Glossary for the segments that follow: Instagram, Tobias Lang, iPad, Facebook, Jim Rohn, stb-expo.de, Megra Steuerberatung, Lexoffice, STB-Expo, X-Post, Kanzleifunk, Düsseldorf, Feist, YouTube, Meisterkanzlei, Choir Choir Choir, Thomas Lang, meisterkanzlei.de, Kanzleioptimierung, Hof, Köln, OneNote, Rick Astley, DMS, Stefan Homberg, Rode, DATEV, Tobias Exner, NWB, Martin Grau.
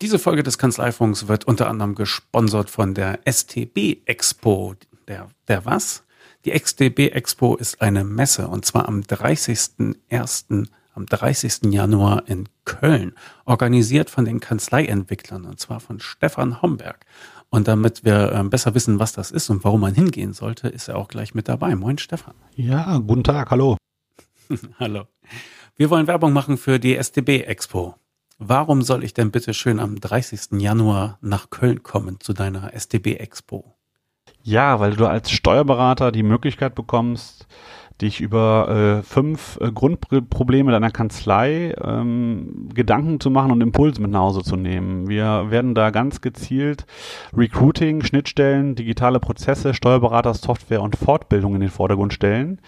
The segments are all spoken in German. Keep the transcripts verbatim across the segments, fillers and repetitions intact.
Diese Folge des Kanzleifunks wird unter anderem gesponsert von der S T B-Expo. Der, der was? Die S T B-Expo ist eine Messe, und zwar am dreißigsten ersten am dreißigsten Januar in Köln, organisiert von den Kanzleientwicklern, und zwar von Stefan Homberg. Und damit wir besser wissen, was das ist und warum man hingehen sollte, ist er auch gleich mit dabei. Moin, Stefan. Ja, guten Tag, hallo. Hallo. Wir wollen Werbung machen für die S T B-Expo. Warum soll ich denn bitte schön am dreißigsten Januar nach Köln kommen zu deiner S T B-Expo? Ja, weil du als Steuerberater die Möglichkeit bekommst, dich über äh, fünf äh, Grundprobleme deiner Kanzlei ähm, Gedanken zu machen und Impulse mit nach Hause zu nehmen. Wir werden da ganz gezielt Recruiting, Schnittstellen, digitale Prozesse, Steuerberater, Software und Fortbildung in den Vordergrund stellen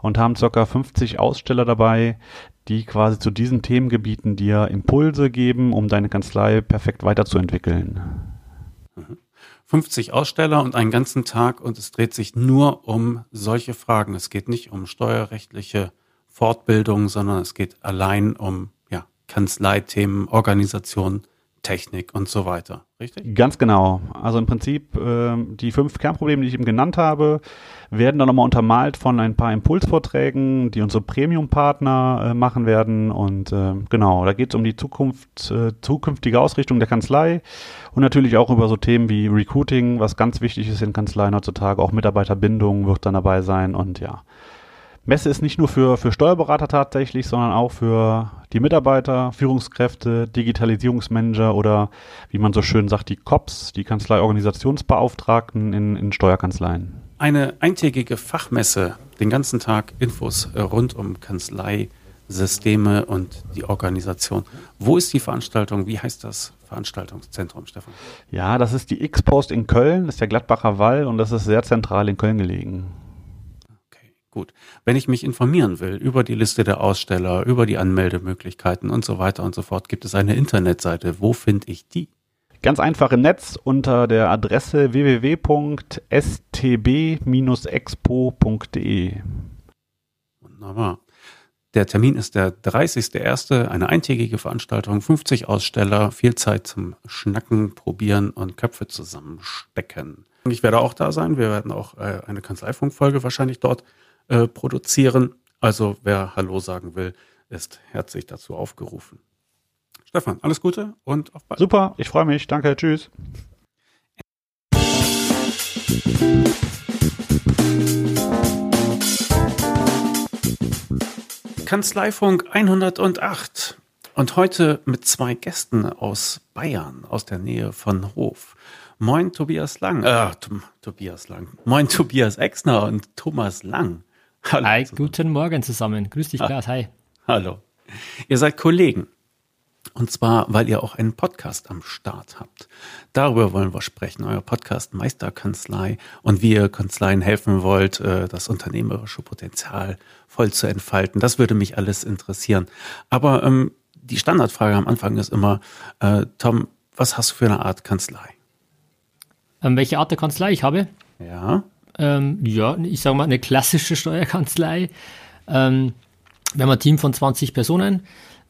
und haben ca. fünfzig Aussteller dabei, die quasi zu diesen Themengebieten dir Impulse geben, um deine Kanzlei perfekt weiterzuentwickeln. Mhm. fünfzig Aussteller und einen ganzen Tag, und es dreht sich nur um solche Fragen. Es geht nicht um steuerrechtliche Fortbildung, sondern es geht allein um ja, Kanzleithemen, Organisation, Technik und so weiter. Richtig? Ganz genau. Also im Prinzip äh, die fünf Kernprobleme, die ich eben genannt habe, werden dann nochmal untermalt von ein paar Impulsvorträgen, die unsere Premium-Partner äh, machen werden. Und äh, genau, da geht es um die Zukunft, äh, zukünftige Ausrichtung der Kanzlei und natürlich auch über so Themen wie Recruiting, was ganz wichtig ist in Kanzleien heutzutage. Auch Mitarbeiterbindung wird dann dabei sein. Und ja, Messe ist nicht nur für, für Steuerberater tatsächlich, sondern auch für die Mitarbeiter, Führungskräfte, Digitalisierungsmanager oder, wie man so schön sagt, die C O P S, die Kanzleiorganisationsbeauftragten in, in Steuerkanzleien. Eine eintägige Fachmesse, den ganzen Tag Infos rund um Kanzleisysteme und die Organisation. Wo ist die Veranstaltung? Wie heißt das Veranstaltungszentrum, Stefan? Ja, das ist die X-Post in Köln, das ist der Gladbacher Wall, und das ist sehr zentral in Köln gelegen. Gut, wenn ich mich informieren will über die Liste der Aussteller, über die Anmeldemöglichkeiten und so weiter und so fort, gibt es eine Internetseite. Wo finde ich die? Ganz einfach im Netz unter der Adresse w w w punkt s t b bindestrich expo punkt d e. Wunderbar. Der Termin ist der dreißigste erste Eine eintägige Veranstaltung, fünfzig Aussteller, viel Zeit zum Schnacken, Probieren und Köpfe zusammenstecken. Ich werde auch da sein. Wir werden auch eine Kanzleifunkfolge wahrscheinlich dort Äh, produzieren. Also wer Hallo sagen will, ist herzlich dazu aufgerufen. Stefan, alles Gute und auf bald. Super, ich freue mich. Danke, tschüss. Kanzleifunk hundertacht. Und heute mit zwei Gästen aus Bayern, aus der Nähe von Hof. Moin Tobias Lang. Äh, Tobias Lang. Moin Tobias Exner und Thomas Lang. Hallo hi, zusammen. Guten Morgen zusammen. Grüß dich, Klaas. Hi. Hallo. Ihr seid Kollegen. Und zwar, weil ihr auch einen Podcast am Start habt. Darüber wollen wir sprechen. Euer Podcast Meisterkanzlei und wie ihr Kanzleien helfen wollt, das unternehmerische Potenzial voll zu entfalten. Das würde mich alles interessieren. Aber ähm, die Standardfrage am Anfang ist immer, äh, Tom, was hast du für eine Art Kanzlei? Ähm, welche Art der Kanzlei ich habe? Ja. Ähm, ja, ich sage mal, eine klassische Steuerkanzlei. Ähm, wir haben ein Team von zwanzig Personen.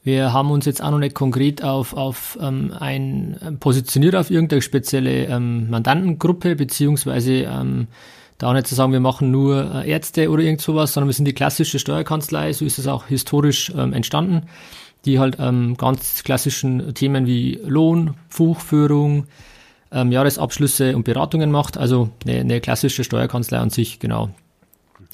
Wir haben uns jetzt auch noch nicht konkret auf, auf ähm, ein positioniert auf irgendeine spezielle ähm, Mandantengruppe, beziehungsweise ähm, da auch nicht zu sagen, wir machen nur Ärzte oder irgend sowas, sondern wir sind die klassische Steuerkanzlei, so ist es auch historisch ähm, entstanden, die halt ähm, ganz klassischen Themen wie Lohn, Buchführung, Ähm, Jahresabschlüsse und Beratungen macht, also eine, eine klassische Steuerkanzlei an sich, genau.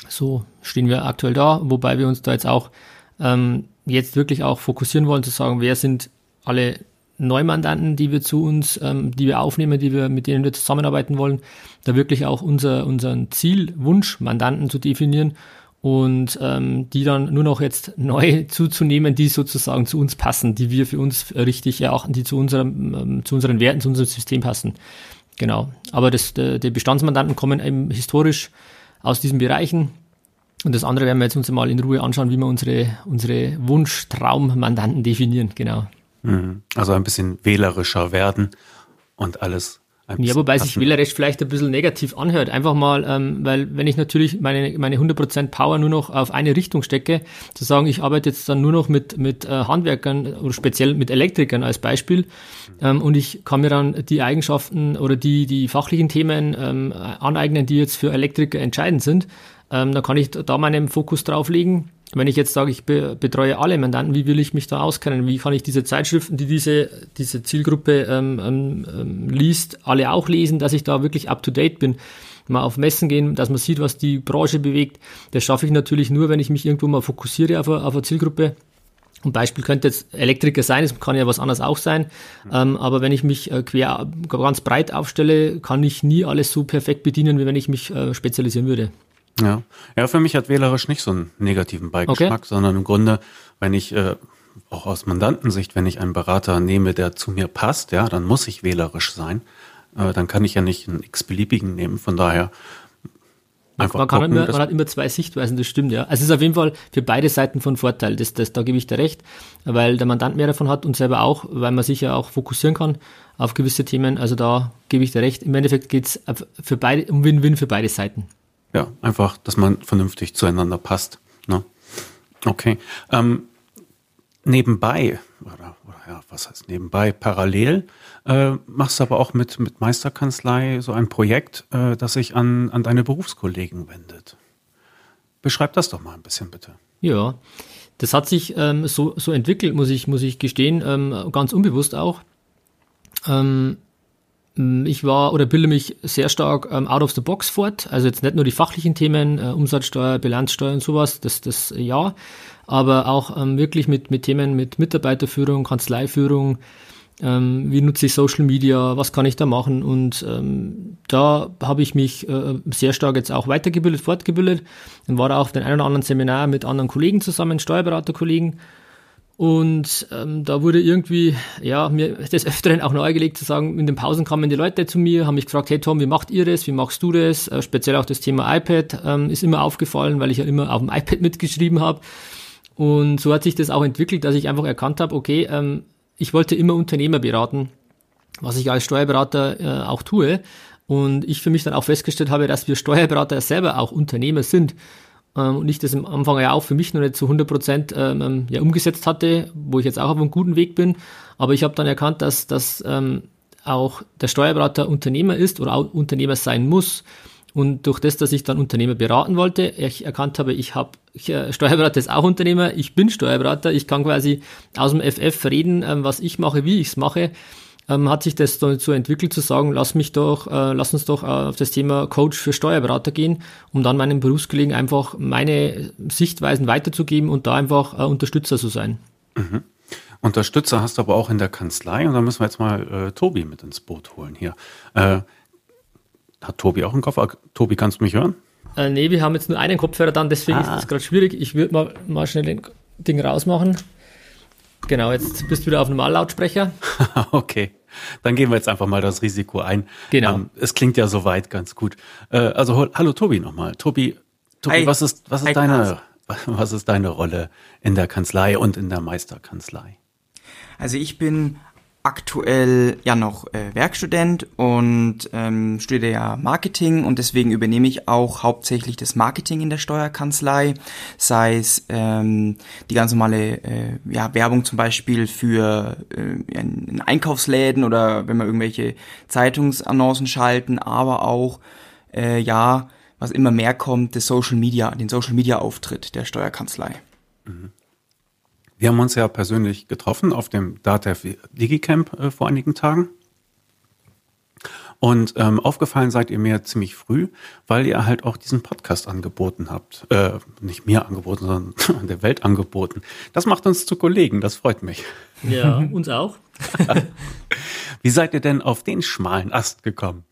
So stehen wir aktuell da, wobei wir uns da jetzt auch ähm, jetzt wirklich auch fokussieren wollen, zu sagen, wer sind alle Neumandanten, die wir zu uns, ähm, die wir aufnehmen, die wir, mit denen wir zusammenarbeiten wollen, da wirklich auch unser, unseren Zielwunsch, Mandanten zu definieren und ähm, die dann nur noch jetzt neu zuzunehmen, die sozusagen zu uns passen, die wir für uns richtig erachten, die zu unserem, ähm, zu unseren Werten, zu unserem System passen. Genau. Aber das, der, die Bestandsmandanten kommen eben historisch aus diesen Bereichen. Und das andere werden wir jetzt uns mal in Ruhe anschauen, wie wir unsere, unsere Wunsch-Traum-Mandanten definieren. Genau. Also ein bisschen wählerischer werden und alles Ja, wobei passen. Sich Wählerrecht vielleicht ein bisschen negativ anhört. Einfach mal, ähm, weil wenn ich natürlich meine, meine hundert Prozent Power nur noch auf eine Richtung stecke, zu sagen, ich arbeite jetzt dann nur noch mit, mit äh, Handwerkern oder speziell mit Elektrikern als Beispiel ähm, und ich kann mir dann die Eigenschaften oder die, die fachlichen Themen ähm, aneignen, die jetzt für Elektriker entscheidend sind, ähm, dann kann ich da meinen Fokus drauf legen. Wenn ich jetzt sage, ich be- betreue alle Mandanten, wie will ich mich da auskennen? Wie kann ich diese Zeitschriften, die diese, diese Zielgruppe ähm, ähm, liest, alle auch lesen, dass ich da wirklich up-to-date bin? Mal auf Messen gehen, dass man sieht, was die Branche bewegt. Das schaffe ich natürlich nur, wenn ich mich irgendwo mal fokussiere auf eine, auf eine Zielgruppe. Ein Beispiel könnte jetzt Elektriker sein, es kann ja was anderes auch sein, ähm, aber wenn ich mich äh, quer ganz breit aufstelle, kann ich nie alles so perfekt bedienen, wie wenn ich mich äh, spezialisieren würde. Ja. ja, für mich hat wählerisch nicht so einen negativen Beigeschmack, okay. sondern im Grunde, wenn ich, äh, auch aus Mandantensicht, wenn ich einen Berater nehme, der zu mir passt, ja, dann muss ich wählerisch sein. Äh, dann kann ich ja nicht einen x-beliebigen nehmen, von daher einfach man, kann gucken, immer, man hat immer zwei Sichtweisen, das stimmt, ja. Also es ist auf jeden Fall für beide Seiten von Vorteil, das, das, da gebe ich dir recht, weil der Mandant mehr davon hat und selber auch, weil man sich ja auch fokussieren kann auf gewisse Themen, also da gebe ich dir recht. Im Endeffekt geht es für beide, um Win-Win für beide Seiten. Ja, einfach, dass man vernünftig zueinander passt. Ne? Okay. Ähm, nebenbei, oder, oder ja, was heißt nebenbei, parallel, äh, machst du aber auch mit, mit Meisterkanzlei so ein Projekt, äh, das sich an, an deine Berufskollegen wendet. Beschreib das doch mal ein bisschen, bitte. Ja, das hat sich ähm, so, so entwickelt, muss ich, muss ich gestehen, ähm, ganz unbewusst auch. Ähm, Ich war oder bilde mich sehr stark ähm, out of the box fort, also jetzt nicht nur die fachlichen Themen, äh, Umsatzsteuer, Bilanzsteuer und sowas, das, das ja, aber auch ähm, wirklich mit, mit Themen mit Mitarbeiterführung, Kanzleiführung, ähm, wie nutze ich Social Media, was kann ich da machen und ähm, da habe ich mich äh, sehr stark jetzt auch weitergebildet, fortgebildet und war da auf den einen oder anderen Seminar mit anderen Kollegen zusammen, Steuerberaterkollegen. Und ähm, da wurde irgendwie, ja, mir des Öfteren auch nahegelegt zu sagen, in den Pausen kamen die Leute zu mir, haben mich gefragt, hey Tom, wie macht ihr das, wie machst du das? Äh, speziell auch das Thema iPad ähm, ist immer aufgefallen, weil ich ja immer auf dem iPad mitgeschrieben habe. Und so hat sich das auch entwickelt, dass ich einfach erkannt habe, okay, ähm, ich wollte immer Unternehmer beraten, was ich als Steuerberater äh, auch tue. Und ich für mich dann auch festgestellt habe, dass wir Steuerberater selber auch Unternehmer sind. Und ich das am Anfang ja auch für mich noch nicht zu hundert Prozent ähm, ja, umgesetzt hatte, wo ich jetzt auch auf einem guten Weg bin. Aber ich habe dann erkannt, dass, dass ähm, auch der Steuerberater Unternehmer ist oder auch Unternehmer sein muss. Und durch das, dass ich dann Unternehmer beraten wollte, ich erkannt habe, ich habe äh, Steuerberater ist auch Unternehmer, ich bin Steuerberater, ich kann quasi aus dem F F reden, ähm, was ich mache, wie ich es mache. Ähm, hat sich das dann so entwickelt, zu sagen, lass mich doch, äh, lass uns doch äh, auf das Thema Coach für Steuerberater gehen, um dann meinen Berufskollegen einfach meine Sichtweisen weiterzugeben und da einfach äh, Unterstützer zu sein. Mhm. Unterstützer hast du aber auch in der Kanzlei und da müssen wir jetzt mal äh, Tobi mit ins Boot holen hier. Äh, hat Tobi auch einen Kopfhörer? Tobi, kannst du mich hören? Äh, nee, wir haben jetzt nur einen Kopfhörer dann, deswegen ah. ist das gerade schwierig. Ich würde mal, mal schnell den Ding rausmachen. Genau, jetzt bist du wieder auf Normallautsprecher. Okay. Dann gehen wir jetzt einfach mal das Risiko ein. Genau. Ähm, es klingt ja soweit ganz gut. Äh, also ho- hallo Tobi nochmal. Tobi, Tobi hi. was ist was ist hi, deine Thomas. was ist deine Rolle in der Kanzlei und in der Meisterkanzlei? Also ich bin aktuell ja noch äh, Werkstudent und ähm, studiere ja Marketing und deswegen übernehme ich auch hauptsächlich das Marketing in der Steuerkanzlei, sei es ähm, die ganz normale äh, ja, Werbung zum Beispiel für äh, in Einkaufsläden oder wenn wir irgendwelche Zeitungsannoncen schalten, aber auch äh, ja, was immer mehr kommt, das Social Media, den Social Media Auftritt der Steuerkanzlei. Mhm. Wir haben uns ja persönlich getroffen auf dem DATEV Digicamp äh, vor einigen Tagen. Und ähm, aufgefallen seid ihr mir ziemlich früh, weil ihr halt auch diesen Podcast angeboten habt. Äh, nicht mir angeboten, sondern der Welt angeboten. Das macht uns zu Kollegen, das freut mich. Ja, uns auch. Wie seid ihr denn auf den schmalen Ast gekommen?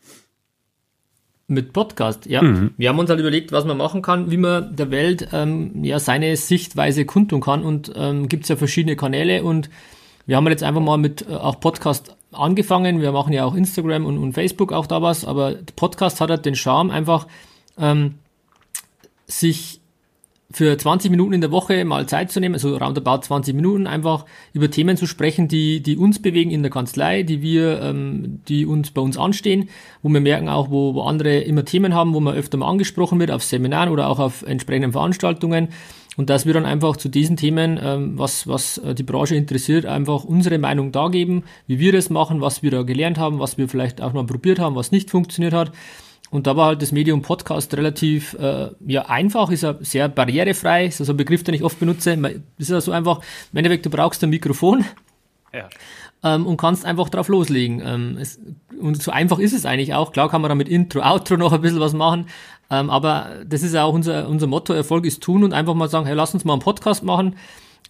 Mit Podcast, ja. Mhm. Wir haben uns halt überlegt, was man machen kann, wie man der Welt ähm, ja seine Sichtweise kundtun kann und ähm, gibt's ja verschiedene Kanäle und wir haben jetzt einfach mal mit äh, auch Podcast angefangen. Wir machen ja auch Instagram und, und Facebook auch da was, aber Podcast hat halt den Charme einfach ähm, sich für zwanzig Minuten in der Woche mal Zeit zu nehmen, also roundabout zwanzig Minuten, einfach über Themen zu sprechen, die die uns bewegen in der Kanzlei, die wir, ähm, die uns bei uns anstehen, wo wir merken auch, wo, wo andere immer Themen haben, wo man öfter mal angesprochen wird, auf Seminaren oder auch auf entsprechenden Veranstaltungen, und dass wir dann einfach zu diesen Themen, ähm, was was die Branche interessiert, einfach unsere Meinung dargeben, wie wir das machen, was wir da gelernt haben, was wir vielleicht auch mal probiert haben, was nicht funktioniert hat. Und da war halt das Medium Podcast relativ äh, ja einfach, ist ja sehr barrierefrei, ist ja so ein Begriff, den ich oft benutze. Das ist ja so einfach, im Endeffekt, du brauchst ein Mikrofon, ja, ähm, und kannst einfach drauf loslegen. Ähm, es, und so einfach ist es eigentlich auch. Klar kann man da mit Intro, Outro noch ein bisschen was machen, ähm, aber das ist ja auch unser, unser Motto, Erfolg ist tun, und einfach mal sagen, hey, lass uns mal einen Podcast machen.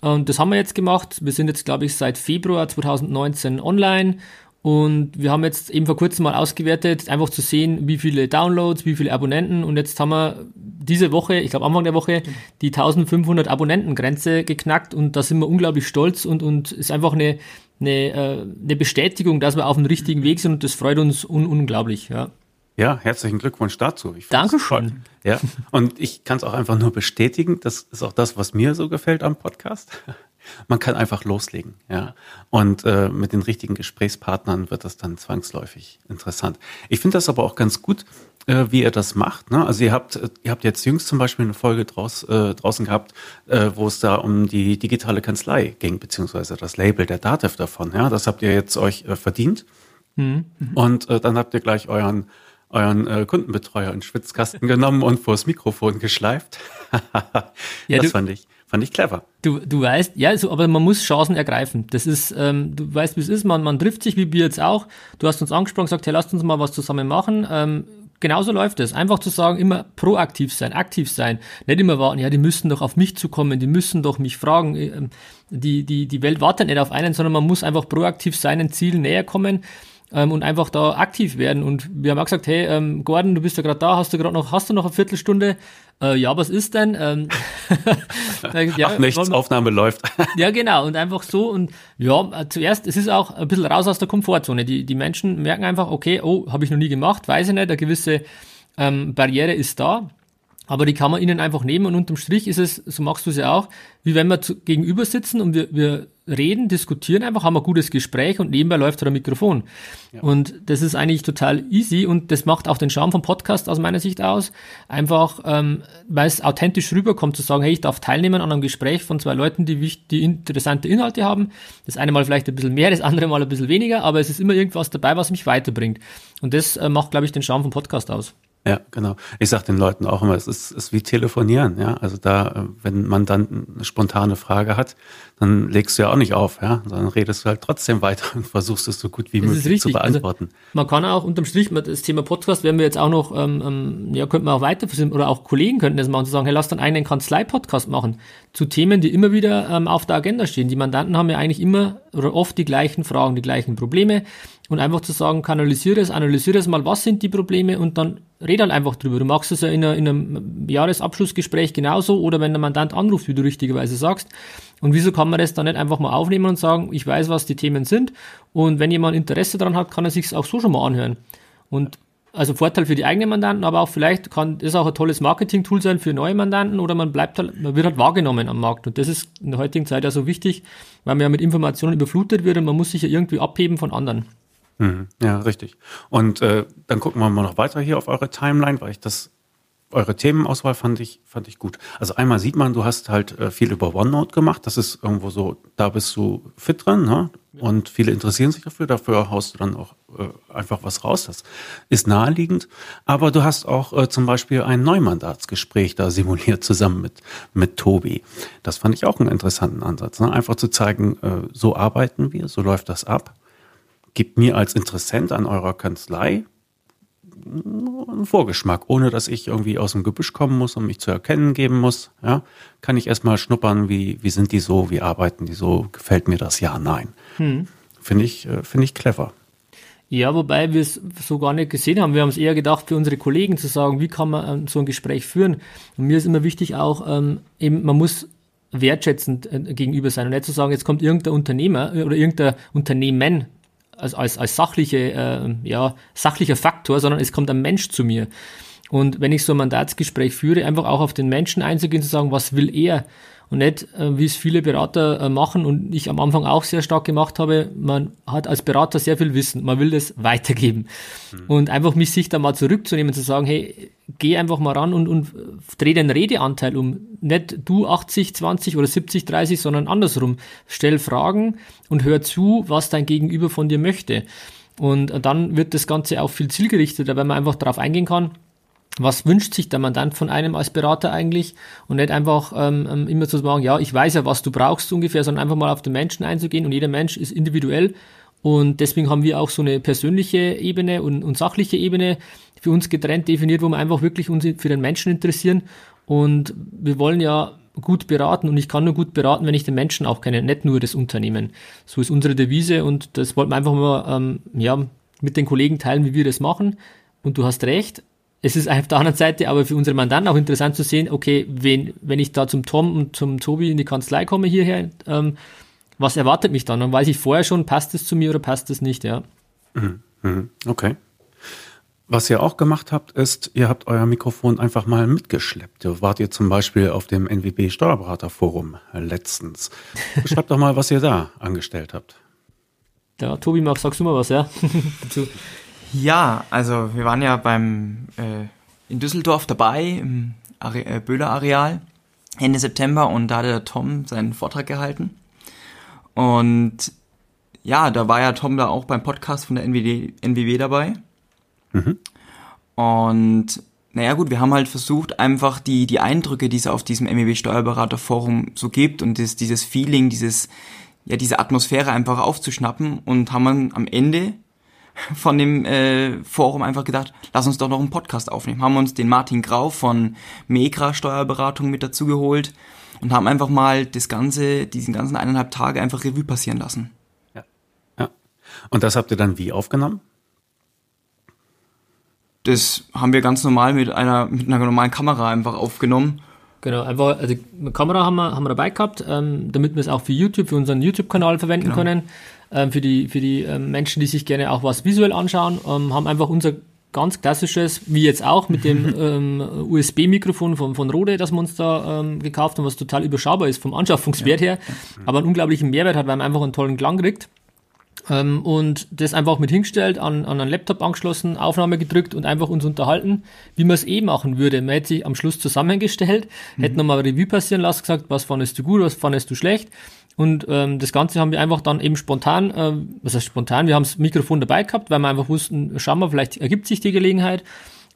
Und das haben wir jetzt gemacht. Wir sind jetzt, glaube ich, seit Februar zwanzig neunzehn online. Und wir haben jetzt eben vor kurzem mal ausgewertet, einfach zu sehen, wie viele Downloads, wie viele Abonnenten. Und jetzt haben wir diese Woche, ich glaube Anfang der Woche, die eintausendfünfhundert Abonnentengrenze geknackt. Und da sind wir unglaublich stolz, und und ist einfach eine, eine, eine Bestätigung, dass wir auf dem richtigen Weg sind. Und das freut uns un- unglaublich, ja. Ja, herzlichen Glückwunsch dazu. Ich Dankeschön. Ja, und ich kann es auch einfach nur bestätigen. Das ist auch das, was mir so gefällt am Podcast. Man kann einfach loslegen, ja. Und äh, mit den richtigen Gesprächspartnern wird das dann zwangsläufig interessant. Ich finde das aber auch ganz gut, äh, wie ihr das macht, ne? Also ihr habt, ihr habt jetzt jüngst zum Beispiel eine Folge draus, äh, draußen gehabt, äh, wo es da um die digitale Kanzlei ging, beziehungsweise das Label der DATEV davon, ja. Das habt ihr jetzt euch äh, verdient. Mhm. Und äh, dann habt ihr gleich euren euren äh, Kundenbetreuer in den Schwitzkasten genommen und vors Mikrofon geschleift. Ja, das fand ich, fand ich clever. Du, du weißt, ja, so, aber man muss Chancen ergreifen. Das ist, ähm, du weißt, wie es ist, man, man trifft sich, wie wir jetzt auch. Du hast uns angesprochen, gesagt, hey, lasst uns mal was zusammen machen. Ähm, genauso läuft es. Einfach zu sagen, immer proaktiv sein, aktiv sein. Nicht immer warten, ja, die müssen doch auf mich zukommen, die müssen doch mich fragen. Ähm, die, die, die Welt wartet nicht auf einen, sondern man muss einfach proaktiv seinen Zielen näher kommen. Ähm, und einfach da aktiv werden. Und wir haben auch gesagt, hey, ähm, Gordon, du bist ja gerade da, hast du gerade noch, hast du noch eine Viertelstunde? Äh, ja, was ist denn? Ähm, ja, ach nichts, Aufnahme läuft. Ja, genau, und einfach so. Und ja, zuerst, es ist auch ein bisschen raus aus der Komfortzone. Die, die Menschen merken einfach, okay, oh, habe ich noch nie gemacht, weiß ich nicht, eine gewisse ähm, Barriere ist da. Aber die kann man ihnen einfach nehmen, und unterm Strich ist es, so machst du es ja auch, wie wenn wir zu, gegenüber sitzen und wir, wir reden, diskutieren einfach, haben ein gutes Gespräch, und nebenbei läuft halt ein Mikrofon. Ja. Und das ist eigentlich total easy, und das macht auch den Charme vom Podcast aus meiner Sicht aus, einfach ähm, weil es authentisch rüberkommt, zu sagen, hey, ich darf teilnehmen an einem Gespräch von zwei Leuten, die, die interessante Inhalte haben. Das eine Mal vielleicht ein bisschen mehr, das andere Mal ein bisschen weniger, aber es ist immer irgendwas dabei, was mich weiterbringt. Und das äh, macht, glaube ich, den Charme vom Podcast aus. Ja, genau. Ich sag den Leuten auch immer, es ist, ist wie telefonieren, ja. Also da, wenn man dann eine spontane Frage hat, dann legst du ja auch nicht auf, ja. Dann redest du halt trotzdem weiter und versuchst es so gut wie das möglich zu beantworten. Also, man kann auch unterm Strich, das Thema Podcast werden wir jetzt auch noch, ähm, ja, könnten wir auch weiter, oder auch Kollegen könnten das machen, zu sagen, hey, lass dann einen Kanzlei-Podcast machen zu Themen, die immer wieder ähm, auf der Agenda stehen. Die Mandanten haben ja eigentlich immer oder oft die gleichen Fragen, die gleichen Probleme. Und einfach zu sagen, kanalisiere es, analysiere es mal, was sind die Probleme, und dann red halt einfach drüber. Du machst es ja in, einer, in einem Jahresabschlussgespräch genauso, oder wenn der Mandant anruft, wie du richtigerweise sagst. Und wieso kann man das dann nicht einfach mal aufnehmen und sagen, ich weiß, was die Themen sind, und wenn jemand Interesse daran hat, kann er sich es auch so schon mal anhören. Und also Vorteil für die eigenen Mandanten, aber auch vielleicht kann das auch ein tolles Marketing-Tool sein für neue Mandanten, oder man bleibt halt, man wird halt wahrgenommen am Markt. Und das ist in der heutigen Zeit ja so wichtig, weil man ja mit Informationen überflutet wird, und man muss sich ja irgendwie abheben von anderen. Ja, richtig. Und äh, dann gucken wir mal noch weiter hier auf eure Timeline, weil ich das, eure Themenauswahl fand ich, fand ich gut. Also einmal sieht man, du hast halt äh, viel über OneNote gemacht. Das ist irgendwo so, da bist du fit drin, ne? Und viele interessieren sich dafür. Dafür haust du dann auch äh, einfach was raus. Das ist naheliegend. Aber du hast auch äh, zum Beispiel ein Neumandatsgespräch da simuliert zusammen mit, mit Tobi. Das fand ich auch einen interessanten Ansatz, ne? Einfach zu zeigen, äh, so arbeiten wir, so läuft das ab. Gibt mir als Interessent an eurer Kanzlei einen Vorgeschmack, ohne dass ich irgendwie aus dem Gebüsch kommen muss und mich zu erkennen geben muss. Ja, kann ich erstmal schnuppern, wie, wie sind die so, wie arbeiten die so, gefällt mir das, ja, nein. Hm. Finde ich, finde ich clever. Ja, wobei wir es so gar nicht gesehen haben. Wir haben es eher gedacht, für unsere Kollegen zu sagen, wie kann man so ein Gespräch führen. Und mir ist immer wichtig auch, ähm, eben, man muss wertschätzend gegenüber sein und nicht zu sagen, jetzt kommt irgendein Unternehmer oder irgendein Unternehmen, als als als sachliche äh, ja sachlicher Faktor, sondern es kommt ein Mensch zu mir. Und wenn ich so ein Mandatsgespräch führe, einfach auch auf den Menschen einzugehen, zu sagen, was will er? Und nicht, wie es viele Berater machen und ich am Anfang auch sehr stark gemacht habe, man hat als Berater sehr viel Wissen, man will das weitergeben. Mhm. Und einfach mich sich da mal zurückzunehmen, zu sagen, hey, geh einfach mal ran und, und dreh den Redeanteil um. Nicht du achtzig zwanzig oder siebzig dreißig, sondern andersrum. Stell Fragen und hör zu, was dein Gegenüber von dir möchte. Und dann wird das Ganze auch viel zielgerichteter, weil man einfach darauf eingehen kann, was wünscht sich der Mandant von einem als Berater eigentlich? Und nicht einfach ähm, immer zu sagen, ja, ich weiß ja, was du brauchst ungefähr, sondern einfach mal auf den Menschen einzugehen. Und jeder Mensch ist individuell. Und deswegen haben wir auch so eine persönliche Ebene und, und sachliche Ebene für uns getrennt definiert, wo wir einfach wirklich uns für den Menschen interessieren. Und wir wollen ja gut beraten. Und ich kann nur gut beraten, wenn ich den Menschen auch kenne, nicht nur das Unternehmen. So ist unsere Devise. Und das wollten wir einfach mal ähm, ja, mit den Kollegen teilen, wie wir das machen. Und du hast recht. Es ist auf der anderen Seite aber für unsere Mandanten auch interessant zu sehen, okay, wen, wenn ich da zum Tom und zum Tobi in die Kanzlei komme hierher, ähm, was erwartet mich dann? Dann weiß ich vorher schon, passt es zu mir oder passt es nicht, ja. Okay. Was ihr auch gemacht habt, ist, ihr habt euer Mikrofon einfach mal mitgeschleppt. Da wart ihr zum Beispiel auf dem N W B Steuerberaterforum letztens. Schreibt doch mal, was ihr da angestellt habt. Ja, Tobi, sagst du mal was, ja? Dazu. Ja, also wir waren ja beim äh, in Düsseldorf dabei, im Are- äh, Böhler-Areal, Ende September, und da hat der Tom seinen Vortrag gehalten. Und ja, da war ja Tom da auch beim Podcast von der N W B dabei. Mhm. Und naja gut, wir haben halt versucht, einfach die, die Eindrücke, die es auf diesem N W B-Steuerberater-Forum so gibt und das, dieses Feeling, dieses ja diese Atmosphäre einfach aufzuschnappen, und haben dann am Ende von dem äh, Forum einfach gedacht, lass uns doch noch einen Podcast aufnehmen. Haben uns den Martin Grau von Megra Steuerberatung mit dazu geholt und haben einfach mal das Ganze, diesen ganzen eineinhalb Tage einfach Revue passieren lassen. Ja. Ja. Und das habt ihr dann wie aufgenommen? Das haben wir ganz normal mit einer, mit einer normalen Kamera einfach aufgenommen. Genau, einfach, also eine Kamera haben wir, haben wir dabei gehabt, ähm, damit wir es auch für YouTube, für unseren YouTube-Kanal verwenden genau. können. Für die, für die Menschen, die sich gerne auch was visuell anschauen, ähm, haben einfach unser ganz klassisches, wie jetzt auch mit dem ähm, U S B-Mikrofon von, von Rode, das wir uns da ähm, gekauft haben, was total überschaubar ist vom Anschaffungswert ja. her, aber einen unglaublichen Mehrwert hat, weil man einfach einen tollen Klang kriegt. Ähm, und das einfach mit hingestellt, an, an einen Laptop angeschlossen, Aufnahme gedrückt und einfach uns unterhalten, wie man es eh machen würde. Man hätte sich am Schluss zusammengestellt, mhm. hätte nochmal Revue passieren lassen, gesagt, was fandest du gut, was fandest du schlecht. Und ähm, das Ganze haben wir einfach dann eben spontan, äh, was heißt spontan, wir haben das Mikrofon dabei gehabt, weil wir einfach wussten, schauen wir, vielleicht ergibt sich die Gelegenheit.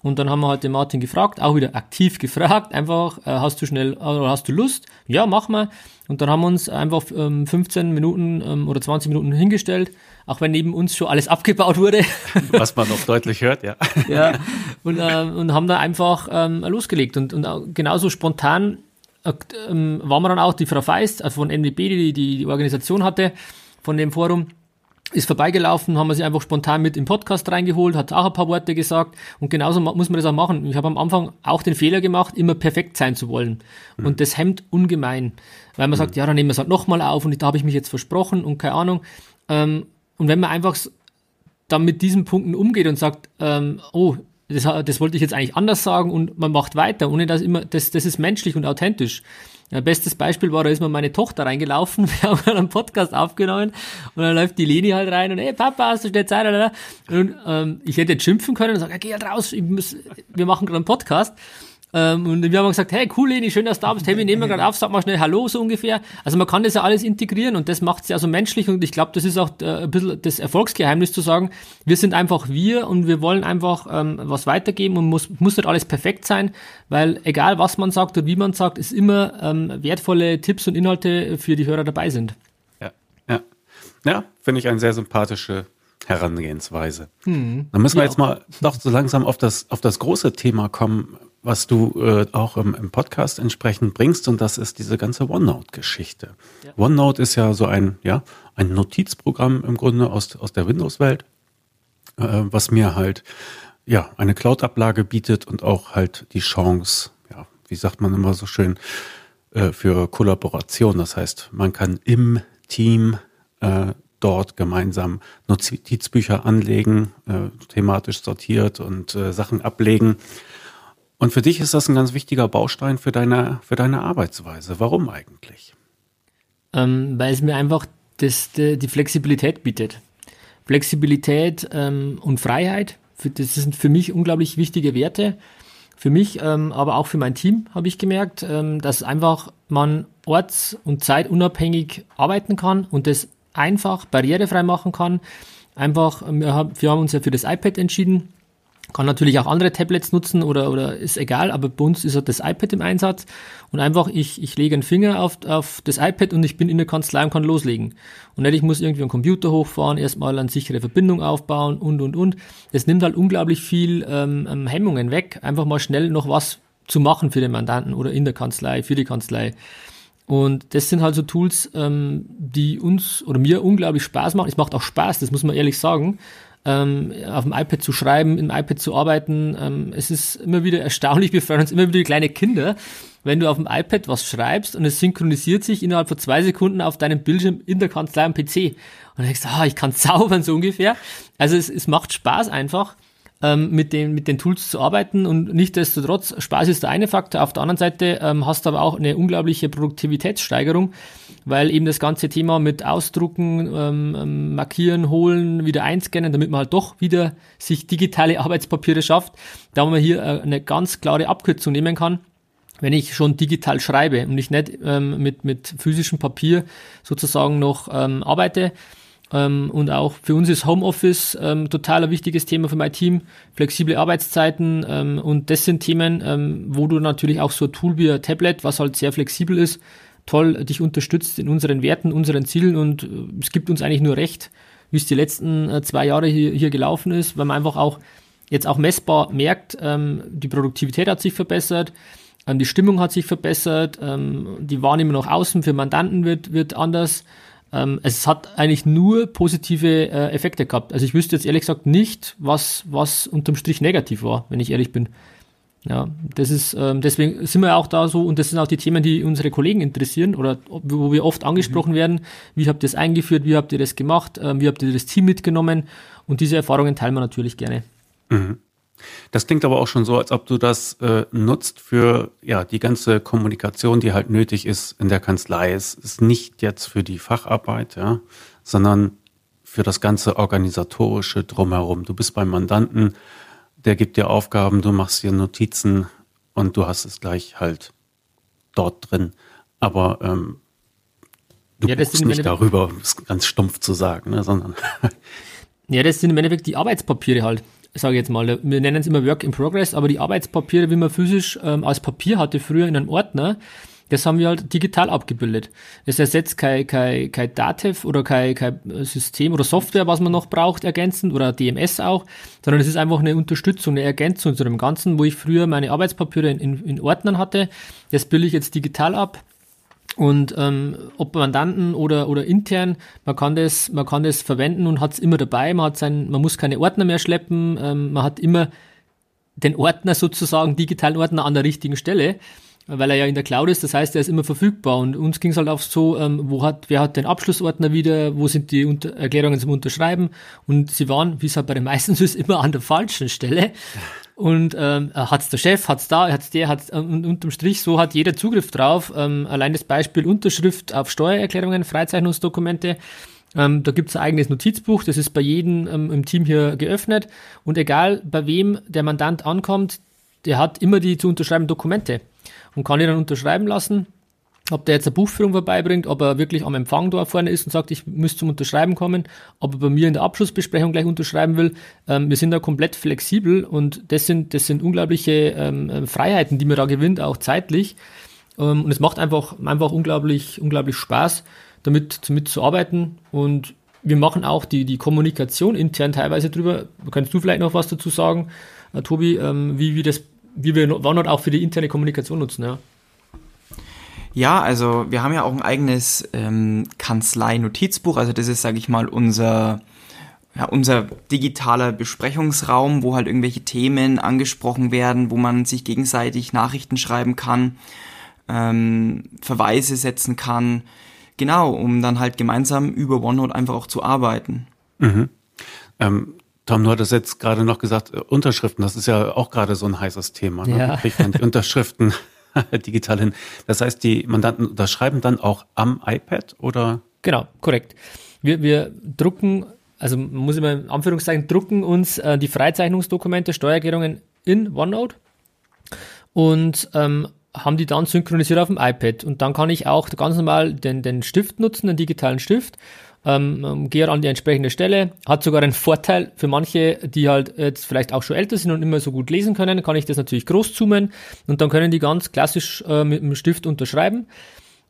Und dann haben wir halt den Martin gefragt, auch wieder aktiv gefragt, einfach, äh, hast du schnell, oder hast du Lust? Ja, mach mal. Und dann haben wir uns einfach ähm, fünfzehn Minuten ähm, oder zwanzig Minuten hingestellt, auch wenn neben uns schon alles abgebaut wurde. Was man noch deutlich hört, ja. Ja, und, äh, und haben da einfach ähm, losgelegt. Und, und genauso spontan äh, ähm, waren wir dann auch, die Frau Feist, also von N W B, die, die die Organisation hatte, von dem Forum, ist vorbeigelaufen, haben wir sie einfach spontan mit im Podcast reingeholt, hat auch ein paar Worte gesagt, und genauso muss man das auch machen. Ich habe am Anfang auch den Fehler gemacht, immer perfekt sein zu wollen, mhm. und das hemmt ungemein, weil man mhm. sagt, ja, dann nehmen wir es halt nochmal auf und da habe ich mich jetzt versprochen und keine Ahnung. Ähm, und wenn man einfach dann mit diesen Punkten umgeht und sagt, ähm, oh, das, das wollte ich jetzt eigentlich anders sagen, und man macht weiter, ohne dass immer, das, das ist menschlich und authentisch. Ja, bestes Beispiel war, da ist mir meine Tochter reingelaufen, wir haben einen Podcast aufgenommen, und dann läuft die Leni halt rein und, hey Papa, hast du schnell Zeit? Oder? Und ähm, ich hätte jetzt schimpfen können und sagen, ja, geh halt raus, ich muss, wir machen gerade einen Podcast. Ähm, und wir haben gesagt, hey cool Leni, schön, dass du da bist, hey, wir nehmen gerade auf, sag mal schnell Hallo, so ungefähr. Also man kann das ja alles integrieren, und das macht es ja so menschlich, und ich glaube, das ist auch äh, ein bisschen das Erfolgsgeheimnis, zu sagen, wir sind einfach wir und wir wollen einfach ähm, was weitergeben, und muss, muss nicht alles perfekt sein, weil egal was man sagt und wie man sagt, ist immer ähm, wertvolle Tipps und Inhalte für die Hörer dabei sind. Ja, ja. Ja, finde ich eine sehr sympathische Herangehensweise. Hm. Dann müssen wir ja, jetzt mal doch so langsam auf das, auf das große Thema kommen, was du äh, auch im, im Podcast entsprechend bringst, und das ist diese ganze OneNote-Geschichte. Ja. OneNote ist ja so ein, ja, ein Notizprogramm im Grunde aus, aus der Windows-Welt, äh, was mir halt ja eine Cloud-Ablage bietet und auch halt die Chance, ja, wie sagt man immer so schön, äh, für Kollaboration. Das heißt, man kann im Team äh, dort gemeinsam Notizbücher anlegen, äh, thematisch sortiert und äh, Sachen ablegen. Und für dich ist das ein ganz wichtiger Baustein für deine, für deine Arbeitsweise. Warum eigentlich? Ähm, weil es mir einfach das, die, die Flexibilität bietet. Flexibilität ähm, und Freiheit, für, das sind für mich unglaublich wichtige Werte. Für mich, ähm, aber auch für mein Team habe ich gemerkt, ähm, dass einfach man orts- und zeitunabhängig arbeiten kann und das einfach barrierefrei machen kann. Einfach, wir haben, wir haben uns ja für das iPad entschieden. Kann natürlich auch andere Tablets nutzen oder, oder ist egal, aber bei uns ist halt das iPad im Einsatz und einfach, ich, ich lege einen Finger auf, auf das iPad und ich bin in der Kanzlei und kann loslegen. Und nicht, ich muss irgendwie einen Computer hochfahren, erstmal eine sichere Verbindung aufbauen und, und, und. Das nimmt halt unglaublich viel ähm, Hemmungen weg, einfach mal schnell noch was zu machen für den Mandanten oder in der Kanzlei, für die Kanzlei. Und das sind halt so Tools, ähm, die uns oder mir unglaublich Spaß machen. Es macht auch Spaß, das muss man ehrlich sagen. Ähm, auf dem iPad zu schreiben, im iPad zu arbeiten. Ähm, es ist immer wieder erstaunlich, wir freuen uns immer wieder wie kleine Kinder, wenn du auf dem iPad was schreibst und es synchronisiert sich innerhalb von zwei Sekunden auf deinem Bildschirm in der Kanzlei am P C. Und du denkst, ah, ich kann zaubern, so ungefähr. Also es, es macht Spaß einfach, ähm, mit den, mit den Tools zu arbeiten und nichtsdestotrotz, Spaß ist der eine Faktor. Auf der anderen Seite ähm, hast du aber auch eine unglaubliche Produktivitätssteigerung, weil eben das ganze Thema mit Ausdrucken, ähm, Markieren, Holen, wieder einscannen, damit man halt doch wieder sich digitale Arbeitspapiere schafft, da man hier äh, eine ganz klare Abkürzung nehmen kann, wenn ich schon digital schreibe und ich nicht ähm, mit, mit physischem Papier sozusagen noch ähm, arbeite. Ähm, und auch für uns ist Homeoffice ähm, total ein wichtiges Thema für mein Team, flexible Arbeitszeiten ähm, und das sind Themen, ähm, wo du natürlich auch so ein Tool wie ein Tablet, was halt sehr flexibel ist, toll dich unterstützt in unseren Werten, unseren Zielen und äh, es gibt uns eigentlich nur recht, wie es die letzten äh, zwei Jahre hier, hier gelaufen ist, weil man einfach auch jetzt auch messbar merkt, ähm, die Produktivität hat sich verbessert, ähm, die Stimmung hat sich verbessert, ähm, die Wahrnehmung nach außen für Mandanten wird, wird anders. Es hat eigentlich nur positive Effekte gehabt. Also ich wüsste jetzt ehrlich gesagt nicht, was, was unterm Strich negativ war, wenn ich ehrlich bin. Ja, das ist, deswegen sind wir auch da so und das sind auch die Themen, die unsere Kollegen interessieren oder wo wir oft angesprochen mhm. werden. Wie habt ihr das eingeführt? Wie habt ihr das gemacht? Wie habt ihr das Team mitgenommen? Und diese Erfahrungen teilen wir natürlich gerne. Mhm. Das klingt aber auch schon so, als ob du das äh, nutzt für ja die ganze Kommunikation, die halt nötig ist in der Kanzlei. Es ist nicht jetzt für die Facharbeit, ja, sondern für das ganze Organisatorische drumherum. Du bist beim Mandanten, der gibt dir Aufgaben, du machst dir Notizen und du hast es gleich halt dort drin. Aber ähm, du ja, guckst nicht darüber, um es ganz stumpf zu sagen, ne, sondern... Ja, das sind im Endeffekt die Arbeitspapiere halt. Sage ich jetzt mal, wir nennen es immer Work in Progress, aber die Arbeitspapiere, wie man physisch ähm, als Papier hatte früher in einem Ordner, das haben wir halt digital abgebildet. Es ersetzt kein, kein, kein DATEV oder kein, kein System oder Software, was man noch braucht, ergänzend oder D M S auch, sondern es ist einfach eine Unterstützung, eine Ergänzung zu dem Ganzen, wo ich früher meine Arbeitspapiere in, in, in Ordnern hatte, das bilde ich jetzt digital ab. Und ähm, ob Mandanten oder oder intern, man kann das man kann das verwenden und hat es immer dabei, man hat sein, man muss keine Ordner mehr schleppen, ähm, man hat immer den Ordner sozusagen, digitalen Ordner an der richtigen Stelle, weil er ja in der Cloud ist, das heißt, er ist immer verfügbar und uns ging es halt auf so, ähm, wo hat, wer hat den Abschlussordner wieder, wo sind die Unter- Erklärungen zum Unterschreiben und sie waren, wie es halt bei den meisten so ist, immer an der falschen Stelle. Und ähm, hat's der Chef, hat's da, hat's der, hat's und unterm Strich, so hat jeder Zugriff drauf. Ähm, allein das Beispiel Unterschrift auf Steuererklärungen, Freizeichnungsdokumente. Ähm, da gibt's ein eigenes Notizbuch, das ist bei jedem ähm, im Team hier geöffnet. Und egal bei wem der Mandant ankommt, der hat immer die zu unterschreibenden Dokumente und kann die dann unterschreiben lassen. Ob der jetzt eine Buchführung vorbeibringt, ob er wirklich am Empfang da vorne ist und sagt, ich müsste zum Unterschreiben kommen, ob er bei mir in der Abschlussbesprechung gleich unterschreiben will. Ähm, wir sind da komplett flexibel und das sind, das sind unglaubliche ähm, Freiheiten, die man da gewinnt, auch zeitlich. Ähm, und es macht einfach, einfach unglaublich, unglaublich Spaß, damit, damit zu arbeiten. Und wir machen auch die, die Kommunikation intern teilweise drüber. Kannst du vielleicht noch was dazu sagen, äh, Tobi, ähm, wie, wie, das, wie wir OneNote auch für die interne Kommunikation nutzen, ja? Ja, also wir haben ja auch ein eigenes ähm, Kanzlei-Notizbuch, also das ist, sage ich mal, unser, ja, unser digitaler Besprechungsraum, wo halt irgendwelche Themen angesprochen werden, wo man sich gegenseitig Nachrichten schreiben kann, ähm, Verweise setzen kann, genau, um dann halt gemeinsam über OneNote einfach auch zu arbeiten. Mhm. Ähm, Tom, du hattest jetzt gerade noch gesagt, Unterschriften, das ist ja auch gerade so ein heißes Thema. Ne? Ja. Kriegt man die Unterschriften digital hin. Das heißt, die Mandanten unterschreiben dann auch am iPad, oder? Genau, korrekt. Wir, wir drucken, also man muss immer in Anführungszeichen, drucken uns äh, die Freizeichnungsdokumente, Steuererklärungen in OneNote und ähm, haben die dann synchronisiert auf dem iPad. Und dann kann ich auch ganz normal den, den Stift nutzen, den digitalen Stift, Ähm, gehe an die entsprechende Stelle, hat sogar einen Vorteil für manche, die halt jetzt vielleicht auch schon älter sind und nicht mehr so gut lesen können, kann ich das natürlich groß zoomen und dann können die ganz klassisch äh, mit dem Stift unterschreiben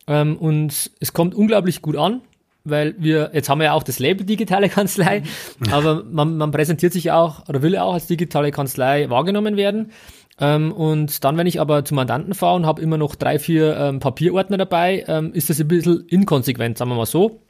ähm, und es kommt unglaublich gut an, weil wir, jetzt haben wir ja auch das Label digitale Kanzlei, aber man, man präsentiert sich auch oder will auch als digitale Kanzlei wahrgenommen werden. Und dann, wenn ich aber zum Mandanten fahre und habe immer noch drei, vier ähm, Papierordner dabei, ähm, ist das ein bisschen inkonsequent, sagen wir mal so.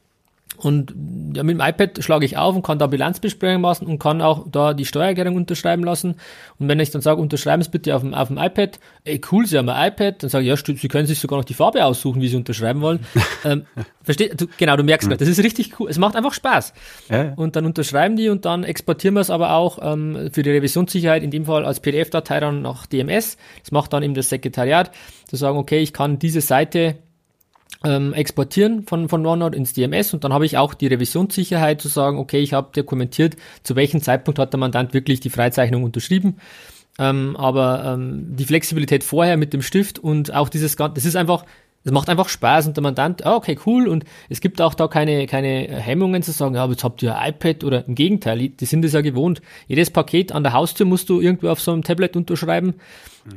Und ja, mit dem iPad schlage ich auf und kann da Bilanzbesprechung machen und kann auch da die Steuererklärung unterschreiben lassen. Und wenn ich dann sage, unterschreiben Sie bitte auf dem, auf dem iPad, ey cool, Sie haben ein iPad, dann sage ich, ja stimmt, Sie können sich sogar noch die Farbe aussuchen, wie Sie unterschreiben wollen. ähm, versteh, du, genau, du merkst mhm. gerade, das ist richtig cool, es macht einfach Spaß. Ja, ja. Und dann unterschreiben die und dann exportieren wir es aber auch ähm, für die Revisionssicherheit, in dem Fall als P D F-Datei dann nach D M S. Das macht dann eben das Sekretariat, zu sagen, okay, ich kann diese Seite Ähm, exportieren von, von OneNote ins D M S und dann habe ich auch die Revisionssicherheit zu sagen, okay, ich habe dokumentiert, zu welchem Zeitpunkt hat der Mandant wirklich die Freizeichnung unterschrieben, ähm, aber ähm, die Flexibilität vorher mit dem Stift und auch dieses Ganze, das ist einfach, das macht einfach Spaß und der Mandant, oh, okay, cool, und es gibt auch da keine, keine Hemmungen zu sagen, ja, aber jetzt habt ihr ein iPad oder im Gegenteil, die sind das ja gewohnt. Jedes Paket an der Haustür musst du irgendwo auf so einem Tablet unterschreiben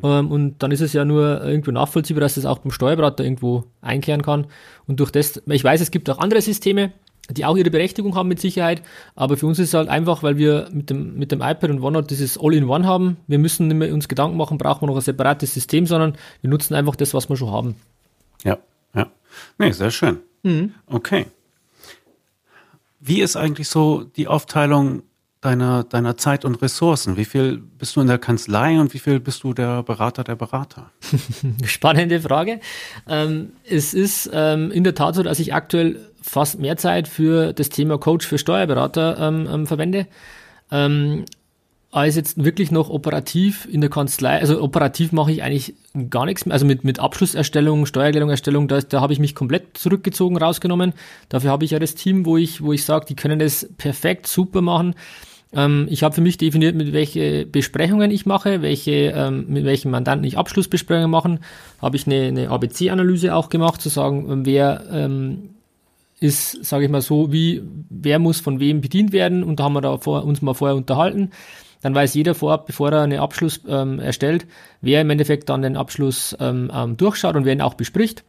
mhm. und dann ist es ja nur irgendwo nachvollziehbar, dass das auch beim Steuerberater irgendwo einkehren kann und durch das, ich weiß, es gibt auch andere Systeme, die auch ihre Berechtigung haben mit Sicherheit, aber für uns ist es halt einfach, weil wir mit dem, mit dem iPad und OneNote dieses All-in-One haben, wir müssen nicht mehr uns Gedanken machen, brauchen wir noch ein separates System, sondern wir nutzen einfach das, was wir schon haben. Ja, ja. Nee, sehr schön. Mhm. Okay. Wie ist eigentlich so die Aufteilung deiner, deiner Zeit und Ressourcen? Wie viel bist du in der Kanzlei und wie viel bist du der Berater der Berater? Spannende Frage. Ähm, es ist ähm, in der Tat so, dass ich aktuell fast mehr Zeit für das Thema Coach für Steuerberater ähm, ähm, verwende. Ähm, als jetzt wirklich noch operativ in der Kanzlei, also operativ mache ich eigentlich gar nichts mehr, also mit, mit Abschlusserstellung, Steuererklärung, Erstellung, da, da habe ich mich komplett zurückgezogen, rausgenommen. Dafür habe ich ja das Team, wo ich, wo ich sage, die können das perfekt, super machen. Ähm, ich habe für mich definiert, mit welche Besprechungen ich mache, welche, ähm, mit welchen Mandanten ich Abschlussbesprechungen machen. Habe ich eine, eine A B C-Analyse auch gemacht, zu sagen, wer, ähm, ist, sage ich mal so, wie, wer muss von wem bedient werden, und da haben wir da vor, uns mal vorher unterhalten. Dann weiß jeder vorab, bevor er einen Abschluss ähm, erstellt, wer im Endeffekt dann den Abschluss ähm, ähm, durchschaut und wer ihn auch bespricht.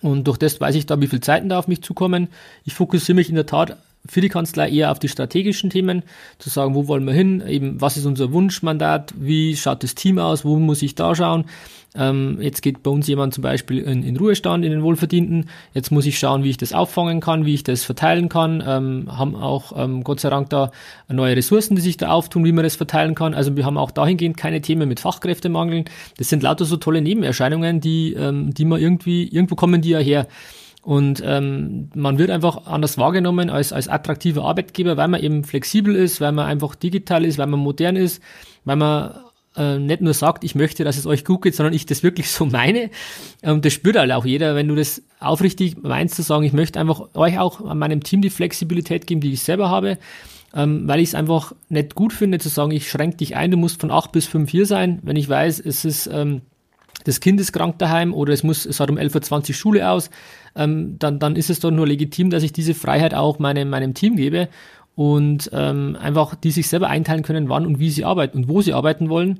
Und durch das weiß ich da, wie viele Zeiten da auf mich zukommen. Ich fokussiere mich in der Tat für die Kanzlei eher auf die strategischen Themen, zu sagen, wo wollen wir hin, eben was ist unser Wunschmandat, wie schaut das Team aus, wo muss ich da schauen. Ähm, jetzt geht bei uns jemand zum Beispiel in, in Ruhestand, in den Wohlverdienten, jetzt muss ich schauen, wie ich das auffangen kann, wie ich das verteilen kann, ähm, haben auch ähm, Gott sei Dank da neue Ressourcen, die sich da auftun, wie man das verteilen kann, also wir haben auch dahingehend keine Themen mit Fachkräftemangeln, das sind lauter so tolle Nebenerscheinungen, die, ähm, die man irgendwie, irgendwo kommen die ja her. Und ähm, man wird einfach anders wahrgenommen als, als attraktiver Arbeitgeber, weil man eben flexibel ist, weil man einfach digital ist, weil man modern ist, weil man äh, nicht nur sagt, ich möchte, dass es euch gut geht, sondern ich das wirklich so meine. Ähm, das spürt halt auch jeder, wenn du das aufrichtig meinst, zu sagen, ich möchte einfach euch auch an meinem Team die Flexibilität geben, die ich selber habe, ähm, weil ich es einfach nicht gut finde, zu sagen, ich schränke dich ein, du musst von acht bis fünf hier sein, wenn ich weiß, es ist... Ähm, das Kind ist krank daheim oder es muss, es hat um elf Uhr zwanzig Schule aus, ähm, dann, dann ist es doch nur legitim, dass ich diese Freiheit auch meinem, meinem Team gebe und ähm, einfach die sich selber einteilen können, wann und wie sie arbeiten und wo sie arbeiten wollen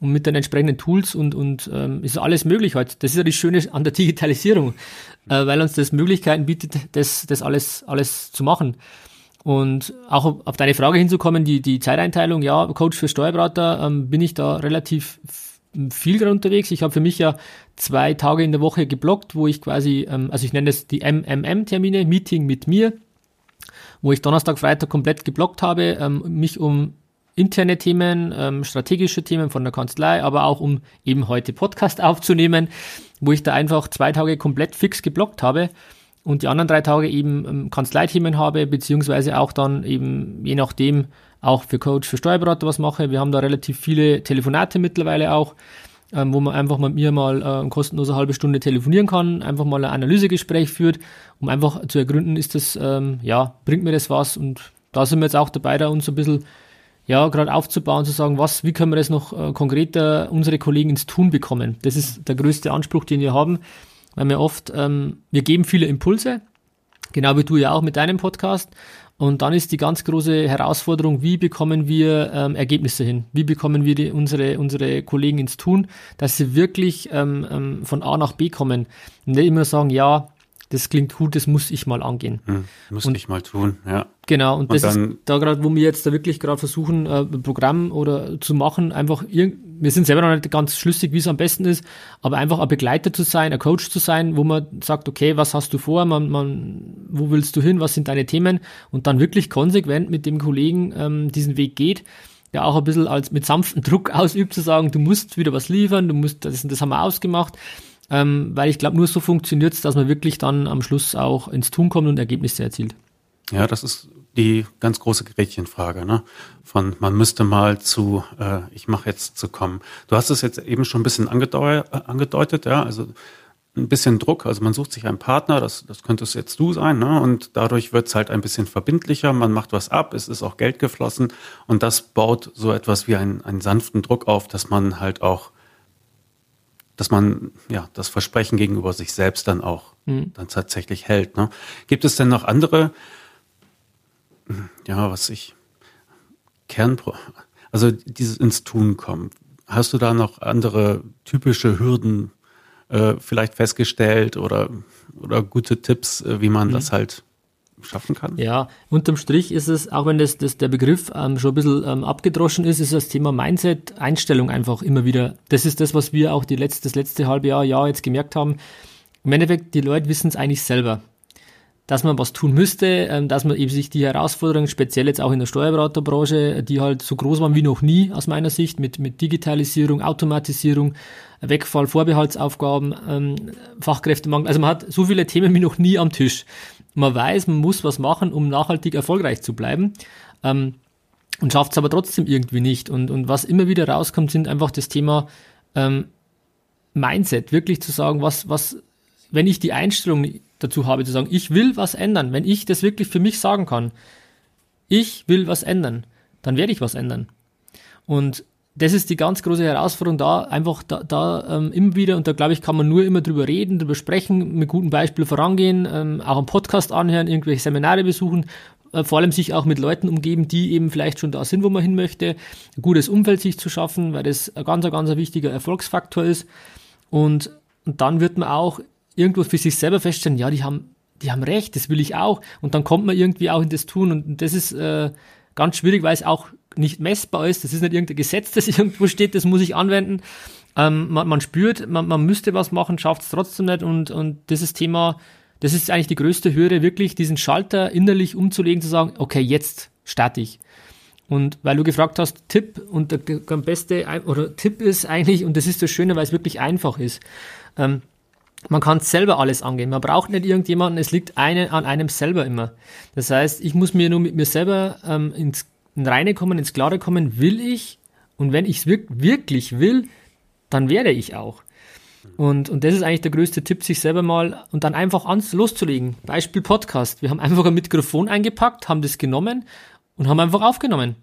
und mit den entsprechenden Tools und, und ähm, ist alles möglich heute. Das ist ja das Schöne an der Digitalisierung, äh, weil uns das Möglichkeiten bietet, das, das alles, alles zu machen. Und auch auf deine Frage hinzukommen, die, die Zeiteinteilung, ja, Coach für Steuerberater, ähm, bin ich da relativ viel gerade unterwegs. Ich habe für mich ja zwei Tage in der Woche geblockt, wo ich quasi, ähm, also ich nenne das die M M M-Termine, Meeting mit mir, wo ich Donnerstag, Freitag komplett geblockt habe, ähm, mich um interne Themen, ähm, strategische Themen von der Kanzlei, aber auch um eben heute Podcast aufzunehmen, wo ich da einfach zwei Tage komplett fix geblockt habe. und die anderen drei Tage eben Kanzleithemen habe, beziehungsweise auch dann eben je nachdem auch für Coach, für Steuerberater was mache. Wir haben da relativ viele Telefonate mittlerweile auch, ähm, wo man einfach mit mir mal äh, kostenlos eine halbe Stunde telefonieren kann, einfach mal ein Analysegespräch führt, um einfach zu ergründen, ist das, ähm, ja, bringt mir das was? Und da sind wir jetzt auch dabei, da uns so ein bisschen, ja, gerade aufzubauen, zu sagen, was, wie können wir das noch äh, konkreter unsere Kollegen ins Tun bekommen? Das ist der größte Anspruch, den wir haben, weil wir oft, ähm, wir geben viele Impulse, genau wie du ja auch mit deinem Podcast, und dann ist die ganz große Herausforderung, wie bekommen wir ähm, Ergebnisse hin? Wie bekommen wir die, unsere, unsere Kollegen ins Tun, dass sie wirklich ähm, ähm, von A nach B kommen? Und nicht immer sagen, ja, das klingt gut, das muss ich mal angehen. Hm, muss und, ich mal tun, ja. Genau, und, und das dann, ist da gerade, wo wir jetzt da wirklich gerade versuchen, äh, ein Programm oder zu machen, einfach irgendwie, wir sind selber noch nicht ganz schlüssig, wie es am besten ist, aber einfach ein Begleiter zu sein, ein Coach zu sein, wo man sagt, okay, was hast du vor, man, man, wo willst du hin, was sind deine Themen, und dann wirklich konsequent mit dem Kollegen ähm, diesen Weg geht, der auch ein bisschen als mit sanftem Druck ausübt, zu sagen, du musst wieder was liefern, du musst, das, das haben wir ausgemacht, ähm, weil ich glaube, nur so funktioniert es, dass man wirklich dann am Schluss auch ins Tun kommt und Ergebnisse erzielt. Ja, das ist die ganz große Gretchenfrage, ne? Von man müsste mal zu, äh, ich mache jetzt zu kommen. Du hast es jetzt eben schon ein bisschen angedeu- äh, angedeutet, ja, also ein bisschen Druck, also man sucht sich einen Partner, das, das könntest jetzt du sein, ne? Und dadurch wird es halt ein bisschen verbindlicher, man macht was ab, es ist auch Geld geflossen und das baut so etwas wie einen, einen sanften Druck auf, dass man halt auch, dass man ja das Versprechen gegenüber sich selbst dann auch mhm. dann tatsächlich hält, ne? Gibt es denn noch andere, ja, was ich, Kernpro, also dieses ins Tun kommen. Hast du da noch andere typische Hürden äh, vielleicht festgestellt oder, oder gute Tipps, wie man mhm. das halt schaffen kann? Ja, unterm Strich ist es, auch wenn das, das der Begriff ähm, schon ein bisschen ähm, abgedroschen ist, ist das Thema Mindset, Einstellung einfach immer wieder. Das ist das, was wir auch die letzte, das letzte halbe Jahr, Jahr jetzt gemerkt haben. Im Endeffekt, die Leute wissen es eigentlich selber, dass man was tun müsste, dass man eben sich die Herausforderungen, speziell jetzt auch in der Steuerberaterbranche, die halt so groß waren wie noch nie aus meiner Sicht, mit, mit Digitalisierung, Automatisierung, Wegfall, Vorbehaltsaufgaben, Fachkräftemangel, also man hat so viele Themen wie noch nie am Tisch. Man weiß, man muss was machen, um nachhaltig erfolgreich zu bleiben, und schafft es aber trotzdem irgendwie nicht. Und, und was immer wieder rauskommt, sind einfach das Thema ähm, Mindset, wirklich zu sagen, was, was, wenn ich die Einstellung dazu habe, zu sagen, ich will was ändern, wenn ich das wirklich für mich sagen kann, ich will was ändern, dann werde ich was ändern. Und das ist die ganz große Herausforderung da, einfach da, da ähm, immer wieder, und da glaube ich, kann man nur immer drüber reden, drüber sprechen, mit gutem Beispiel vorangehen, ähm, auch einen Podcast anhören, irgendwelche Seminare besuchen, äh, vor allem sich auch mit Leuten umgeben, die eben vielleicht schon da sind, wo man hin möchte, ein gutes Umfeld sich zu schaffen, weil das ein ganz, ganz wichtiger Erfolgsfaktor ist. Und, und dann wird man auch irgendwo für sich selber feststellen, ja, die haben, die haben recht, das will ich auch. Und dann kommt man irgendwie auch in das Tun. Und das ist äh, ganz schwierig, weil es auch nicht messbar ist. Das ist nicht irgendein Gesetz, das irgendwo steht, das muss ich anwenden. Ähm, man, man spürt, man, man müsste was machen, schafft es trotzdem nicht. Und, und das ist Thema, das ist eigentlich die größte Hürde, wirklich diesen Schalter innerlich umzulegen, zu sagen, okay, jetzt starte ich. Und weil du gefragt hast, Tipp, und der beste oder Tipp ist eigentlich, und das ist das Schöne, weil es wirklich einfach ist, ähm, man kann selber alles angehen. Man braucht nicht irgendjemanden, es liegt eine, an einem selber immer. Das heißt, ich muss mir nur mit mir selber ähm, ins Reine kommen, ins Klare kommen, will ich, und wenn ich es wirk- wirklich will, dann werde ich auch. Und, und das ist eigentlich der größte Tipp, sich selber mal und dann einfach ans, loszulegen. Beispiel Podcast. Wir haben einfach ein Mikrofon eingepackt, haben das genommen und haben einfach aufgenommen.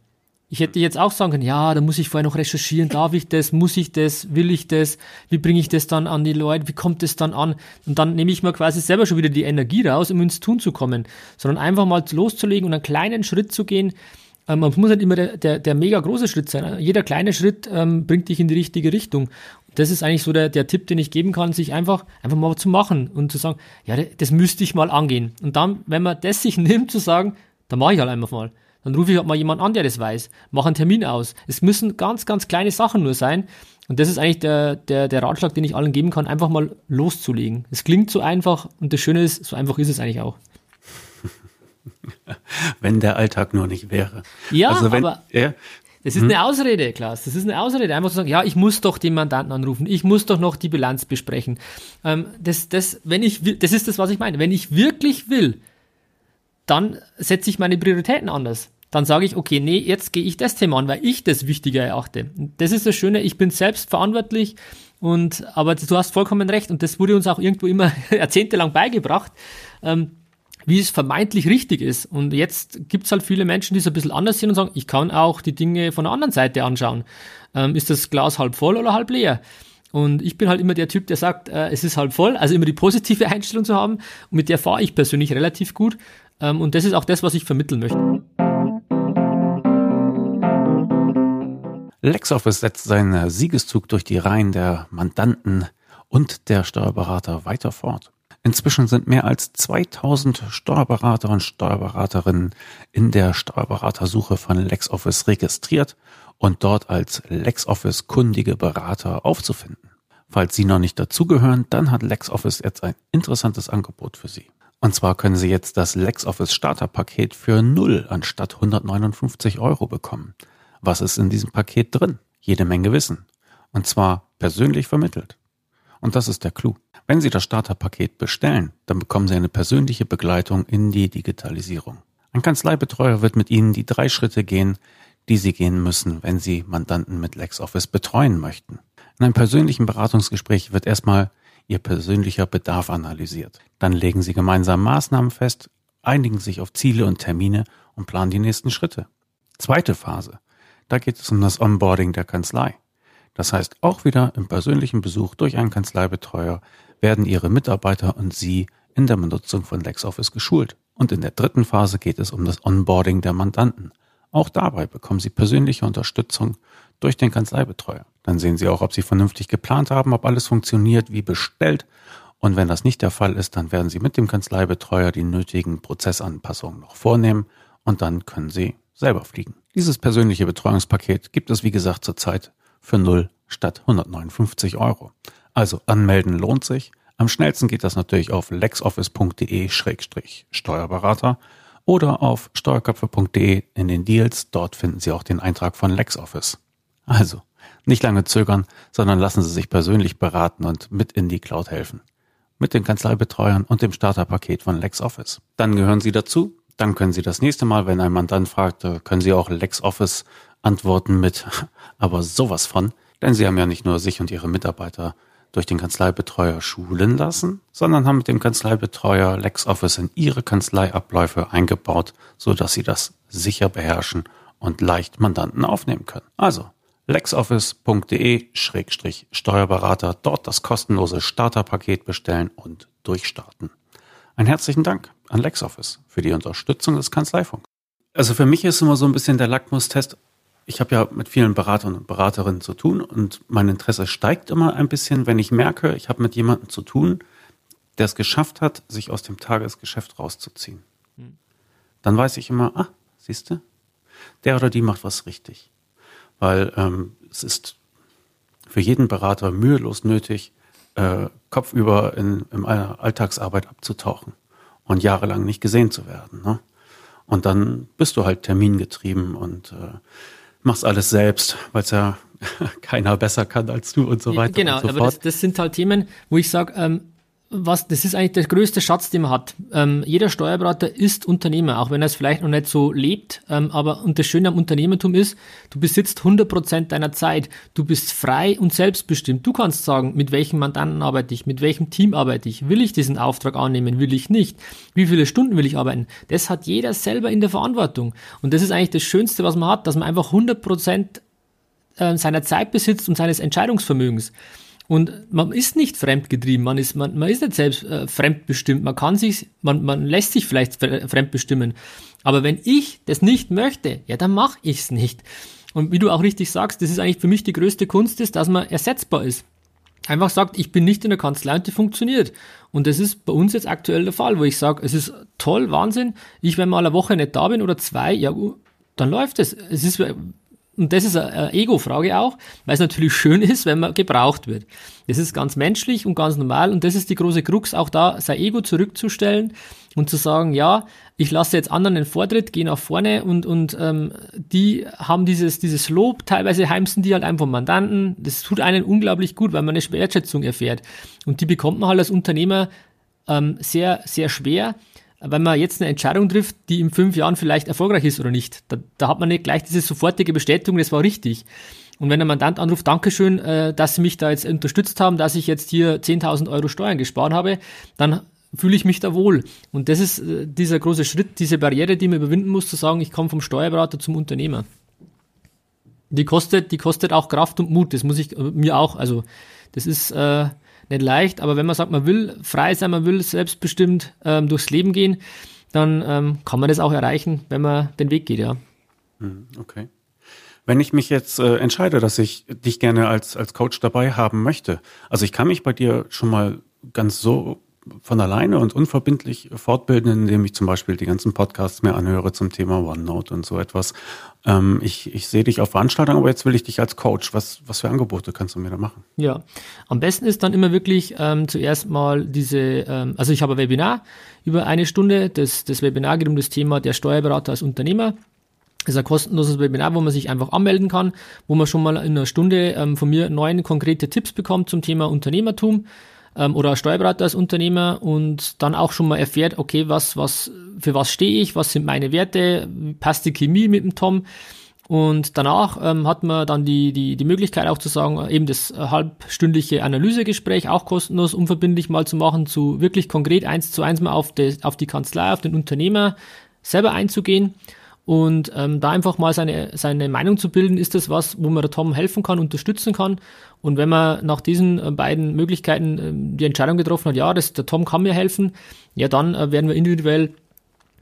Ich hätte jetzt auch sagen können, ja, da muss ich vorher noch recherchieren, darf ich das, muss ich das, will ich das, wie bringe ich das dann an die Leute, wie kommt das dann an? Und dann nehme ich mir quasi selber schon wieder die Energie raus, um ins Tun zu kommen, sondern einfach mal loszulegen und einen kleinen Schritt zu gehen. Man muss nicht immer der, der, der mega große Schritt sein. Jeder kleine Schritt ähm, bringt dich in die richtige Richtung. Das ist eigentlich so der, der Tipp, den ich geben kann, sich einfach, einfach mal zu machen und zu sagen, ja, das müsste ich mal angehen. Und dann, wenn man das sich nimmt, zu sagen, dann mache ich halt einfach mal. Dann rufe ich halt mal jemanden an, der das weiß. Mach einen Termin aus. Es müssen ganz, ganz kleine Sachen nur sein. Und das ist eigentlich der, der, der Ratschlag, den ich allen geben kann, einfach mal loszulegen. Es klingt so einfach und das Schöne ist, so einfach ist es eigentlich auch. Wenn der Alltag nur nicht wäre. Ja, also wenn, aber ja, Das ist hm. eine Ausrede, Klaas. Das ist eine Ausrede. Einfach zu sagen, ja, ich muss doch den Mandanten anrufen. Ich muss doch noch die Bilanz besprechen. Ähm, das, das, wenn ich, das ist das, was ich meine. Wenn ich wirklich will, dann setze ich meine Prioritäten anders. Dann sage ich, okay, nee, jetzt gehe ich das Thema an, weil ich das wichtiger erachte. Das ist das Schöne. Ich bin selbst verantwortlich. Und, aber du hast vollkommen recht. Und das wurde uns auch irgendwo immer jahrzehntelang beigebracht. Ähm, wie es vermeintlich richtig ist. Und jetzt gibt es halt viele Menschen, die so ein bisschen anders sind und sagen, ich kann auch die Dinge von der anderen Seite anschauen. Ähm, ist das Glas halb voll oder halb leer? Und ich bin halt immer der Typ, der sagt, äh, es ist halb voll, also immer die positive Einstellung zu haben. Und mit der fahre ich persönlich relativ gut. Ähm, und das ist auch das, was ich vermitteln möchte. Lexoffice setzt seinen Siegeszug durch die Reihen der Mandanten und der Steuerberater weiter fort. Inzwischen sind mehr als zweitausend Steuerberater und Steuerberaterinnen in der Steuerberatersuche von Lexoffice registriert und dort als Lexoffice-kundige Berater aufzufinden. Falls Sie noch nicht dazugehören, dann hat Lexoffice jetzt ein interessantes Angebot für Sie. Und zwar können Sie jetzt das Lexoffice Starterpaket für null anstatt hundertneunundfünfzig Euro bekommen. Was ist in diesem Paket drin? Jede Menge Wissen. Und zwar persönlich vermittelt. Und das ist der Clou. Wenn Sie das Starterpaket bestellen, dann bekommen Sie eine persönliche Begleitung in die Digitalisierung. Ein Kanzleibetreuer wird mit Ihnen die drei Schritte gehen, die Sie gehen müssen, wenn Sie Mandanten mit Lexoffice betreuen möchten. In einem persönlichen Beratungsgespräch wird erstmal Ihr persönlicher Bedarf analysiert. Dann legen Sie gemeinsam Maßnahmen fest, einigen sich auf Ziele und Termine und planen die nächsten Schritte. Zweite Phase. Da geht es um das Onboarding der Kanzlei. Das heißt, auch wieder im persönlichen Besuch durch einen Kanzleibetreuer werden Ihre Mitarbeiter und Sie in der Benutzung von Lexoffice geschult. Und in der dritten Phase geht es um das Onboarding der Mandanten. Auch dabei bekommen Sie persönliche Unterstützung durch den Kanzleibetreuer. Dann sehen Sie auch, ob Sie vernünftig geplant haben, ob alles funktioniert, wie bestellt. Und wenn das nicht der Fall ist, dann werden Sie mit dem Kanzleibetreuer die nötigen Prozessanpassungen noch vornehmen und dann können Sie selber fliegen. Dieses persönliche Betreuungspaket gibt es, wie gesagt, zurzeit für null statt hundertneunundfünfzig Euro. Also anmelden lohnt sich. Am schnellsten geht das natürlich auf lexoffice punkt de schrägstrich Steuerberater oder auf steuerköpfe punkt de in den Deals. Dort finden Sie auch den Eintrag von Lexoffice. Also nicht lange zögern, sondern lassen Sie sich persönlich beraten und mit in die Cloud helfen. Mit den Kanzleibetreuern und dem Starterpaket von Lexoffice. Dann gehören Sie dazu. Dann können Sie das nächste Mal, wenn ein Mandant fragt, können Sie auch Lexoffice antworten mit, aber sowas von. Denn Sie haben ja nicht nur sich und Ihre Mitarbeiter durch den Kanzleibetreuer schulen lassen, sondern haben mit dem Kanzleibetreuer Lexoffice in Ihre Kanzleiabläufe eingebaut, sodass Sie das sicher beherrschen und leicht Mandanten aufnehmen können. Also lexoffice punkt de schrägstrich Steuerberater, dort das kostenlose Starterpaket bestellen und durchstarten. Einen herzlichen Dank an Lexoffice für die Unterstützung des Kanzleifunks. Also für mich ist immer so ein bisschen der Lackmustest. Ich habe ja mit vielen Beratern und Beraterinnen zu tun und mein Interesse steigt immer ein bisschen, wenn ich merke, ich habe mit jemandem zu tun, der es geschafft hat, sich aus dem Tagesgeschäft rauszuziehen. Dann weiß ich immer, ah, siehst du, der oder die macht was richtig. Weil ähm, es ist für jeden Berater mühelos nötig, äh, kopfüber in, in einer Alltagsarbeit abzutauchen und jahrelang nicht gesehen zu werden. Ne? Und dann bist du halt termingetrieben und äh, machst alles selbst, weil es ja keiner besser kann als du und so weiter. Genau, und so aber fort. Das, das sind halt Themen, wo ich sage, ähm, was, das ist eigentlich der größte Schatz, den man hat. Ähm, jeder Steuerberater ist Unternehmer, auch wenn er es vielleicht noch nicht so lebt. Ähm, aber und das Schöne am Unternehmertum ist, du besitzt hundert Prozent deiner Zeit. Du bist frei und selbstbestimmt. Du kannst sagen, mit welchem Mandanten arbeite ich, mit welchem Team arbeite ich. Will ich diesen Auftrag annehmen, will ich nicht? Wie viele Stunden will ich arbeiten? Das hat jeder selber in der Verantwortung. Und das ist eigentlich das Schönste, was man hat, dass man einfach hundert Prozent seiner Zeit besitzt und seines Entscheidungsvermögens. Und man ist nicht fremdgetrieben, man ist, man, man ist nicht selbst äh, fremdbestimmt, man kann sich, man, man lässt sich vielleicht fremdbestimmen. Aber wenn ich das nicht möchte, ja, dann mache ich es nicht. Und wie du auch richtig sagst, das ist eigentlich für mich die größte Kunst, ist, dass man ersetzbar ist. Einfach sagt, ich bin nicht in der Kanzlei und die funktioniert. Und das ist bei uns jetzt aktuell der Fall, wo ich sage, es ist toll, Wahnsinn, ich, wenn mal eine Woche nicht da bin oder zwei, ja, dann läuft es. Es ist... und das ist eine Ego-Frage auch, weil es natürlich schön ist, wenn man gebraucht wird. Das ist ganz menschlich und ganz normal und das ist die große Krux, auch da sein Ego zurückzustellen und zu sagen, ja, ich lasse jetzt anderen den Vortritt, gehe nach vorne und, und ähm, die haben dieses, dieses Lob, teilweise heimsen die halt einem vom Mandanten, das tut einen unglaublich gut, weil man eine Wertschätzung erfährt und die bekommt man halt als Unternehmer ähm, sehr, sehr schwer, wenn man jetzt eine Entscheidung trifft, die in fünf Jahren vielleicht erfolgreich ist oder nicht. Da, da hat man nicht gleich diese sofortige Bestätigung, das war richtig. Und wenn ein Mandant anruft, Dankeschön, äh, dass Sie mich da jetzt unterstützt haben, dass ich jetzt hier zehntausend Euro Steuern gespart habe, dann fühle ich mich da wohl. Und das ist äh, dieser große Schritt, diese Barriere, die man überwinden muss, zu sagen, ich komme vom Steuerberater zum Unternehmer. Die kostet, die kostet auch Kraft und Mut, das muss ich äh, mir auch, also das ist... Äh, nicht leicht, aber wenn man sagt, man will frei sein, man will selbstbestimmt ähm, durchs Leben gehen, dann ähm, kann man das auch erreichen, wenn man den Weg geht, ja. Okay. Wenn ich mich jetzt äh, entscheide, dass ich dich gerne als, als Coach dabei haben möchte, also ich kann mich bei dir schon mal ganz so von alleine und unverbindlich fortbilden, indem ich zum Beispiel die ganzen Podcasts mir anhöre zum Thema OneNote und so etwas. Ähm, ich, ich sehe dich auf Veranstaltungen, aber jetzt will ich dich als Coach. Was, was für Angebote kannst du mir da machen? Ja, am besten ist dann immer wirklich ähm, zuerst mal diese, ähm, also ich habe ein Webinar über eine Stunde. Das, das Webinar geht um das Thema der Steuerberater als Unternehmer. Das ist ein kostenloses Webinar, wo man sich einfach anmelden kann, wo man schon mal in einer Stunde ähm, von mir neun konkrete Tipps bekommt zum Thema Unternehmertum oder Steuerberater als Unternehmer und dann auch schon mal erfährt, okay, was, was, für was stehe ich, was sind meine Werte, passt die Chemie mit dem Tom und danach ähm, hat man dann die, die, die Möglichkeit auch zu sagen, eben das halbstündliche Analysegespräch auch kostenlos, unverbindlich mal zu machen, zu wirklich konkret eins zu eins mal auf, des, auf die Kanzlei, auf den Unternehmer selber einzugehen und ähm, da einfach mal seine, seine Meinung zu bilden, ist das was, wo man der Tom helfen kann, unterstützen kann. Und wenn man nach diesen beiden Möglichkeiten die Entscheidung getroffen hat, ja, das, der Tom kann mir helfen, ja, dann werden wir individuell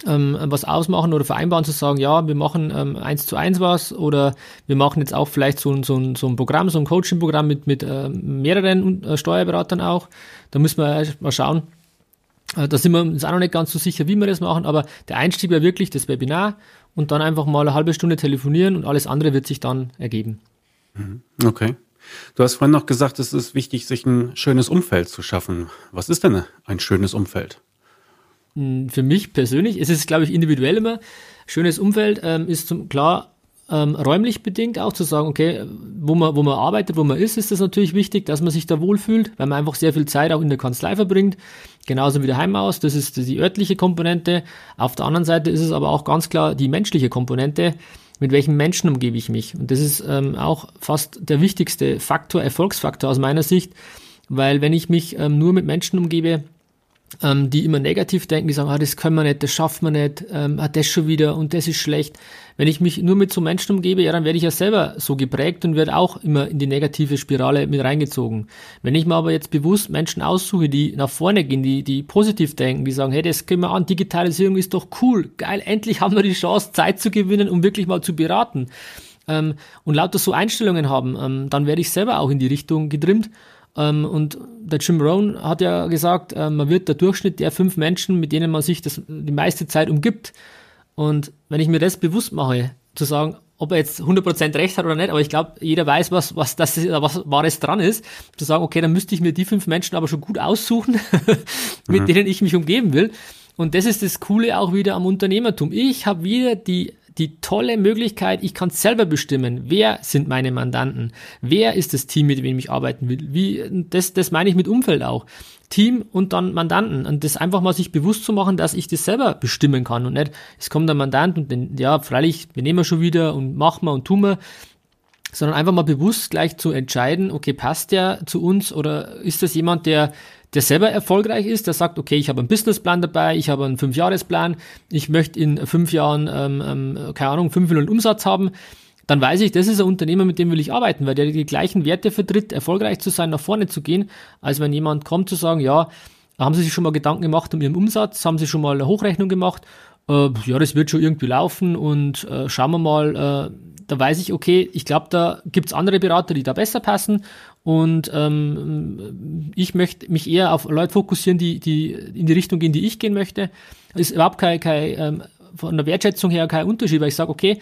ähm, was ausmachen oder vereinbaren, zu sagen, ja, wir machen ähm, eins zu eins was oder wir machen jetzt auch vielleicht so, so, so ein Programm, so ein Coaching-Programm mit, mit äh, mehreren äh, Steuerberatern auch. Da müssen wir mal schauen. Da sind wir uns auch noch nicht ganz so sicher, wie wir das machen, aber der Einstieg wäre wirklich das Webinar und dann einfach mal eine halbe Stunde telefonieren und alles andere wird sich dann ergeben. Okay. Du hast vorhin noch gesagt, es ist wichtig, sich ein schönes Umfeld zu schaffen. Was ist denn ein schönes Umfeld? Für mich persönlich ist es, glaube ich, individuell immer. Schönes Umfeld ähm, ist zum, klar ähm, räumlich bedingt auch zu sagen, okay, wo man, wo man arbeitet, wo man ist, ist das natürlich wichtig, dass man sich da wohlfühlt, weil man einfach sehr viel Zeit auch in der Kanzlei verbringt, genauso wie daheim aus. Das ist die örtliche Komponente. Auf der anderen Seite ist es aber auch ganz klar die menschliche Komponente. Mit welchen Menschen umgebe ich mich? Und das ist ähm, auch fast der wichtigste Faktor, Erfolgsfaktor aus meiner Sicht, weil wenn ich mich ähm, nur mit Menschen umgebe, ähm, die immer negativ denken, die sagen, ah, das können wir nicht, das schaffen wir nicht, ähm, ah, das schon wieder und das ist schlecht. Wenn ich mich nur mit so Menschen umgebe, ja, dann werde ich ja selber so geprägt und werde auch immer in die negative Spirale mit reingezogen. Wenn ich mir aber jetzt bewusst Menschen aussuche, die nach vorne gehen, die, die positiv denken, die sagen, hey, das können wir an, Digitalisierung ist doch cool, geil, endlich haben wir die Chance, Zeit zu gewinnen, um wirklich mal zu beraten ähm, und lauter so Einstellungen haben, ähm, dann werde ich selber auch in die Richtung getrimmt. Und der Jim Rohn hat ja gesagt, man wird der Durchschnitt der fünf Menschen, mit denen man sich das, die meiste Zeit umgibt. Und wenn ich mir das bewusst mache, zu sagen, ob er jetzt hundert Prozent recht hat oder nicht, aber ich glaube, jeder weiß, was, was, das ist, was Wahres dran ist, zu sagen, okay, dann müsste ich mir die fünf Menschen aber schon gut aussuchen, mit mhm. denen ich mich umgeben will. Und das ist das Coole auch wieder am Unternehmertum. Ich habe wieder die die tolle Möglichkeit, ich kann selber bestimmen, wer sind meine Mandanten, wer ist das Team, mit dem ich arbeiten will, wie, das, das meine ich mit Umfeld auch, Team und dann Mandanten und das einfach mal sich bewusst zu machen, dass ich das selber bestimmen kann und nicht, es kommt der Mandant und den, ja, freilich, wir nehmen wir schon wieder und machen wir und tun wir, sondern einfach mal bewusst gleich zu entscheiden, okay, passt der zu uns oder ist das jemand, der der selber erfolgreich ist, der sagt, okay, ich habe einen Businessplan dabei, ich habe einen Fünfjahresplan, ich möchte in fünf Jahren, ähm, keine Ahnung, fünf Millionen Umsatz haben, dann weiß ich, das ist ein Unternehmer, mit dem will ich arbeiten, weil der die gleichen Werte vertritt, erfolgreich zu sein, nach vorne zu gehen, als wenn jemand kommt zu sagen, ja, haben Sie sich schon mal Gedanken gemacht um Ihren Umsatz, haben Sie schon mal eine Hochrechnung gemacht, äh, ja, das wird schon irgendwie laufen und äh, schauen wir mal, äh, da weiß ich, okay, ich glaube, da gibt's andere Berater, die da besser passen und ähm, ich möchte mich eher auf Leute fokussieren, die, die in die Richtung gehen, die ich gehen möchte. Ist überhaupt kein, kein ähm, von der Wertschätzung her kein Unterschied, weil ich sage, okay,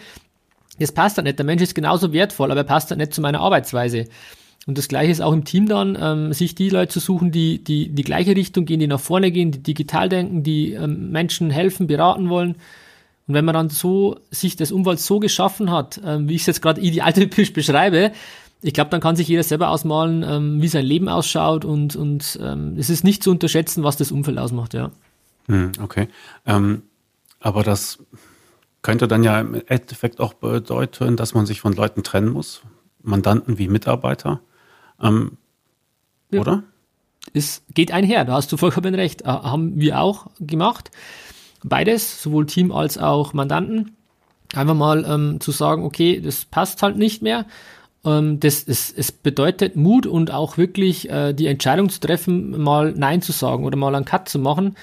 das passt da nicht. Der Mensch ist genauso wertvoll, aber er passt da nicht zu meiner Arbeitsweise. Und das Gleiche ist auch im Team dann, ähm, sich die Leute zu suchen, die, die in die gleiche Richtung gehen, die nach vorne gehen, die digital denken, die ähm, Menschen helfen, beraten wollen. Und wenn man dann so sich das Umfeld so geschaffen hat, ähm, wie ich es jetzt gerade idealtypisch beschreibe, ich glaube, dann kann sich jeder selber ausmalen, ähm, wie sein Leben ausschaut. Und, und ähm, es ist nicht zu unterschätzen, was das Umfeld ausmacht, ja. Hm, okay, ähm, aber das könnte dann ja im Endeffekt auch bedeuten, dass man sich von Leuten trennen muss, Mandanten wie Mitarbeiter. Ähm, ja. Oder? Es geht einher, da hast du vollkommen recht. Haben wir auch gemacht. Beides, sowohl Team als auch Mandanten. Einfach mal ähm, zu sagen, okay, das passt halt nicht mehr. Ähm, das, es, es bedeutet Mut und auch wirklich äh, die Entscheidung zu treffen, mal Nein zu sagen oder mal einen Cut zu machen.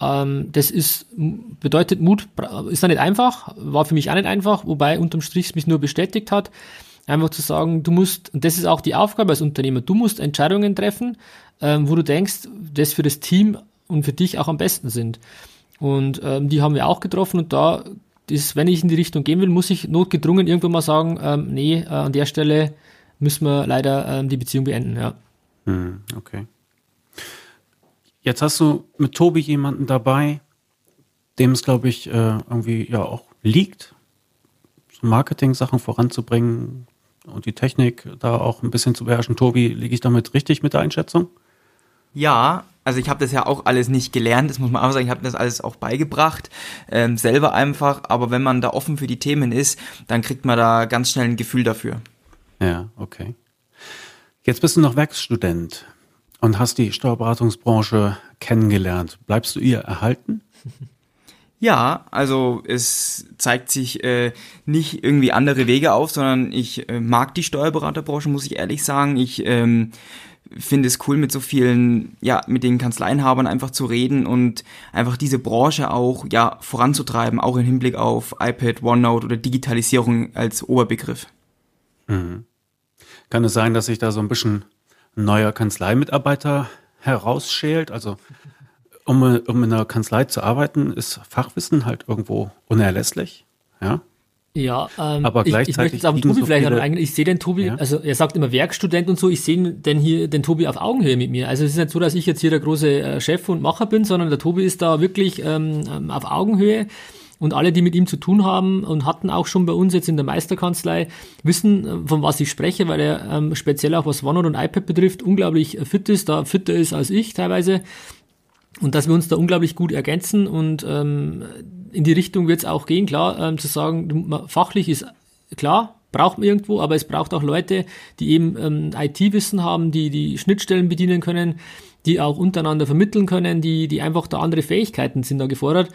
Ähm, das ist, bedeutet Mut, ist ja nicht einfach, war für mich auch nicht einfach, wobei unterm Strich es mich nur bestätigt hat. Einfach zu sagen, du musst, und das ist auch die Aufgabe als Unternehmer, du musst Entscheidungen treffen, ähm, wo du denkst, das für das Team und für dich auch am besten sind. Und ähm, die haben wir auch getroffen und da ist, wenn ich in die Richtung gehen will, muss ich notgedrungen irgendwann mal sagen, ähm, nee, äh, an der Stelle müssen wir leider ähm, die Beziehung beenden, ja. Hm, okay. Jetzt hast du mit Tobi jemanden dabei, dem es, glaube ich, äh, irgendwie ja auch liegt, so Marketing-Sachen voranzubringen und die Technik da auch ein bisschen zu beherrschen. Tobi, liege ich damit richtig mit der Einschätzung? Ja, also ich habe das ja auch alles nicht gelernt, das muss man auch sagen, ich habe das alles auch beigebracht, ähm, selber einfach, aber wenn man da offen für die Themen ist, dann kriegt man da ganz schnell ein Gefühl dafür. Ja, okay. Jetzt bist du noch Werkstudent und hast die Steuerberatungsbranche kennengelernt. Bleibst du ihr erhalten? Ja, also es zeigt sich äh, nicht irgendwie andere Wege auf, sondern ich äh, mag die Steuerberaterbranche, muss ich ehrlich sagen. Ich ähm, finde es cool, mit so vielen, ja, mit den Kanzleienhabern einfach zu reden und einfach diese Branche auch, ja, voranzutreiben, auch im Hinblick auf iPad, OneNote oder Digitalisierung als Oberbegriff. Mhm. Kann es sein, dass sich da so ein bisschen ein neuer Kanzleimitarbeiter herausschält? Also Um, um in einer Kanzlei zu arbeiten, ist Fachwissen halt irgendwo unerlässlich, ja? Ja, ähm, aber gleichzeitig ich, ich möchte jetzt Tobi so vielleicht viele, ich sehe den Tobi, ja? Also er sagt immer Werkstudent und so, ich sehe den hier, den Tobi auf Augenhöhe mit mir. Also es ist nicht so, dass ich jetzt hier der große Chef und Macher bin, sondern der Tobi ist da wirklich ähm, auf Augenhöhe. Und alle, die mit ihm zu tun haben und hatten auch schon bei uns jetzt in der Meisterkanzlei, wissen, von was ich spreche, weil er ähm, speziell auch was OneNote und iPad betrifft, unglaublich fit ist, da fitter ist als ich teilweise. Und dass wir uns da unglaublich gut ergänzen und ähm, in die Richtung wird es auch gehen, klar, ähm, zu sagen, fachlich ist klar, braucht man irgendwo, aber es braucht auch Leute, die eben ähm, I T-Wissen haben, die die Schnittstellen bedienen können, die auch untereinander vermitteln können, die die einfach da andere Fähigkeiten sind da gefordert.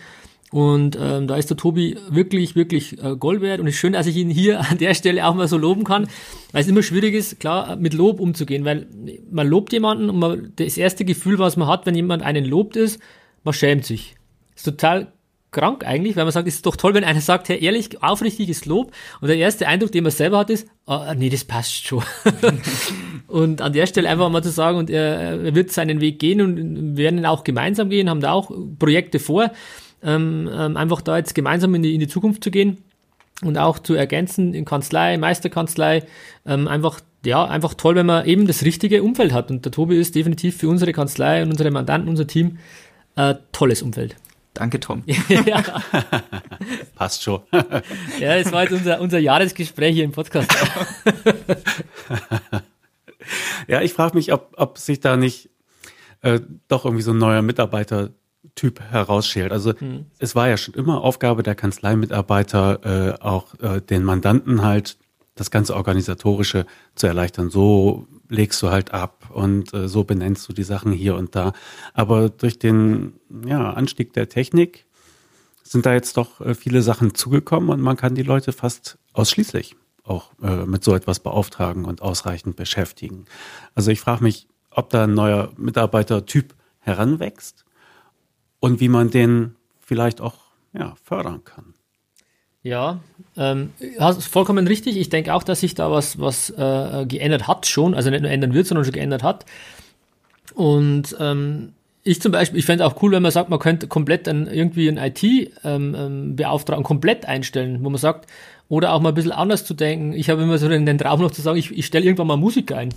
Und ähm, da ist der Tobi wirklich, wirklich äh, Gold wert. Und es ist schön, dass ich ihn hier an der Stelle auch mal so loben kann, weil es immer schwierig ist, klar, mit Lob umzugehen, weil man lobt jemanden und man, das erste Gefühl, was man hat, wenn jemand einen lobt, ist, man schämt sich. Ist total krank eigentlich, weil man sagt, es ist doch toll, wenn einer sagt, hey, ehrlich, aufrichtiges Lob. Und der erste Eindruck, den man selber hat, ist, ah, nee, das passt schon. Und an der Stelle einfach mal zu sagen, und er, er wird seinen Weg gehen und werden ihn auch gemeinsam gehen, haben da auch Projekte vor, Ähm, einfach da jetzt gemeinsam in die, in die Zukunft zu gehen und auch zu ergänzen in Kanzlei, Meisterkanzlei, ähm, einfach, ja, einfach toll, wenn man eben das richtige Umfeld hat. Und der Tobi ist definitiv für unsere Kanzlei und unsere Mandanten, unser Team, äh, tolles Umfeld. Danke, Tom. Ja. Passt schon. Ja, das war jetzt unser, unser Jahresgespräch hier im Podcast. Ja, ich frage mich, ob, ob sich da nicht äh, doch irgendwie so ein neuer Mitarbeiter Typ herausschält. Also hm. es war ja schon immer Aufgabe der Kanzleimitarbeiter, äh, auch äh, den Mandanten halt das ganze Organisatorische zu erleichtern. So legst du halt ab und äh, so benennst du die Sachen hier und da. Aber durch den ja, Anstieg der Technik sind da jetzt doch äh, viele Sachen zugekommen und man kann die Leute fast ausschließlich auch äh, mit so etwas beauftragen und ausreichend beschäftigen. Also ich frage mich, ob da ein neuer Mitarbeitertyp heranwächst. Und wie man den vielleicht auch ja, fördern kann. Ja, ähm, hast vollkommen richtig. Ich denke auch, dass sich da was, was äh, geändert hat schon. Also nicht nur ändern wird, sondern schon geändert hat. Und ähm, ich zum Beispiel, ich fände es auch cool, wenn man sagt, man könnte komplett einen, irgendwie einen I T-Beauftragten ähm, komplett einstellen, wo man sagt, Oder auch mal ein bisschen anders zu denken. Ich habe immer so den, den Traum noch zu sagen, ich, ich stelle irgendwann mal Musik ein.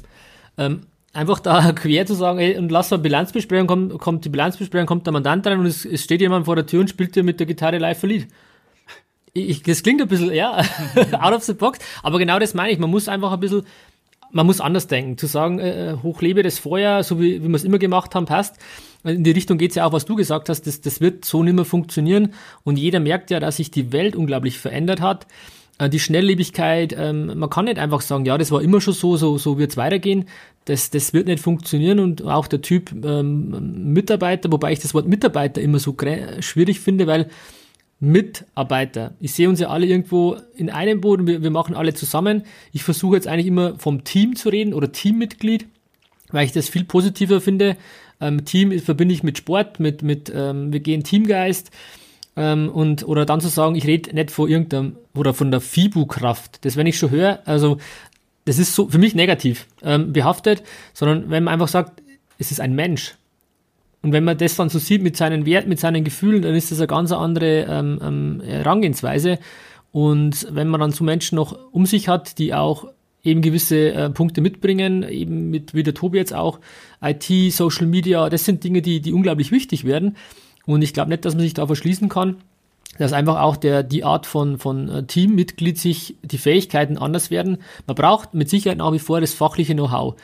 Ähm, einfach da quer zu sagen, ey, und lass mal Bilanzbesprechung, kommt, kommt die Bilanzbesprechung, kommt der Mandant rein und es, es steht jemand vor der Tür und spielt dir mit der Gitarre live ein Lied. Ich, das klingt ein bisschen, ja, out of the box, aber genau das meine ich, man muss einfach ein bisschen, man muss anders denken, zu sagen, äh, hochlebe das Feuer, so wie, wie wir es immer gemacht haben, passt. In die Richtung geht's ja auch, was du gesagt hast, das, das wird so nicht mehr funktionieren und jeder merkt ja, dass sich die Welt unglaublich verändert hat, äh, die Schnelllebigkeit, ähm, man kann nicht einfach sagen, ja, das war immer schon so, so, so wird's weitergehen, das, das wird nicht funktionieren und auch der Typ ähm, Mitarbeiter, wobei ich das Wort Mitarbeiter immer so schwierig finde, weil Mitarbeiter. Ich sehe uns ja alle irgendwo in einem Boot und wir, wir machen alle zusammen. Ich versuche jetzt eigentlich immer vom Team zu reden oder Teammitglied, weil ich das viel positiver finde. Ähm, Team verbinde ich mit Sport, mit, mit ähm, wir gehen Teamgeist ähm, und oder dann zu sagen, ich rede nicht von irgendeinem oder von der Fibu-Kraft. Das, wenn ich schon höre, also das ist so für mich negativ ähm, behaftet, sondern wenn man einfach sagt, es ist ein Mensch. Und wenn man das dann so sieht mit seinen Werten, mit seinen Gefühlen, dann ist das eine ganz andere ähm, ähm, Herangehensweise. Und wenn man dann so Menschen noch um sich hat, die auch eben gewisse äh, Punkte mitbringen, eben mit wie der Tobi jetzt auch, I T, Social Media, das sind Dinge, die, die unglaublich wichtig werden. Und ich glaube nicht, dass man sich da verschließen kann, dass einfach auch der die Art von, von Teammitglied sich die Fähigkeiten anders werden. Man braucht mit Sicherheit nach wie vor das fachliche Know-how.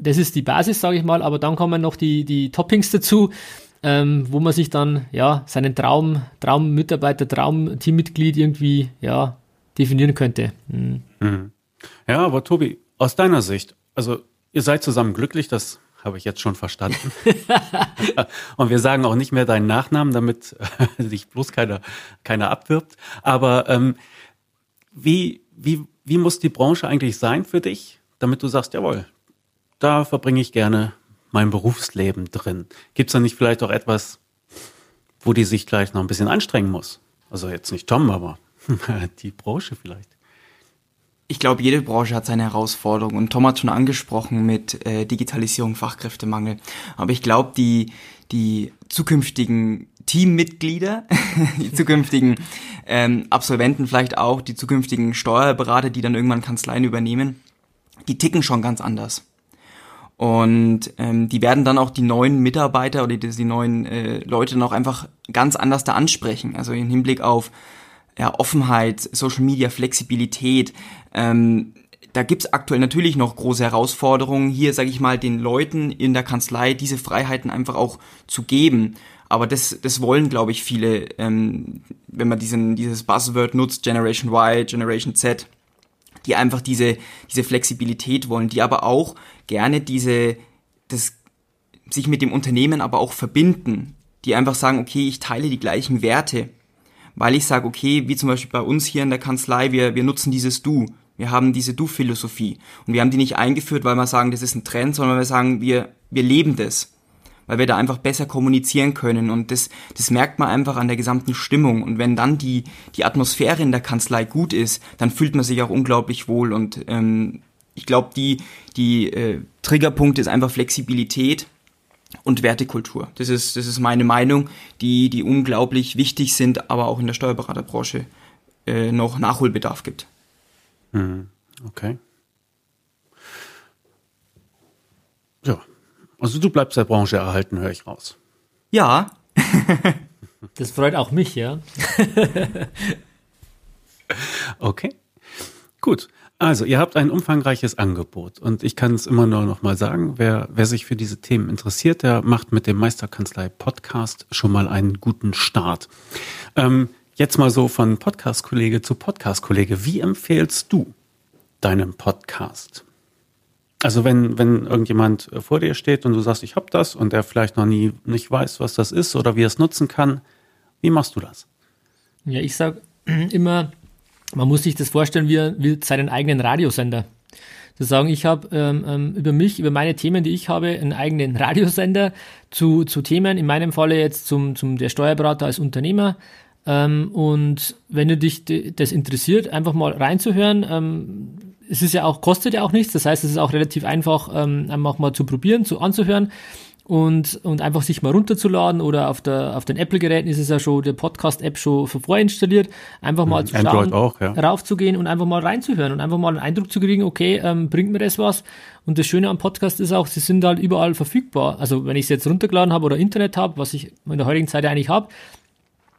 Das ist die Basis, sage ich mal, aber dann kommen noch die, die Toppings dazu, ähm, wo man sich dann ja seinen Traum, Traummitarbeiter, Traum-Teammitglied irgendwie ja definieren könnte. Mhm. Mhm. Ja, aber Tobi, aus deiner Sicht, also ihr seid zusammen glücklich, das habe ich jetzt schon verstanden. Und wir sagen auch nicht mehr deinen Nachnamen, damit dich bloß keiner, keiner abwirbt. Aber ähm, wie, wie, wie muss die Branche eigentlich sein für dich, damit du sagst, jawohl, da verbringe ich gerne mein Berufsleben drin. Gibt es da nicht vielleicht auch etwas, wo die sich gleich noch ein bisschen anstrengen muss? Also jetzt nicht Tom, aber die Branche vielleicht. Ich glaube, jede Branche hat seine Herausforderungen. Und Tom hat schon angesprochen mit äh, Digitalisierung, Fachkräftemangel. Aber ich glaube, die, die zukünftigen Teammitglieder, die zukünftigen ähm, Absolventen vielleicht auch, die zukünftigen Steuerberater, die dann irgendwann Kanzleien übernehmen, die ticken schon ganz anders. Und ähm, die werden dann auch die neuen Mitarbeiter oder die, die neuen äh, Leute noch einfach ganz anders da ansprechen. Also im Hinblick auf ja, Offenheit, Social Media, Flexibilität. Ähm, da gibt's aktuell natürlich noch große Herausforderungen, hier, sage ich mal, den Leuten in der Kanzlei diese Freiheiten einfach auch zu geben. Aber das, das wollen, glaube ich, viele, ähm, wenn man diesen, dieses Buzzword nutzt, Generation Y, Generation Z, die einfach diese diese Flexibilität wollen, die aber auch gerne diese das sich mit dem Unternehmen aber auch verbinden, die einfach sagen, okay, ich teile die gleichen Werte, weil ich sage, okay, wie zum Beispiel bei uns hier in der Kanzlei, wir wir nutzen dieses Du, wir haben diese Du-Philosophie und wir haben die nicht eingeführt, weil wir sagen, das ist ein Trend, sondern wir sagen, wir wir leben das, weil wir da einfach besser kommunizieren können und das das merkt man einfach an der gesamten Stimmung und wenn dann die die Atmosphäre in der Kanzlei gut ist, dann fühlt man sich auch unglaublich wohl und ähm, ich glaube, die die äh, Triggerpunkte ist einfach Flexibilität und Wertekultur. Das ist das ist meine Meinung, die die unglaublich wichtig sind, aber auch in der Steuerberaterbranche äh, noch Nachholbedarf gibt. Mhm. Okay. Ja. Also du bleibst der Branche erhalten, höre ich raus. Ja. Das freut auch mich, ja. Okay, gut. Also ihr habt ein umfangreiches Angebot und ich kann es immer nur noch mal sagen, wer, wer sich für diese Themen interessiert, der macht mit dem Meisterkanzlei-Podcast schon mal einen guten Start. Ähm, jetzt mal so von Podcast-Kollege zu Podcast-Kollege. Wie empfehlst du deinem Podcast? Also wenn wenn irgendjemand vor dir steht und du sagst, ich hab das und er vielleicht noch nie nicht weiß, was das ist oder wie er es nutzen kann, wie machst du das? Ja, ich sag immer, man muss sich das vorstellen wie, wie seinen eigenen Radiosender. Zu sagen, ich habe ähm, über mich, über meine Themen, die ich habe, einen eigenen Radiosender zu zu Themen, in meinem Falle jetzt zum zum der Steuerberater als Unternehmer. Ähm, und wenn du dich das interessiert, einfach mal reinzuhören, ähm, es ist ja auch, kostet ja auch nichts, das heißt, es ist auch relativ einfach, ähm, einfach mal zu probieren, zu anzuhören und, und einfach sich mal runterzuladen, oder auf, der, auf den Apple-Geräten ist es ja schon, der Podcast-App schon vorinstalliert, einfach mal zu schauen, auch, ja. raufzugehen und einfach mal reinzuhören und einfach mal einen Eindruck zu kriegen, okay, ähm, bringt mir das was? Und das Schöne am Podcast ist auch, sie sind halt überall verfügbar. Also wenn ich es jetzt runtergeladen habe oder Internet habe, was ich in der heutigen Zeit eigentlich habe,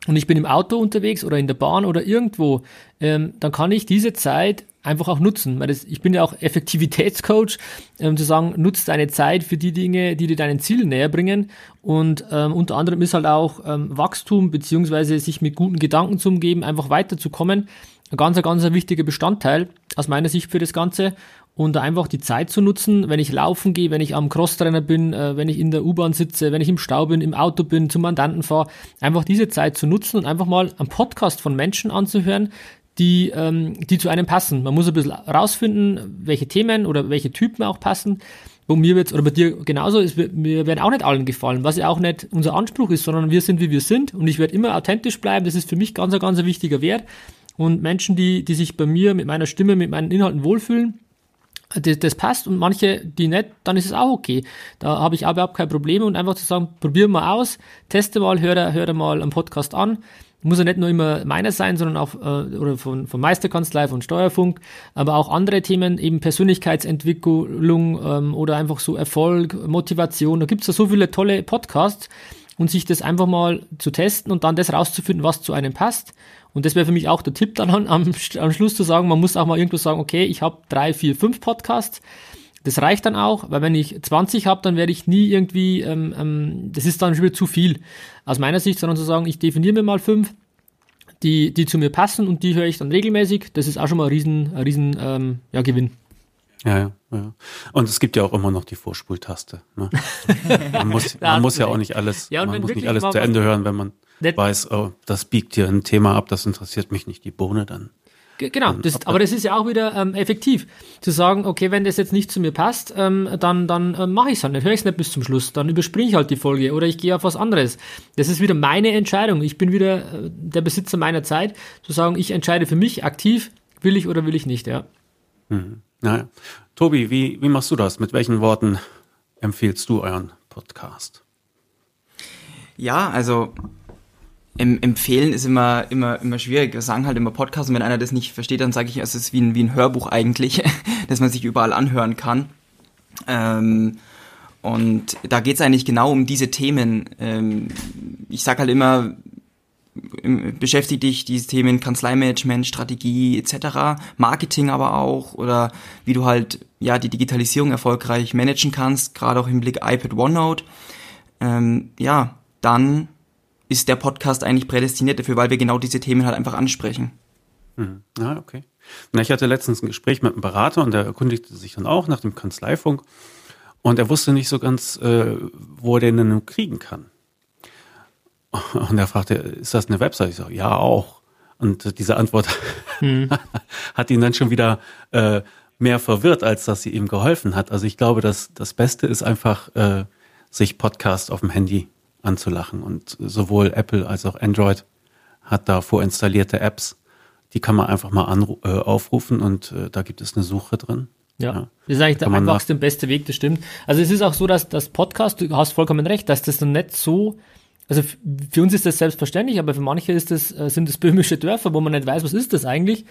und ich bin im Auto unterwegs oder in der Bahn oder irgendwo, ähm, dann kann ich diese Zeit einfach auch nutzen. Weil das, ich bin ja auch Effektivitätscoach, ähm, zu sagen, nutz deine Zeit für die Dinge, die dir deinen Zielen näher bringen. Und ähm, unter anderem ist halt auch ähm, Wachstum beziehungsweise sich mit guten Gedanken zu umgeben, einfach weiterzukommen. Ein ganz, ganz ein wichtiger Bestandteil aus meiner Sicht für das Ganze. Und einfach die Zeit zu nutzen, wenn ich laufen gehe, wenn ich am Crosstrainer bin, äh, wenn ich in der U-Bahn sitze, wenn ich im Stau bin, im Auto bin, zum Mandanten fahre, einfach diese Zeit zu nutzen und einfach mal einen Podcast von Menschen anzuhören, die ähm, die zu einem passen. Man muss ein bisschen rausfinden, welche Themen oder welche Typen auch passen. Bei mir wird's, oder bei dir genauso, ist, wir werden auch nicht allen gefallen, was ja auch nicht unser Anspruch ist, sondern wir sind, wie wir sind, und ich werde immer authentisch bleiben. Das ist für mich ganz, ganz ein wichtiger Wert, und Menschen, die die sich bei mir mit meiner Stimme, mit meinen Inhalten wohlfühlen, Das, das passt, und manche, die nicht, dann ist es auch okay. Da habe ich auch überhaupt kein Problem, und einfach zu sagen, probier mal aus, teste mal, hör, hör mal einen Podcast an. Muss ja nicht nur immer meiner sein, sondern auch äh, oder von, von Meisterkanzlei, von Steuerfunk, aber auch andere Themen, eben Persönlichkeitsentwicklung ähm, oder einfach so Erfolg, Motivation. Da gibt's ja so viele tolle Podcasts, und sich das einfach mal zu testen und dann das rauszufinden, was zu einem passt. Und das wäre für mich auch der Tipp dann am, am Schluss zu sagen, man muss auch mal irgendwo sagen, okay, ich habe drei, vier, fünf Podcasts. Das reicht dann auch, weil wenn ich zwanzig habe, dann werde ich nie irgendwie, ähm, ähm, das ist dann schon wieder zu viel aus meiner Sicht, sondern zu sagen, ich definiere mir mal fünf, die die zu mir passen, und die höre ich dann regelmäßig. Das ist auch schon mal ein riesen, ein riesen ähm, ja, Gewinn. Ja, ja, ja. Und es gibt ja auch immer noch die Vorspultaste. Ne? Man muss, man muss ja auch nicht alles, ja, man muss nicht alles zu Ende hören, wenn man weiß, oh, das biegt hier ein Thema ab, das interessiert mich nicht, die Bohne dann. Genau, das, aber das ist ja auch wieder ähm, effektiv, zu sagen, okay, wenn das jetzt nicht zu mir passt, ähm, dann, dann äh, mache ich es halt nicht, höre ich es nicht bis zum Schluss, dann überspringe ich halt die Folge oder ich gehe auf was anderes. Das ist wieder meine Entscheidung, ich bin wieder äh, der Besitzer meiner Zeit, zu sagen, ich entscheide für mich aktiv, will ich oder will ich nicht, ja. Mhm. Naja. Tobi, wie, wie machst du das? Mit welchen Worten empfiehlst du euren Podcast? Ja, also... Im Empfehlen ist immer immer immer schwierig. Wir sagen halt immer Podcast, und wenn einer das nicht versteht, dann sage ich, es ist wie ein, wie ein Hörbuch eigentlich, das man sich überall anhören kann. Ähm, und da geht's eigentlich genau um diese Themen. Ähm, ich sage halt immer, im, beschäftige dich diese Themen Kanzleimanagement, Strategie et cetera, Marketing aber auch, oder wie du halt ja die Digitalisierung erfolgreich managen kannst, gerade auch im Blick iPad, OneNote. Ähm, ja, dann ist der Podcast eigentlich prädestiniert dafür, weil wir genau diese Themen halt einfach ansprechen. Hm. Ah, okay. Na, ich hatte letztens ein Gespräch mit einem Berater, und der erkundigte sich dann auch nach dem Kanzleifunk, und er wusste nicht so ganz, äh, wo er den denn kriegen kann. Und er fragte, ist das eine Website? Ich sage, ja, auch. Und diese Antwort hm. hat ihn dann schon wieder äh, mehr verwirrt, als dass sie ihm geholfen hat. Also ich glaube, dass das Beste ist einfach, äh, sich Podcast auf dem Handy anzulachen. Und sowohl Apple als auch Android hat da vorinstallierte Apps, die kann man einfach mal anru- äh, aufrufen, und äh, da gibt es eine Suche drin. Ja, ja. Das ist eigentlich da der einfachste und beste Weg, das stimmt. Also es ist auch so, dass das Podcast, du hast vollkommen recht, dass das dann nicht so, also f- für uns ist das selbstverständlich, aber für manche ist das, äh, sind das böhmische Dörfer, wo man nicht weiß, was ist das eigentlich.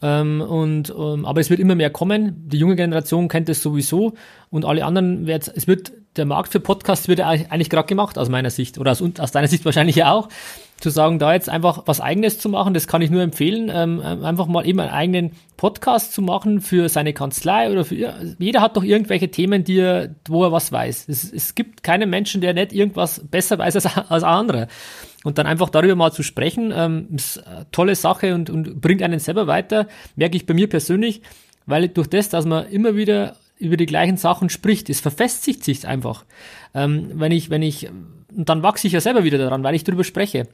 Ähm, und ähm, aber es wird immer mehr kommen. Die junge Generation kennt das sowieso, und alle anderen wird es wird der Markt für Podcasts wird eigentlich gerade gemacht aus meiner Sicht, oder aus, aus deiner Sicht wahrscheinlich ja auch, zu sagen, da jetzt einfach was Eigenes zu machen. Das kann ich nur empfehlen, ähm, einfach mal eben einen eigenen Podcast zu machen für seine Kanzlei oder für jeder hat doch irgendwelche Themen, die er, wo er was weiß. Es, es gibt keinen Menschen, der nicht irgendwas besser weiß als als andere. Und dann einfach darüber mal zu sprechen, ähm, ist eine tolle Sache und, und bringt einen selber weiter, merke ich bei mir persönlich, weil durch das, dass man immer wieder über die gleichen Sachen spricht, es verfestigt sich einfach. Ähm, wenn ich, wenn ich, und dann wachse ich ja selber wieder daran, weil ich darüber spreche.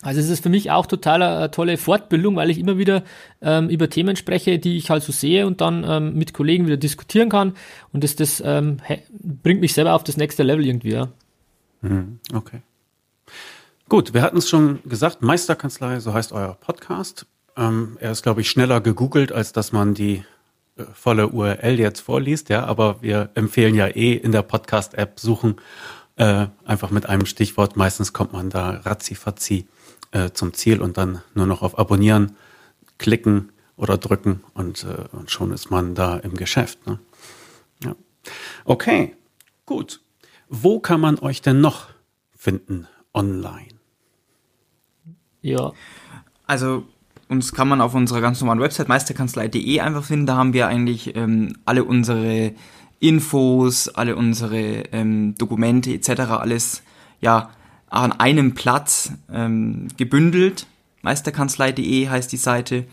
Also es ist für mich auch total eine tolle Fortbildung, weil ich immer wieder ähm, über Themen spreche, die ich halt so sehe, und dann ähm, mit Kollegen wieder diskutieren kann, und das, das ähm, bringt mich selber auf das nächste Level irgendwie. Ja. Okay. Gut, wir hatten es schon gesagt, Meisterkanzlei, so heißt euer Podcast. Ähm, er ist, glaube ich, schneller gegoogelt, als dass man die äh, volle U R L jetzt vorliest, ja, aber wir empfehlen ja eh in der Podcast-App suchen Äh, einfach mit einem Stichwort, meistens kommt man da ratzifatzi äh, zum Ziel und dann nur noch auf Abonnieren klicken oder drücken und, äh, und schon ist man da im Geschäft. Ne? Ja. Okay, gut. Wo kann man euch denn noch finden online? Ja, also uns kann man auf unserer ganz normalen Website meisterkanzlei punkt de einfach finden. Da haben wir eigentlich ähm, alle unsere Infos, alle unsere ähm, Dokumente et cetera, alles ja an einem Platz ähm, gebündelt. meisterkanzlei punkt de heißt die Seite.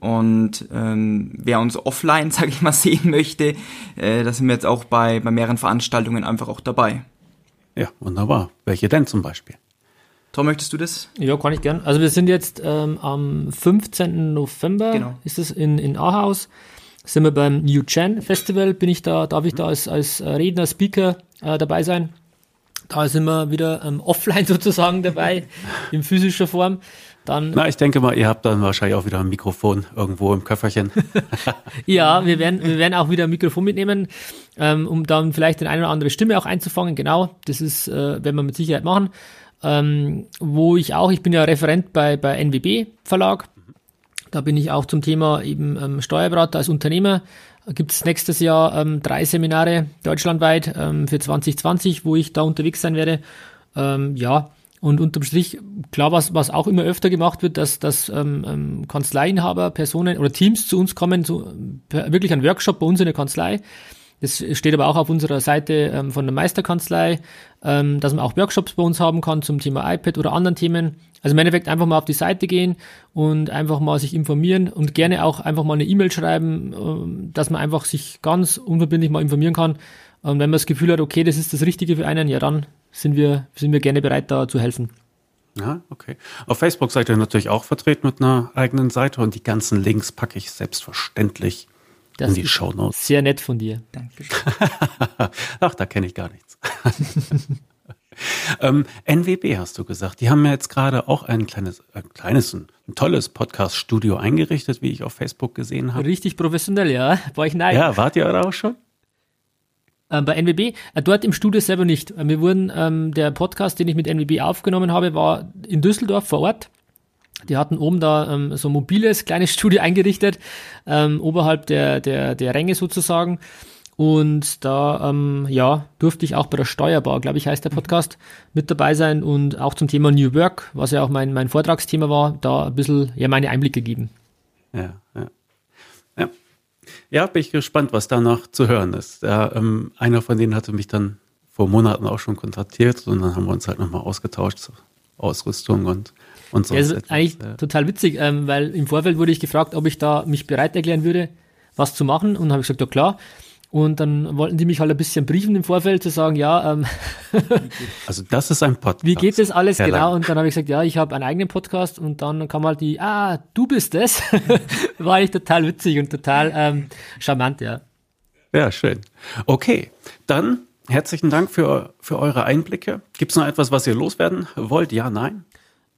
Und ähm, wer uns offline, sage ich mal, sehen möchte, äh, da sind wir jetzt auch bei, bei mehreren Veranstaltungen einfach auch dabei. Ja, wunderbar. Welche denn zum Beispiel? Tom, möchtest du das? Ja, kann ich gern. Also wir sind jetzt ähm, am fünfzehnten November, genau. Ist es in, in Ahaus, sind wir beim New Gen Festival, bin ich da, darf ich da als, als Redner, Speaker äh, dabei sein. Da sind wir wieder ähm, offline sozusagen dabei, in physischer Form. Dann, Na, ich denke mal, ihr habt dann wahrscheinlich auch wieder ein Mikrofon irgendwo im Köfferchen. Ja, wir werden, wir werden auch wieder ein Mikrofon mitnehmen, ähm, um dann vielleicht den eine oder andere Stimme auch einzufangen. Genau, das ist, äh, werden wir mit Sicherheit machen. Ähm, wo ich auch, ich bin ja Referent bei, bei N W B Verlag. Da bin ich auch zum Thema eben ähm, Steuerberater als Unternehmer. Gibt es nächstes Jahr ähm, drei Seminare deutschlandweit ähm, für zwanzig zwanzig, wo ich da unterwegs sein werde. Ähm, ja. Und unterm Strich, klar, was, was auch immer öfter gemacht wird, dass, dass ähm, Kanzleiinhaber, Personen oder Teams zu uns kommen, so, wirklich ein Workshop bei uns in der Kanzlei. Das steht aber auch auf unserer Seite ähm, von der Meisterkanzlei, ähm, dass man auch Workshops bei uns haben kann zum Thema iPad oder anderen Themen. Also im Endeffekt einfach mal auf die Seite gehen und einfach mal sich informieren und gerne auch einfach mal eine E-Mail schreiben, ähm, dass man einfach sich ganz unverbindlich mal informieren kann. Und wenn man das Gefühl hat, okay, das ist das Richtige für einen, ja dann sind wir, sind wir gerne bereit, da zu helfen. Ja, okay. Auf Facebook seid ihr natürlich auch vertreten mit einer eigenen Seite und die ganzen Links packe ich selbstverständlich das in die Shownotes. Sehr nett von dir. Dankeschön. Ach, da kenne ich gar nichts. ähm, N W B hast du gesagt, die haben ja jetzt gerade auch ein kleines, ein kleines, ein tolles Podcast-Studio eingerichtet, wie ich auf Facebook gesehen habe. Richtig professionell, ja. War ich neidisch. Ja, wart ihr da auch schon? Bei N W B, dort im Studio selber nicht. Wir wurden, ähm, der Podcast, den ich mit N W B aufgenommen habe, war in Düsseldorf vor Ort. Die hatten oben da ähm, so ein mobiles, kleines Studio eingerichtet, ähm, oberhalb der, der, der Ränge sozusagen. Und da, ähm, ja, durfte ich auch bei der Steuerbar, glaube ich, heißt der Podcast, mit dabei sein und auch zum Thema New Work, was ja auch mein, mein Vortragsthema war, da ein bisschen, ja, meine Einblicke geben. Ja, ja. Ja. Ja, bin ich gespannt, was danach zu hören ist. Ja, ähm, einer von denen hatte mich dann vor Monaten auch schon kontaktiert und dann haben wir uns halt nochmal ausgetauscht zur Ausrüstung und, und so. Ja, das ist etwas, eigentlich ja. Total witzig, ähm, weil im Vorfeld wurde ich gefragt, ob ich da mich bereit erklären würde, was zu machen und habe ich gesagt, ja klar. Und dann wollten die mich halt ein bisschen briefen im Vorfeld, zu sagen, ja. Ähm, also das ist ein Podcast. Wie geht das alles Herr genau? Lang. Und dann habe ich gesagt, ja, ich habe einen eigenen Podcast. Und dann kam halt die, ah, du bist das. War eigentlich total witzig und total ähm, charmant, ja. Ja, schön. Okay, dann herzlichen Dank für, für eure Einblicke. Gibt es noch etwas, was ihr loswerden wollt? Ja, nein?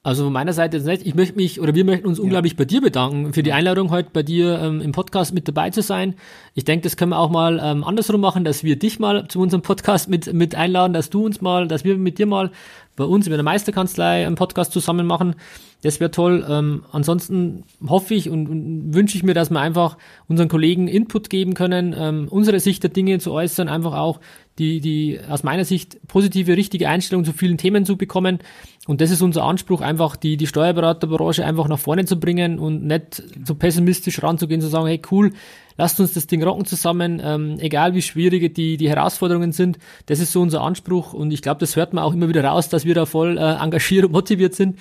Also von meiner Seite jetzt nicht. Ich möchte mich oder wir möchten uns unglaublich ja. bei dir bedanken für die Einladung, heute bei dir ähm, im Podcast mit dabei zu sein. Ich denke, das können wir auch mal ähm, andersrum machen, dass wir dich mal zu unserem Podcast mit mit einladen, dass du uns mal, dass wir mit dir mal bei uns in der Meisterkanzlei einen Podcast zusammen machen. Das wäre toll. Ähm, ansonsten hoffe ich und, und wünsche ich mir, dass wir einfach unseren Kollegen Input geben können, ähm, unsere Sicht der Dinge zu äußern, einfach auch die, die aus meiner Sicht positive, richtige Einstellung zu vielen Themen zu bekommen. Und das ist unser Anspruch, einfach die, die Steuerberaterbranche einfach nach vorne zu bringen und nicht so pessimistisch ranzugehen, zu sagen, hey cool, lasst uns das Ding rocken zusammen, ähm, egal wie schwierige die, die Herausforderungen sind. Das ist so unser Anspruch und ich glaube, das hört man auch immer wieder raus, dass wir da voll äh, engagiert und motiviert sind.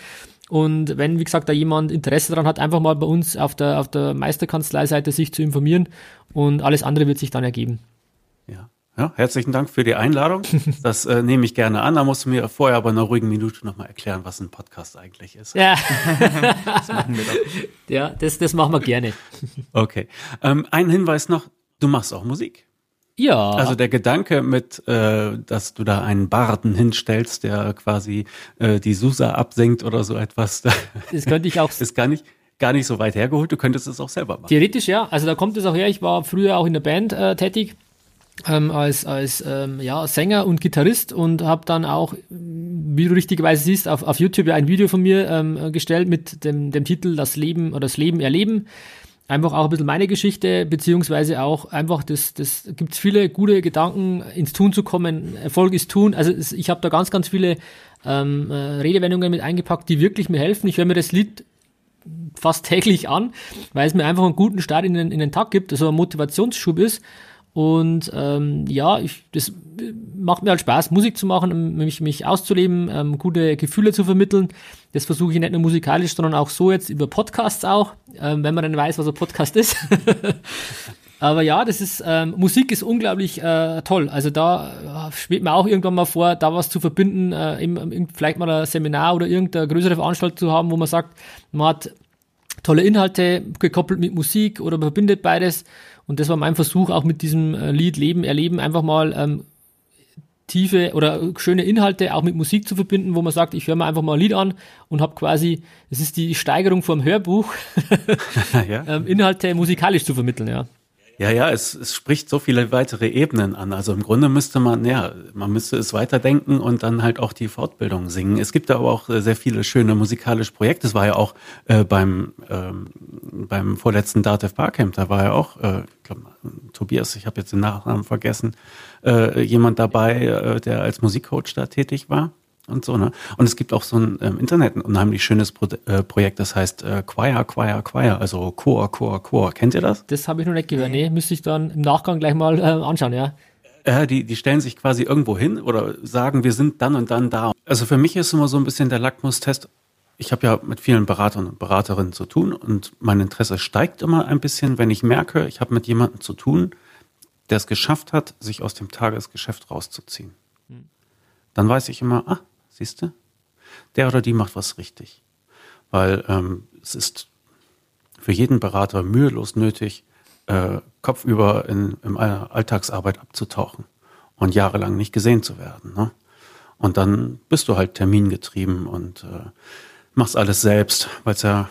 Und wenn, wie gesagt, da jemand Interesse daran hat, einfach mal bei uns auf der, auf der Meisterkanzlei-Seite sich zu informieren und alles andere wird sich dann ergeben. Ja. Ja, herzlichen Dank für die Einladung. Das äh, nehme ich gerne an. Da musst du mir vorher aber in einer ruhigen Minute nochmal erklären, was ein Podcast eigentlich ist. Ja, das machen wir doch. Ja, das, das machen wir gerne. Okay. Ähm, ein Hinweis noch, du machst auch Musik. Ja. Also der Gedanke mit, äh, dass du da einen Barden hinstellst, der quasi äh, die Susa absingt oder so etwas. Das könnte ich auch. Ist gar nicht... Gar nicht so weit hergeholt. Du könntest es auch selber machen. Theoretisch, ja. Also da kommt es auch her. Ich war früher auch in der Band äh, tätig. ähm, als, als ähm, ja, Sänger und Gitarrist und habe dann auch, wie du richtigerweise siehst, auf, auf YouTube ein Video von mir ähm, gestellt mit dem, dem Titel Das Leben oder das Leben erleben. Einfach auch ein bisschen meine Geschichte, beziehungsweise auch einfach, das, das gibt es viele gute Gedanken, ins Tun zu kommen, Erfolg ist Tun. Also ich habe da ganz, ganz viele ähm, Redewendungen mit eingepackt, die wirklich mir helfen. Ich höre mir das Lied fast täglich an, weil es mir einfach einen guten Start in den, in den Tag gibt, also ein Motivationsschub ist. Und ähm, ja, ich, das macht mir halt Spaß, Musik zu machen, mich, mich auszuleben, ähm, gute Gefühle zu vermitteln. Das versuche ich nicht nur musikalisch, sondern auch so jetzt über Podcasts auch, ähm, wenn man dann weiß, was ein Podcast ist. Aber ja, das ist ähm, Musik ist unglaublich äh, toll. Also da schwebt mir auch irgendwann mal vor, da was zu verbinden, äh, eben, vielleicht mal ein Seminar oder irgendeine größere Veranstaltung zu haben, wo man sagt, man hat tolle Inhalte gekoppelt mit Musik oder man verbindet beides. Und das war mein Versuch, auch mit diesem Lied Leben erleben, einfach mal ähm, tiefe oder schöne Inhalte auch mit Musik zu verbinden, wo man sagt, ich höre mir einfach mal ein Lied an und habe quasi, es ist die Steigerung vom Hörbuch, ja. ähm, Inhalte musikalisch zu vermitteln, ja. Ja, ja, es, es spricht so viele weitere Ebenen an. Also im Grunde müsste man, ja, man müsste es weiterdenken und dann halt auch die Fortbildung singen. Es gibt aber auch sehr viele schöne musikalische Projekte. Es war ja auch äh, beim, ähm, beim vorletzten DATEV Barcamp, da war ja auch, äh, ich glaube, Tobias, ich habe jetzt den Nachnamen vergessen, äh, jemand dabei, äh, der als Musikcoach da tätig war. Und so, ne? Und es gibt auch so ein, im Internet ein unheimlich schönes Pro- äh, Projekt, das heißt äh, Choir, Choir, Choir, also Chor, Chor, Chor. Kennt ihr das? Das habe ich noch nicht gehört. Nee, müsste ich dann im Nachgang gleich mal äh, anschauen, ja. Äh, die, die stellen sich quasi irgendwo hin oder sagen, wir sind dann und dann da. Also für mich ist immer so ein bisschen der Lackmustest. Ich habe ja mit vielen Beratern und Beraterinnen zu tun und mein Interesse steigt immer ein bisschen, wenn ich merke, ich habe mit jemandem zu tun, der es geschafft hat, sich aus dem Tagesgeschäft rauszuziehen. Hm. Dann weiß ich immer, ah, siehst du, der oder die macht was richtig. Weil ähm, es ist für jeden Berater mühelos nötig, äh, kopfüber in, in einer Alltagsarbeit abzutauchen und jahrelang nicht gesehen zu werden. Ne? Und dann bist du halt termingetrieben und äh, machst alles selbst, weil es ja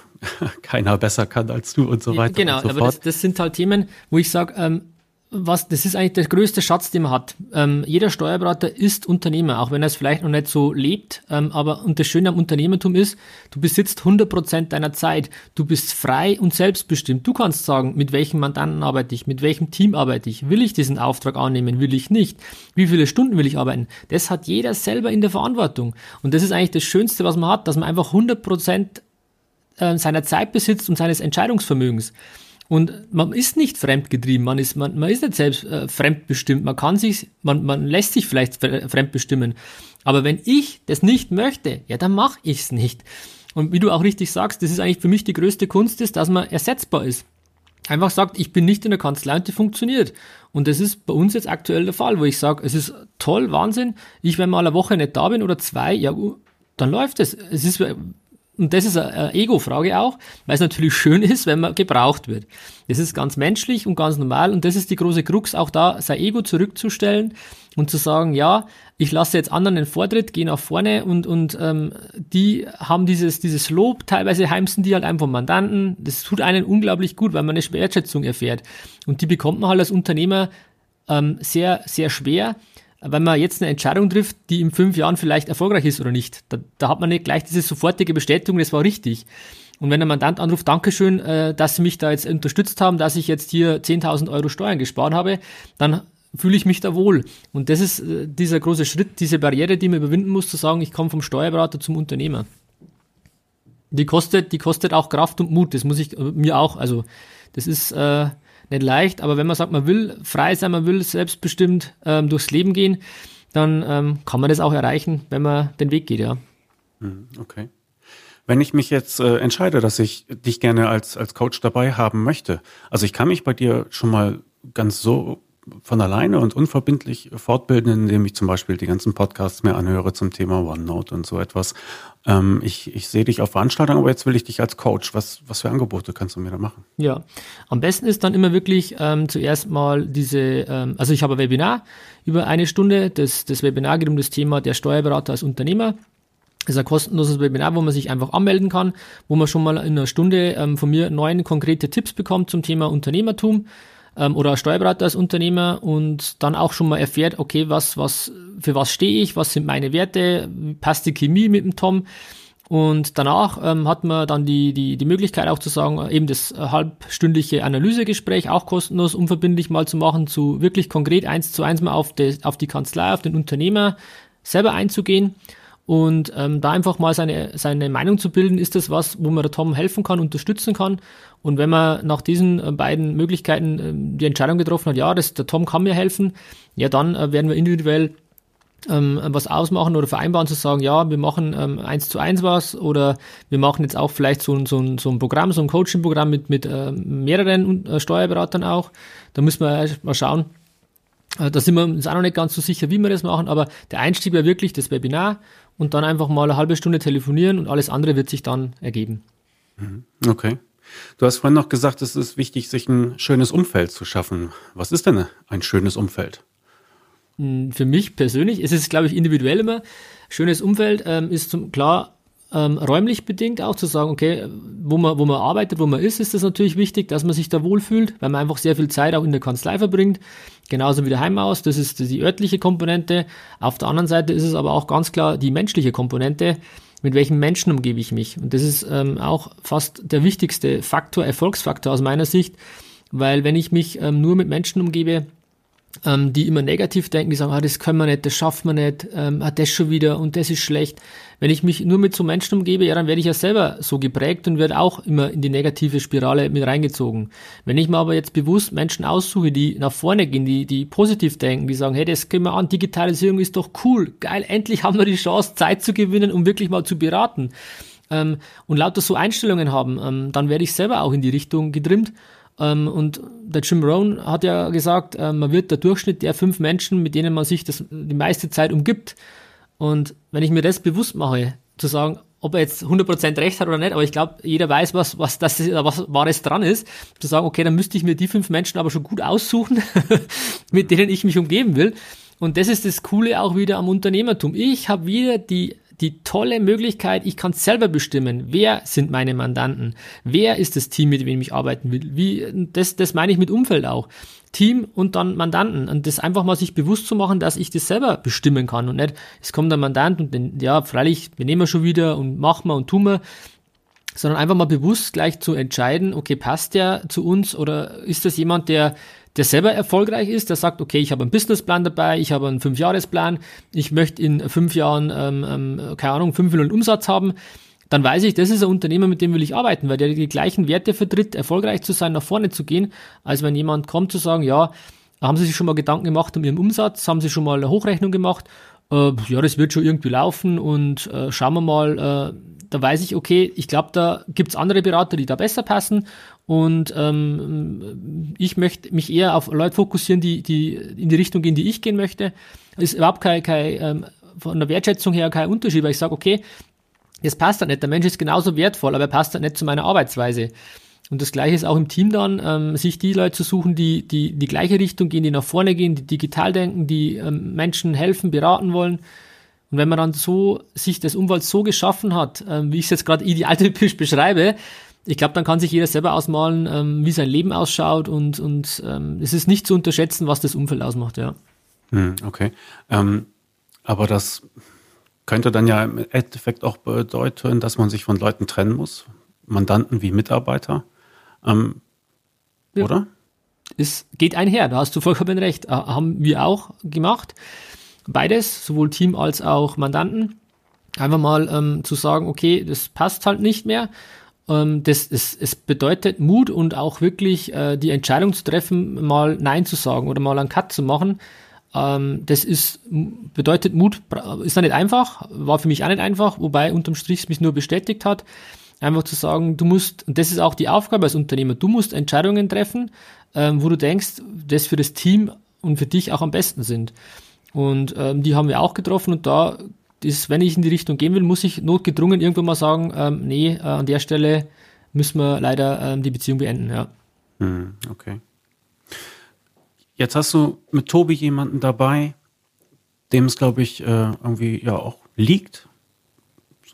keiner besser kann als du und so weiter. Genau, und so aber fort. Das, das sind halt Themen, wo ich sage, ähm, Was, das ist eigentlich der größte Schatz, den man hat. Ähm, jeder Steuerberater ist Unternehmer, auch wenn er es vielleicht noch nicht so lebt. Ähm, aber und das Schöne am Unternehmertum ist, du besitzt hundert Prozent deiner Zeit. Du bist frei und selbstbestimmt. Du kannst sagen, mit welchem Mandanten arbeite ich, mit welchem Team arbeite ich. Will ich diesen Auftrag annehmen, will ich nicht? Wie viele Stunden will ich arbeiten? Das hat jeder selber in der Verantwortung. Und das ist eigentlich das Schönste, was man hat, dass man einfach hundert Prozent seiner Zeit besitzt und seines Entscheidungsvermögens. Und man ist nicht fremdgetrieben, man ist, man, man ist nicht selbst äh, fremdbestimmt, man kann sich, man, man lässt sich vielleicht fremdbestimmen. Aber wenn ich das nicht möchte, ja, dann mache ich es nicht. Und wie du auch richtig sagst, das ist eigentlich für mich die größte Kunst, ist, dass man ersetzbar ist. Einfach sagt, ich bin nicht in der Kanzlei und die funktioniert. Und das ist bei uns jetzt aktuell der Fall, wo ich sage, es ist toll, Wahnsinn, ich, wenn mal eine Woche nicht da bin oder zwei, ja, dann läuft es. Es ist... Und das ist eine Ego-Frage auch, weil es natürlich schön ist, wenn man gebraucht wird. Das ist ganz menschlich und ganz normal und das ist die große Krux, auch da sein Ego zurückzustellen und zu sagen, ja, ich lasse jetzt anderen den Vortritt, gehe nach vorne und, und ähm, die haben dieses, dieses Lob, teilweise heimsen die halt einem vom Mandanten. Das tut einen unglaublich gut, weil man eine Wertschätzung erfährt. Und die bekommt man halt als Unternehmer ähm, sehr, sehr schwer, wenn man jetzt eine Entscheidung trifft, die in fünf Jahren vielleicht erfolgreich ist oder nicht. Da, da hat man nicht gleich diese sofortige Bestätigung, das war richtig. Und wenn ein Mandant anruft, Dankeschön, äh, dass Sie mich da jetzt unterstützt haben, dass ich jetzt hier zehntausend Euro Steuern gespart habe, dann fühle ich mich da wohl. Und das ist äh, dieser große Schritt, diese Barriere, die man überwinden muss, zu sagen, ich komme vom Steuerberater zum Unternehmer. Die kostet, die kostet auch Kraft und Mut, das muss ich äh, mir auch, also das ist... Äh, nicht leicht, aber wenn man sagt, man will frei sein, man will selbstbestimmt ähm, durchs Leben gehen, dann ähm, kann man das auch erreichen, wenn man den Weg geht, ja. Okay. Wenn ich mich jetzt äh, entscheide, dass ich dich gerne als, als Coach dabei haben möchte, also ich kann mich bei dir schon mal ganz so von alleine und unverbindlich fortbilden, indem ich zum Beispiel die ganzen Podcasts mir anhöre zum Thema OneNote und so etwas. Ähm, ich, ich sehe dich auf Veranstaltungen, aber jetzt will ich dich als Coach. Was, was für Angebote kannst du mir da machen? Ja, am besten ist dann immer wirklich ähm, zuerst mal diese, ähm, also ich habe ein Webinar über eine Stunde. Das, das Webinar geht um das Thema der Steuerberater als Unternehmer. Das ist ein kostenloses Webinar, wo man sich einfach anmelden kann, wo man schon mal in einer Stunde ähm, von mir neun konkrete Tipps bekommt zum Thema Unternehmertum. ähm, oder Steuerberater als Unternehmer und dann auch schon mal erfährt, okay, was, was, für was stehe ich, was sind meine Werte, passt die Chemie mit dem Tom. Und danach ähm, hat man dann die, die, die Möglichkeit auch zu sagen, eben das halbstündliche Analysegespräch auch kostenlos, unverbindlich mal zu machen, zu wirklich konkret eins zu eins mal auf, de, auf die Kanzlei, auf den Unternehmer selber einzugehen und ähm, da einfach mal seine, seine Meinung zu bilden, ist das was, wo man der Tom helfen kann, unterstützen kann. Und wenn man nach diesen beiden Möglichkeiten ähm, die Entscheidung getroffen hat, ja, das, der Tom kann mir helfen, ja, dann äh, werden wir individuell was ausmachen oder vereinbaren, zu sagen, ja, wir machen ähm, eins zu eins was oder wir machen jetzt auch vielleicht so, so, so ein Programm, so ein Coaching-Programm mit, mit äh, mehreren äh, Steuerberatern auch. Da müssen wir mal schauen. Äh, da sind wir uns auch noch nicht ganz so sicher, wie wir das machen, aber der Einstieg wäre wirklich das Webinar und dann einfach mal eine halbe Stunde telefonieren und alles andere wird sich dann ergeben. Okay. Du hast vorhin noch gesagt, es ist wichtig, sich ein schönes Umfeld zu schaffen. Was ist denn ein schönes Umfeld? Für mich persönlich, es ist, glaube ich, individuell immer, schönes Umfeld ähm, ist zum, klar ähm, räumlich bedingt auch zu sagen, okay, wo man, wo man arbeitet, wo man ist, ist das natürlich wichtig, dass man sich da wohlfühlt, weil man einfach sehr viel Zeit auch in der Kanzlei verbringt, genauso wie daheim aus, das ist die örtliche Komponente. Auf der anderen Seite ist es aber auch ganz klar die menschliche Komponente, mit welchen Menschen umgebe ich mich, und das ist ähm, auch fast der wichtigste Faktor, Erfolgsfaktor aus meiner Sicht, weil wenn ich mich ähm, nur mit Menschen umgebe, die immer negativ denken, die sagen, ah, das können wir nicht, das schaffen wir nicht, ähm, ah, das schon wieder und das ist schlecht. Wenn ich mich nur mit so Menschen umgebe, ja, dann werde ich ja selber so geprägt und werde auch immer in die negative Spirale mit reingezogen. Wenn ich mir aber jetzt bewusst Menschen aussuche, die nach vorne gehen, die, die positiv denken, die sagen, hey, das gehen wir an, Digitalisierung ist doch cool, geil, endlich haben wir die Chance, Zeit zu gewinnen, um wirklich mal zu beraten, ähm, und lauter so Einstellungen haben, ähm, dann werde ich selber auch in die Richtung getrimmt. Und der Jim Rohn hat ja gesagt, man wird der Durchschnitt der fünf Menschen, mit denen man sich das, die meiste Zeit umgibt. Und wenn ich mir das bewusst mache, zu sagen, ob er jetzt hundert Prozent recht hat oder nicht, aber ich glaube, jeder weiß, was, was, das ist, was Wahres dran ist, zu sagen, okay, dann müsste ich mir die fünf Menschen aber schon gut aussuchen, mit denen ich mich umgeben will. Und das ist das Coole auch wieder am Unternehmertum. Ich habe wieder die die tolle Möglichkeit, ich kann selber bestimmen, wer sind meine Mandanten, wer ist das Team, mit dem ich arbeiten will, wie, das, das meine ich mit Umfeld auch, Team und dann Mandanten, und das einfach mal sich bewusst zu machen, dass ich das selber bestimmen kann und nicht, es kommt der Mandant und den, ja, freilich, wir nehmen wir schon wieder und machen wir und tun wir, sondern einfach mal bewusst gleich zu entscheiden, okay, passt der zu uns oder ist das jemand, der der selber erfolgreich ist, der sagt, okay, ich habe einen Businessplan dabei, ich habe einen Fünfjahresplan, ich möchte in fünf Jahren, ähm, ähm, keine Ahnung, fünf Millionen Umsatz haben, dann weiß ich, das ist ein Unternehmer, mit dem will ich arbeiten, weil der die gleichen Werte vertritt, erfolgreich zu sein, nach vorne zu gehen, als wenn jemand kommt zu sagen, ja, haben Sie sich schon mal Gedanken gemacht um Ihren Umsatz, haben Sie schon mal eine Hochrechnung gemacht, äh, ja, das wird schon irgendwie laufen und äh, schauen wir mal, äh, da weiß ich, okay, ich glaube, da gibt's andere Berater, die da besser passen, und ähm, ich möchte mich eher auf Leute fokussieren, die, die in die Richtung gehen, die ich gehen möchte. Ist überhaupt kein, kein ähm, von der Wertschätzung her kein Unterschied, weil ich sage, okay, das passt da nicht, der Mensch ist genauso wertvoll, aber er passt da nicht zu meiner Arbeitsweise. Und das Gleiche ist auch im Team dann, ähm, sich die Leute zu suchen, die, die in die gleiche Richtung gehen, die nach vorne gehen, die digital denken, die ähm, Menschen helfen, beraten wollen. Und wenn man dann so sich das Umfeld so geschaffen hat, ähm, wie ich es jetzt gerade idealtypisch beschreibe, ich glaube, dann kann sich jeder selber ausmalen, ähm, wie sein Leben ausschaut, und, und ähm, es ist nicht zu unterschätzen, was das Umfeld ausmacht, ja. Hm, okay, ähm, aber das könnte dann ja im Endeffekt auch bedeuten, dass man sich von Leuten trennen muss, Mandanten wie Mitarbeiter, ähm, ja. Oder? Es geht einher, da hast du vollkommen recht, haben wir auch gemacht. Beides, sowohl Team als auch Mandanten, einfach mal ähm, zu sagen, okay, das passt halt nicht mehr. Ähm, das, es, es bedeutet Mut und auch wirklich äh, die Entscheidung zu treffen, mal Nein zu sagen oder mal einen Cut zu machen. Ähm, das ist bedeutet Mut, ist ja nicht einfach, war für mich auch nicht einfach, wobei unterm Strich es mich nur bestätigt hat. Einfach zu sagen, du musst, und das ist auch die Aufgabe als Unternehmer, du musst Entscheidungen treffen, ähm, wo du denkst, das für das Team und für dich auch am besten sind. Und ähm, die haben wir auch getroffen, und da ist, wenn ich in die Richtung gehen will, muss ich notgedrungen irgendwann mal sagen, ähm, nee, äh, an der Stelle müssen wir leider ähm, die Beziehung beenden, ja. Hm, okay. Jetzt hast du mit Tobi jemanden dabei, dem es, glaube ich, äh, irgendwie ja auch liegt,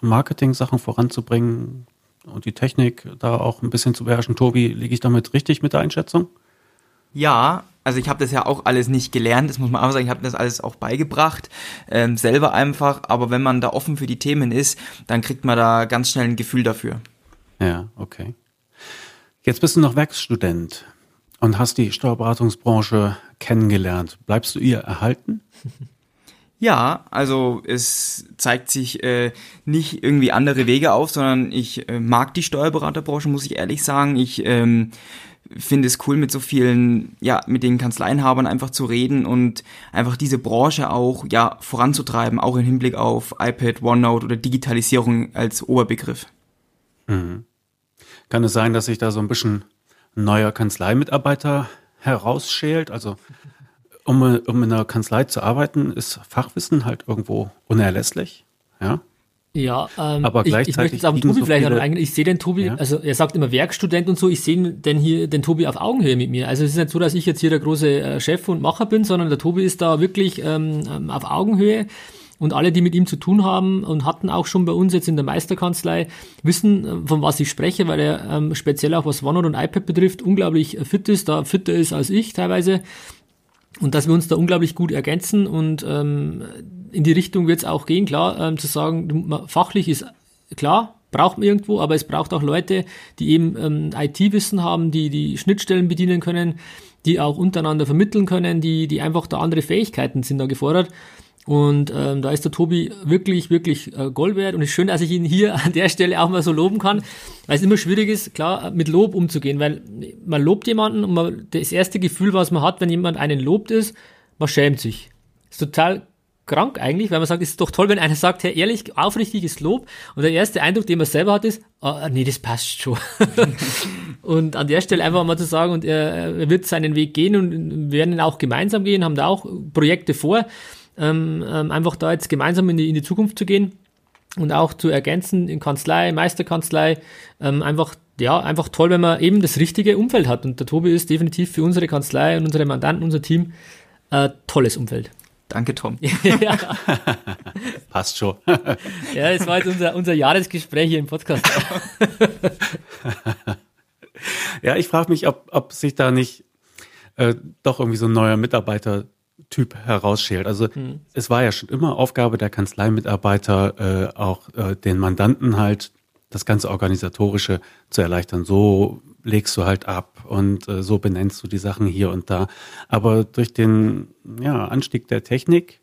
so Marketing-Sachen voranzubringen und die Technik da auch ein bisschen zu beherrschen. Tobi, liege ich damit richtig mit der Einschätzung? Ja, also ich habe das ja auch alles nicht gelernt, das muss man auch sagen, ich habe das alles auch beigebracht, ähm, selber einfach, aber wenn man da offen für die Themen ist, dann kriegt man da ganz schnell ein Gefühl dafür. Ja, okay. Jetzt bist du noch Werkstudent und hast die Steuerberatungsbranche kennengelernt. Bleibst du ihr erhalten? Ja, also es zeigt sich äh, nicht irgendwie andere Wege auf, sondern ich äh, mag die Steuerberaterbranche, muss ich ehrlich sagen. Ich ähm, finde es cool, mit so vielen, ja, mit den Kanzleienhabern einfach zu reden und einfach diese Branche auch, ja, voranzutreiben, auch im Hinblick auf iPad, OneNote oder Digitalisierung als Oberbegriff. Mhm. Kann es sein, dass sich da so ein bisschen ein neuer Kanzleimitarbeiter herausschält? Also Um, um in einer Kanzlei zu arbeiten, ist Fachwissen halt irgendwo unerlässlich, ja? Ja, ähm, aber gleichzeitig ich, ich möchte sagen, Tobi so vielleicht viele... eigentlich, ich sehe den Tobi, ja? Also er sagt immer Werkstudent und so, ich sehe den hier, den Tobi auf Augenhöhe mit mir. Also es ist nicht so, dass ich jetzt hier der große Chef und Macher bin, sondern der Tobi ist da wirklich ähm, auf Augenhöhe. Und alle, die mit ihm zu tun haben und hatten auch schon bei uns jetzt in der Meisterkanzlei, wissen, von was ich spreche, weil er ähm, speziell auch was OneNote und iPad betrifft, unglaublich fit ist, da fitter ist als ich teilweise. Und dass wir uns da unglaublich gut ergänzen und ähm, in die Richtung wird es auch gehen, klar, ähm, zu sagen, fachlich ist klar, braucht man irgendwo, aber es braucht auch Leute, die eben ähm, I T-Wissen haben, die die Schnittstellen bedienen können, die auch untereinander vermitteln können, die die einfach da andere Fähigkeiten sind da gefordert. Und ähm, da ist der Tobi wirklich, wirklich äh, Gold wert. Und es ist schön, dass ich ihn hier an der Stelle auch mal so loben kann, weil es immer schwierig ist, klar, mit Lob umzugehen, weil man lobt jemanden und man, das erste Gefühl, was man hat, wenn jemand einen lobt, ist, man schämt sich. Ist total krank eigentlich, weil man sagt, es ist doch toll, wenn einer sagt, hey, ehrlich, aufrichtiges Lob. Und der erste Eindruck, den man selber hat, ist, ah, nee, das passt schon. Und an der Stelle einfach mal zu sagen, und er, er wird seinen Weg gehen und werden ihn auch gemeinsam gehen, haben da auch Projekte vor, Ähm, einfach da jetzt gemeinsam in die, in die Zukunft zu gehen und auch zu ergänzen in Kanzlei, Meisterkanzlei, ähm, einfach, ja, einfach toll, wenn man eben das richtige Umfeld hat. Und der Tobi ist definitiv für unsere Kanzlei und unsere Mandanten, unser Team, äh, tolles Umfeld. Danke, Tom. Ja. Passt schon. Ja, das war jetzt unser, unser Jahresgespräch hier im Podcast. Ja, ich frage mich, ob, ob sich da nicht äh, doch irgendwie so ein neuer Mitarbeiter Typ herausschält. Also hm. es war ja schon immer Aufgabe der Kanzleimitarbeiter, äh, auch äh, den Mandanten halt das ganze Organisatorische zu erleichtern. So legst du halt ab und äh, so benennst du die Sachen hier und da. Aber durch den ja, Anstieg der Technik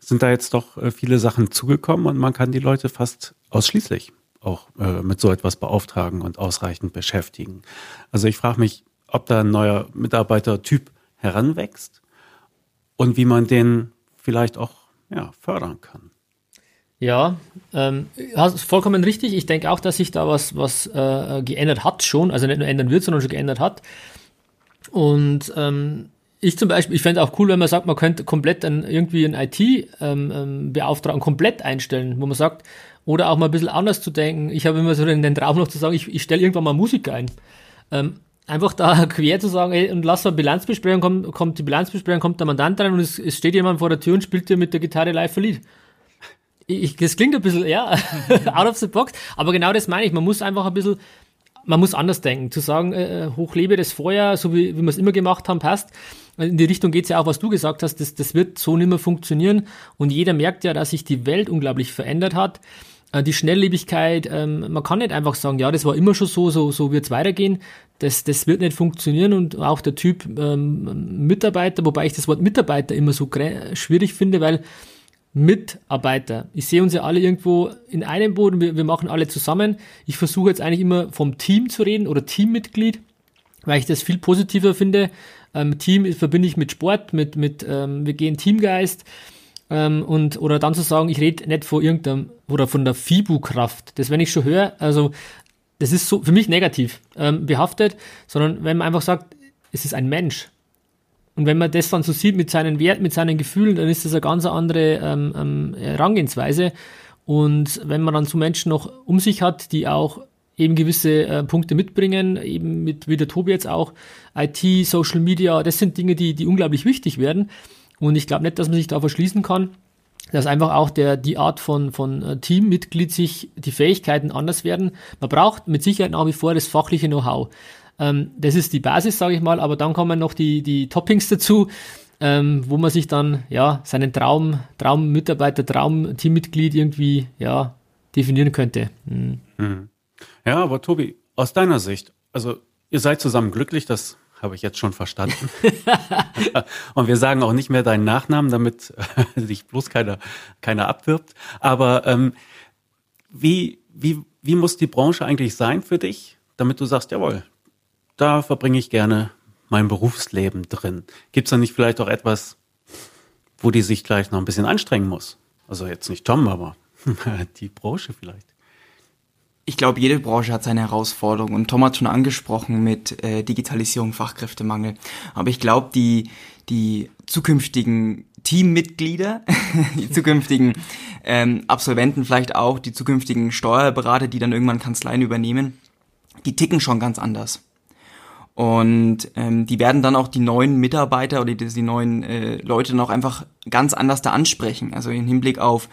sind da jetzt doch äh, viele Sachen zugekommen und man kann die Leute fast ausschließlich auch äh, mit so etwas beauftragen und ausreichend beschäftigen. Also ich frage mich, ob da ein neuer Mitarbeitertyp heranwächst. Und wie man den vielleicht auch ja, fördern kann. Ja, ähm, hast vollkommen richtig. Ich denke auch, dass sich da was, was äh, geändert hat schon. Also nicht nur ändern wird, sondern schon geändert hat. Und ähm, ich zum Beispiel, ich fände es auch cool, wenn man sagt, man könnte komplett einen, irgendwie einen I T-Beauftragten ähm, komplett einstellen, wo man sagt, oder auch mal ein bisschen anders zu denken. Ich habe immer so den, den Traum noch zu sagen, ich, ich stelle irgendwann mal Musik ein. Ähm, Einfach da quer zu sagen, ey, und lass mal Bilanzbesprechung, kommt, kommt die Bilanzbesprechung, kommt der Mandant rein und es, es steht jemand vor der Tür und spielt dir mit der Gitarre live ein Lied. Ich, das klingt ein bisschen, ja, out of the box, aber genau das meine ich, man muss einfach ein bisschen, man muss anders denken, zu sagen, äh, hochlebe das Feuer, so wie, wie wir es immer gemacht haben, passt. In die Richtung geht es ja auch, was du gesagt hast, das, das wird so nicht mehr funktionieren und jeder merkt ja, dass sich die Welt unglaublich verändert hat. Die Schnelllebigkeit, ähm, man kann nicht einfach sagen, ja, das war immer schon so, so, so wird's weitergehen. Das, das wird nicht funktionieren und auch der Typ ähm, Mitarbeiter, wobei ich das Wort Mitarbeiter immer so grä- schwierig finde, weil Mitarbeiter, ich sehe uns ja alle irgendwo in einem Boot und wir, wir machen alle zusammen. Ich versuche jetzt eigentlich immer vom Team zu reden oder Teammitglied, weil ich das viel positiver finde. Ähm, Team verbinde ich mit Sport, mit, mit ähm, wir gehen Teamgeist. Und, oder dann zu sagen, ich rede nicht von irgendeinem, oder von der Fibu-Kraft. Das, wenn ich schon höre, also, das ist so, für mich negativ, ähm, behaftet, sondern wenn man einfach sagt, es ist ein Mensch. Und wenn man das dann so sieht mit seinen Werten, mit seinen Gefühlen, dann ist das eine ganz andere, ähm, ähm, Herangehensweise. Und wenn man dann so Menschen noch um sich hat, die auch eben gewisse äh, Punkte mitbringen, eben mit, wie der Tobi jetzt auch, I T, Social Media, das sind Dinge, die, die unglaublich wichtig werden. Und ich glaube nicht, dass man sich da verschließen kann, dass einfach auch der die Art von von Teammitglied sich die Fähigkeiten anders werden. Man braucht mit Sicherheit nach wie vor das fachliche Know-how. Ähm, das ist die Basis, sage ich mal, aber dann kommen noch die, die Toppings dazu, ähm, wo man sich dann ja seinen Traum, Traummitarbeiter, Traumteammitglied irgendwie ja definieren könnte. Mhm. Mhm. Ja, aber Tobi, aus deiner Sicht, also ihr seid zusammen glücklich, das habe ich jetzt schon verstanden. Und wir sagen auch nicht mehr deinen Nachnamen, damit dich bloß keiner, keiner abwirbt. Aber ähm, wie, wie, wie muss die Branche eigentlich sein für dich, damit du sagst, jawohl, da verbringe ich gerne mein Berufsleben drin? Gibt es da nicht vielleicht auch etwas, wo die sich gleich noch ein bisschen anstrengen muss? Also jetzt nicht Tom, aber die Branche vielleicht. Ich glaube, jede Branche hat seine Herausforderungen und Tom hat schon angesprochen mit äh, Digitalisierung, Fachkräftemangel. Aber ich glaube, die, die zukünftigen Teammitglieder, die zukünftigen ähm, Absolventen vielleicht auch, die zukünftigen Steuerberater, die dann irgendwann Kanzleien übernehmen, die ticken schon ganz anders. Und ähm, die werden dann auch die neuen Mitarbeiter oder die, die neuen äh, Leute noch einfach ganz anders da ansprechen. Also im Hinblick auf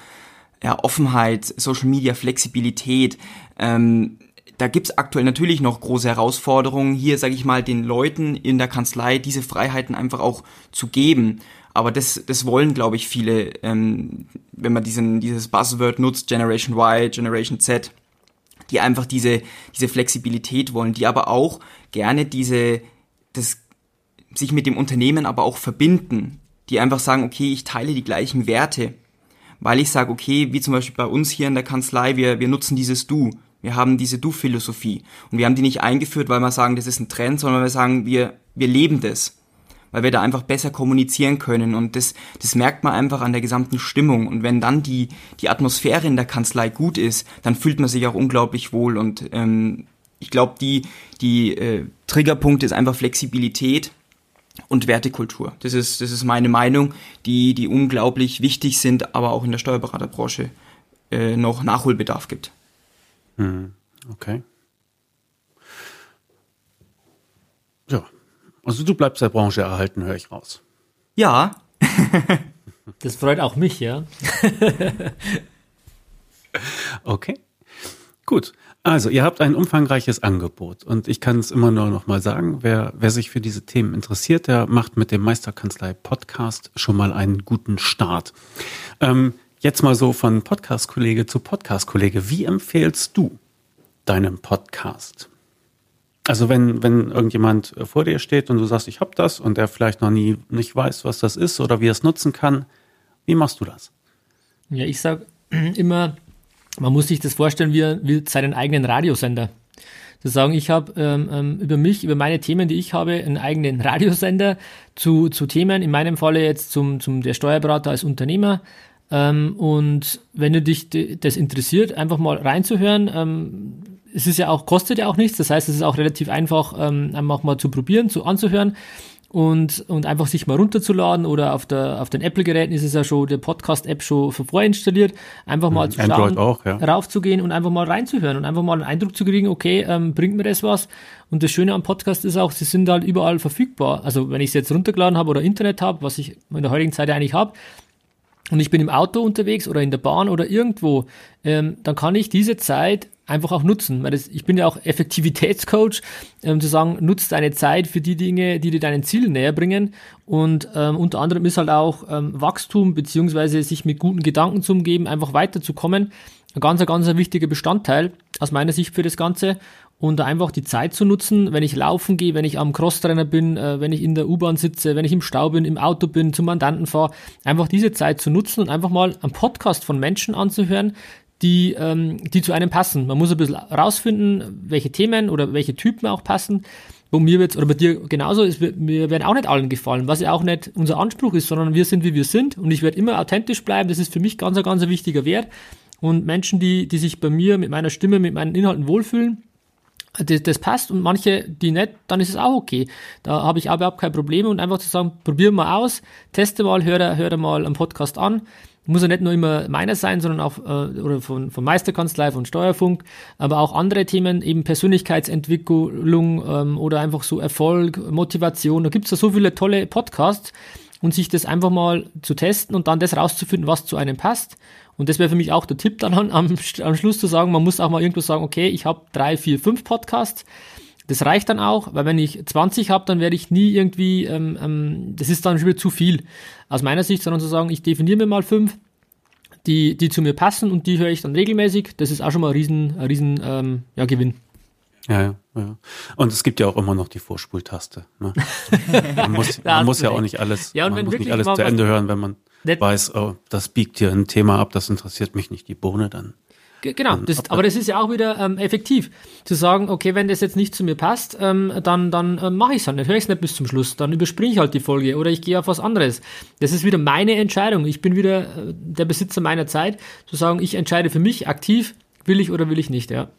ja, Offenheit, Social Media, Flexibilität, ähm, da gibt's aktuell natürlich noch große Herausforderungen, hier, sage ich mal, den Leuten in der Kanzlei diese Freiheiten einfach auch zu geben. Aber das, das wollen, glaube ich, viele, ähm, wenn man diesen, dieses Buzzword nutzt, Generation Y, Generation Z, die einfach diese, diese Flexibilität wollen, die aber auch gerne diese, das, sich mit dem Unternehmen aber auch verbinden, die einfach sagen, okay, ich teile die gleichen Werte. Weil ich sage, okay, wie zum Beispiel bei uns hier in der Kanzlei, wir, wir nutzen dieses Du. Wir haben diese Du-Philosophie. Und wir haben die nicht eingeführt, weil wir sagen, das ist ein Trend, sondern wir sagen, wir, wir leben das. Weil wir da einfach besser kommunizieren können. Und das, das merkt man einfach an der gesamten Stimmung. Und wenn dann die, die Atmosphäre in der Kanzlei gut ist, dann fühlt man sich auch unglaublich wohl. Und ähm, ich glaube, die, die äh, Triggerpunkte ist einfach Flexibilität und Wertekultur. Das ist, das ist meine Meinung, die, die unglaublich wichtig sind, aber auch in der Steuerberaterbranche äh, noch Nachholbedarf gibt. Hm, okay. Ja, also du bleibst der Branche erhalten, höre ich raus. Ja. Das freut auch mich, ja. Okay, gut. Also, ihr habt ein umfangreiches Angebot und ich kann es immer nur noch mal sagen, wer, wer sich für diese Themen interessiert, der macht mit dem Meisterkanzlei-Podcast schon mal einen guten Start. Ähm, jetzt mal so von Podcast-Kollege zu Podcast-Kollege. Wie empfehlst du deinem Podcast? Also wenn, wenn irgendjemand vor dir steht und du sagst, ich hab das und er vielleicht noch nie nicht weiß, was das ist oder wie er es nutzen kann, wie machst du das? Ja, ich sag immer... Man muss sich das vorstellen wie, wie seinen eigenen Radiosender. Zu sagen, ich habe ähm, über mich, über meine Themen, die ich habe, einen eigenen Radiosender zu, zu Themen, in meinem Falle jetzt zum, zum der Steuerberater als Unternehmer. Ähm, und wenn du dich de, das interessiert, einfach mal reinzuhören, ähm, es ist ja auch, kostet ja auch nichts, das heißt, es ist auch relativ einfach, ähm, einfach mal zu probieren, zu anzuhören. Und, und einfach sich mal runterzuladen oder auf der, auf den Apple-Geräten ist es ja schon, der Podcast-App schon vorinstalliert, einfach mal zu schauen, auch, ja. raufzugehen und einfach mal reinzuhören und einfach mal einen Eindruck zu kriegen, okay, ähm, bringt mir das was? Und das Schöne am Podcast ist auch, sie sind halt überall verfügbar. Also wenn ich es jetzt runtergeladen habe oder Internet habe, was ich in der heutigen Zeit eigentlich habe, und ich bin im Auto unterwegs oder in der Bahn oder irgendwo, ähm, dann kann ich diese Zeit einfach auch nutzen, weil das, ich bin ja auch Effektivitätscoach, ähm, zu sagen, nutzt deine Zeit für die Dinge, die dir deinen Zielen näher bringen und ähm, unter anderem ist halt auch ähm, Wachstum beziehungsweise sich mit guten Gedanken zu umgeben, einfach weiterzukommen, ein ganz, ganz ein wichtiger Bestandteil aus meiner Sicht für das Ganze und einfach die Zeit zu nutzen, wenn ich laufen gehe, wenn ich am Crosstrainer bin, äh, wenn ich in der U-Bahn sitze, wenn ich im Stau bin, im Auto bin, zum Mandanten fahre, einfach diese Zeit zu nutzen und einfach mal einen Podcast von Menschen anzuhören, die ähm, die zu einem passen. Man muss ein bisschen rausfinden, welche Themen oder welche Typen auch passen. Bei mir wird's, oder bei dir genauso, ist, wir werden auch nicht allen gefallen, was ja auch nicht unser Anspruch ist, sondern wir sind, wie wir sind und ich werde immer authentisch bleiben. Das ist für mich ganz, ganz ein wichtiger Wert und Menschen, die die sich bei mir mit meiner Stimme, mit meinen Inhalten wohlfühlen, das, das passt und manche, die nicht, dann ist es auch okay. Da habe ich auch überhaupt keine Probleme und einfach zu sagen, probier mal aus, teste mal, hör, hör mal einen Podcast an. Muss ja nicht nur immer meiner sein, sondern auch äh, oder von, von Meisterkanzlei, von Steuerfunk, aber auch andere Themen, eben Persönlichkeitsentwicklung ähm, oder einfach so Erfolg, Motivation. Da gibt's ja so viele tolle Podcasts und sich das einfach mal zu testen und dann das rauszufinden, was zu einem passt. Und das wäre für mich auch der Tipp dann am, am Schluss zu sagen, man muss auch mal irgendwo sagen, okay, ich habe drei, vier, fünf Podcasts. Das reicht dann auch, weil wenn ich zwanzig habe, dann werde ich nie irgendwie, ähm, ähm, das ist dann schon wieder zu viel aus meiner Sicht, sondern zu sagen, ich definiere mir mal fünf, die, die zu mir passen und die höre ich dann regelmäßig. Das ist auch schon mal ein riesen, ein riesen ähm, ja, Gewinn. Ja, ja, ja. Und es gibt ja auch immer noch die Vorspultaste. Ne? Man muss, man muss ja auch nicht alles, ja, man muss nicht alles zu Ende hören, wenn man weiß, oh, das biegt hier ein Thema ab, das interessiert mich nicht, die Bohne dann. Genau, das, aber das ist ja auch wieder ähm, effektiv, zu sagen, okay, wenn das jetzt nicht zu mir passt, ähm, dann, dann äh, mache ich es halt nicht, höre ich es nicht bis zum Schluss, dann überspringe ich halt die Folge oder ich gehe auf was anderes. Das ist wieder meine Entscheidung, ich bin wieder äh, der Besitzer meiner Zeit, zu sagen, ich entscheide für mich aktiv, will ich oder will ich nicht, ja.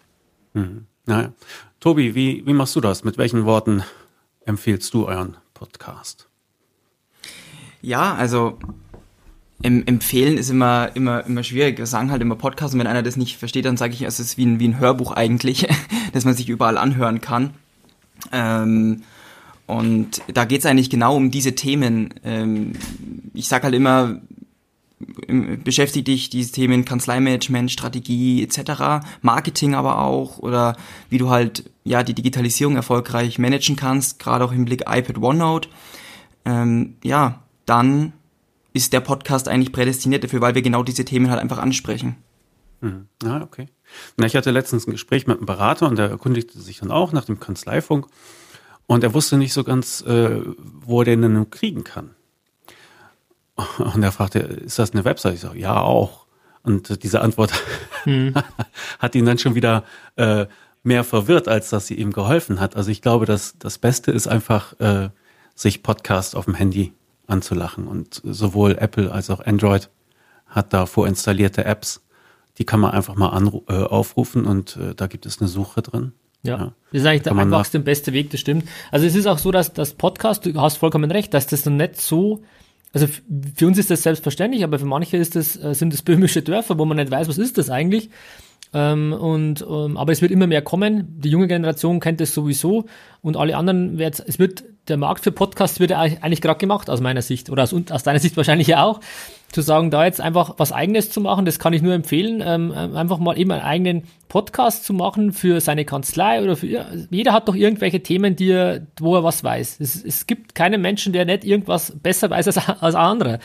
Mhm. Naja. Tobi, wie, wie machst du das? Mit welchen Worten empfiehlst du euren Podcast? Ja, also... Im Empfehlen ist immer immer immer schwierig. Wir sagen halt immer Podcast und wenn einer das nicht versteht, dann sage ich, es ist wie ein, wie ein Hörbuch eigentlich, das man sich überall anhören kann. Ähm, und da geht's eigentlich genau um diese Themen. Ähm, ich sage halt immer, beschäftige dich diese Themen Kanzleimanagement, Strategie et cetera, Marketing aber auch oder wie du halt ja die Digitalisierung erfolgreich managen kannst, gerade auch im Blick iPad, OneNote. Ähm, ja, dann ist der Podcast eigentlich prädestiniert dafür, weil wir genau diese Themen halt einfach ansprechen. Hm. Ah, okay. Na, ich hatte letztens ein Gespräch mit einem Berater und der erkundigte sich dann auch nach dem Kanzleifunk und er wusste nicht so ganz, äh, wo er den denn kriegen kann. Und er fragte, ist das eine Website? Ich sage, ja, auch. Und diese Antwort hm. hat ihn dann schon wieder äh, mehr verwirrt, als dass sie ihm geholfen hat. Also ich glaube, dass das Beste ist einfach, äh, sich Podcast auf dem Handy anzulachen. Und sowohl Apple als auch Android hat da vorinstallierte Apps, die kann man einfach mal anru- äh, aufrufen und äh, da gibt es eine Suche drin. Ja, ja. Das ist eigentlich da der einfachste und beste Weg, das stimmt. Also es ist auch so, dass das Podcast, du hast vollkommen recht, dass das dann nicht so, also f- für uns ist das selbstverständlich, aber für manche ist das, äh, sind das böhmische Dörfer, wo man nicht weiß, was ist das eigentlich. Ähm, und ähm, aber es wird immer mehr kommen, die junge Generation kennt das sowieso und alle anderen, es wird der Markt für Podcasts wird eigentlich gerade gemacht aus meiner Sicht oder aus, aus deiner Sicht wahrscheinlich ja auch, zu sagen, da jetzt einfach was Eigenes zu machen, das kann ich nur empfehlen, ähm, einfach mal eben einen eigenen Podcast zu machen für seine Kanzlei oder für, jeder hat doch irgendwelche Themen, die er, wo er was weiß. Es, es gibt keinen Menschen, der nicht irgendwas besser weiß als, als ein anderer.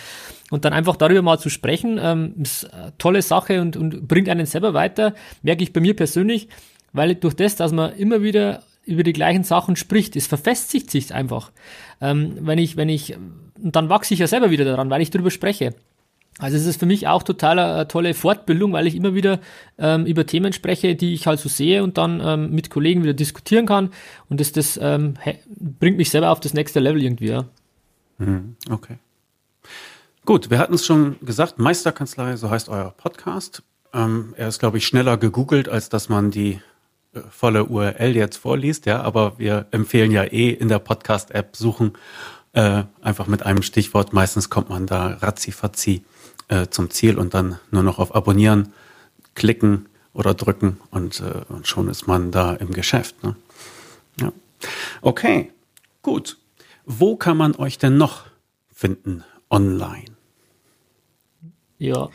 Und dann einfach darüber mal zu sprechen, ähm, ist eine tolle Sache und, und bringt einen selber weiter, merke ich bei mir persönlich, weil durch das, dass man immer wieder über die gleichen Sachen spricht, es verfestigt sich einfach. Ähm, wenn ich, wenn ich, und dann wachse ich ja selber wieder daran, weil ich darüber spreche. Also es ist für mich auch total eine tolle Fortbildung, weil ich immer wieder ähm, über Themen spreche, die ich halt so sehe und dann ähm, mit Kollegen wieder diskutieren kann und das, das ähm, bringt mich selber auf das nächste Level irgendwie. Ja. Okay. Gut, wir hatten es schon gesagt, Meisterkanzlei, so heißt euer Podcast. Ähm, er ist, glaube ich, schneller gegoogelt, als dass man die volle U R L jetzt vorliest, ja, aber wir empfehlen ja eh in der Podcast-App suchen, äh, einfach mit einem Stichwort, meistens kommt man da ratzi-fatzi äh, zum Ziel und dann nur noch auf Abonnieren, klicken oder drücken und, äh, und schon ist man da im Geschäft, ne? Ja. Okay, gut. Wo kann man euch denn noch finden online? Ja,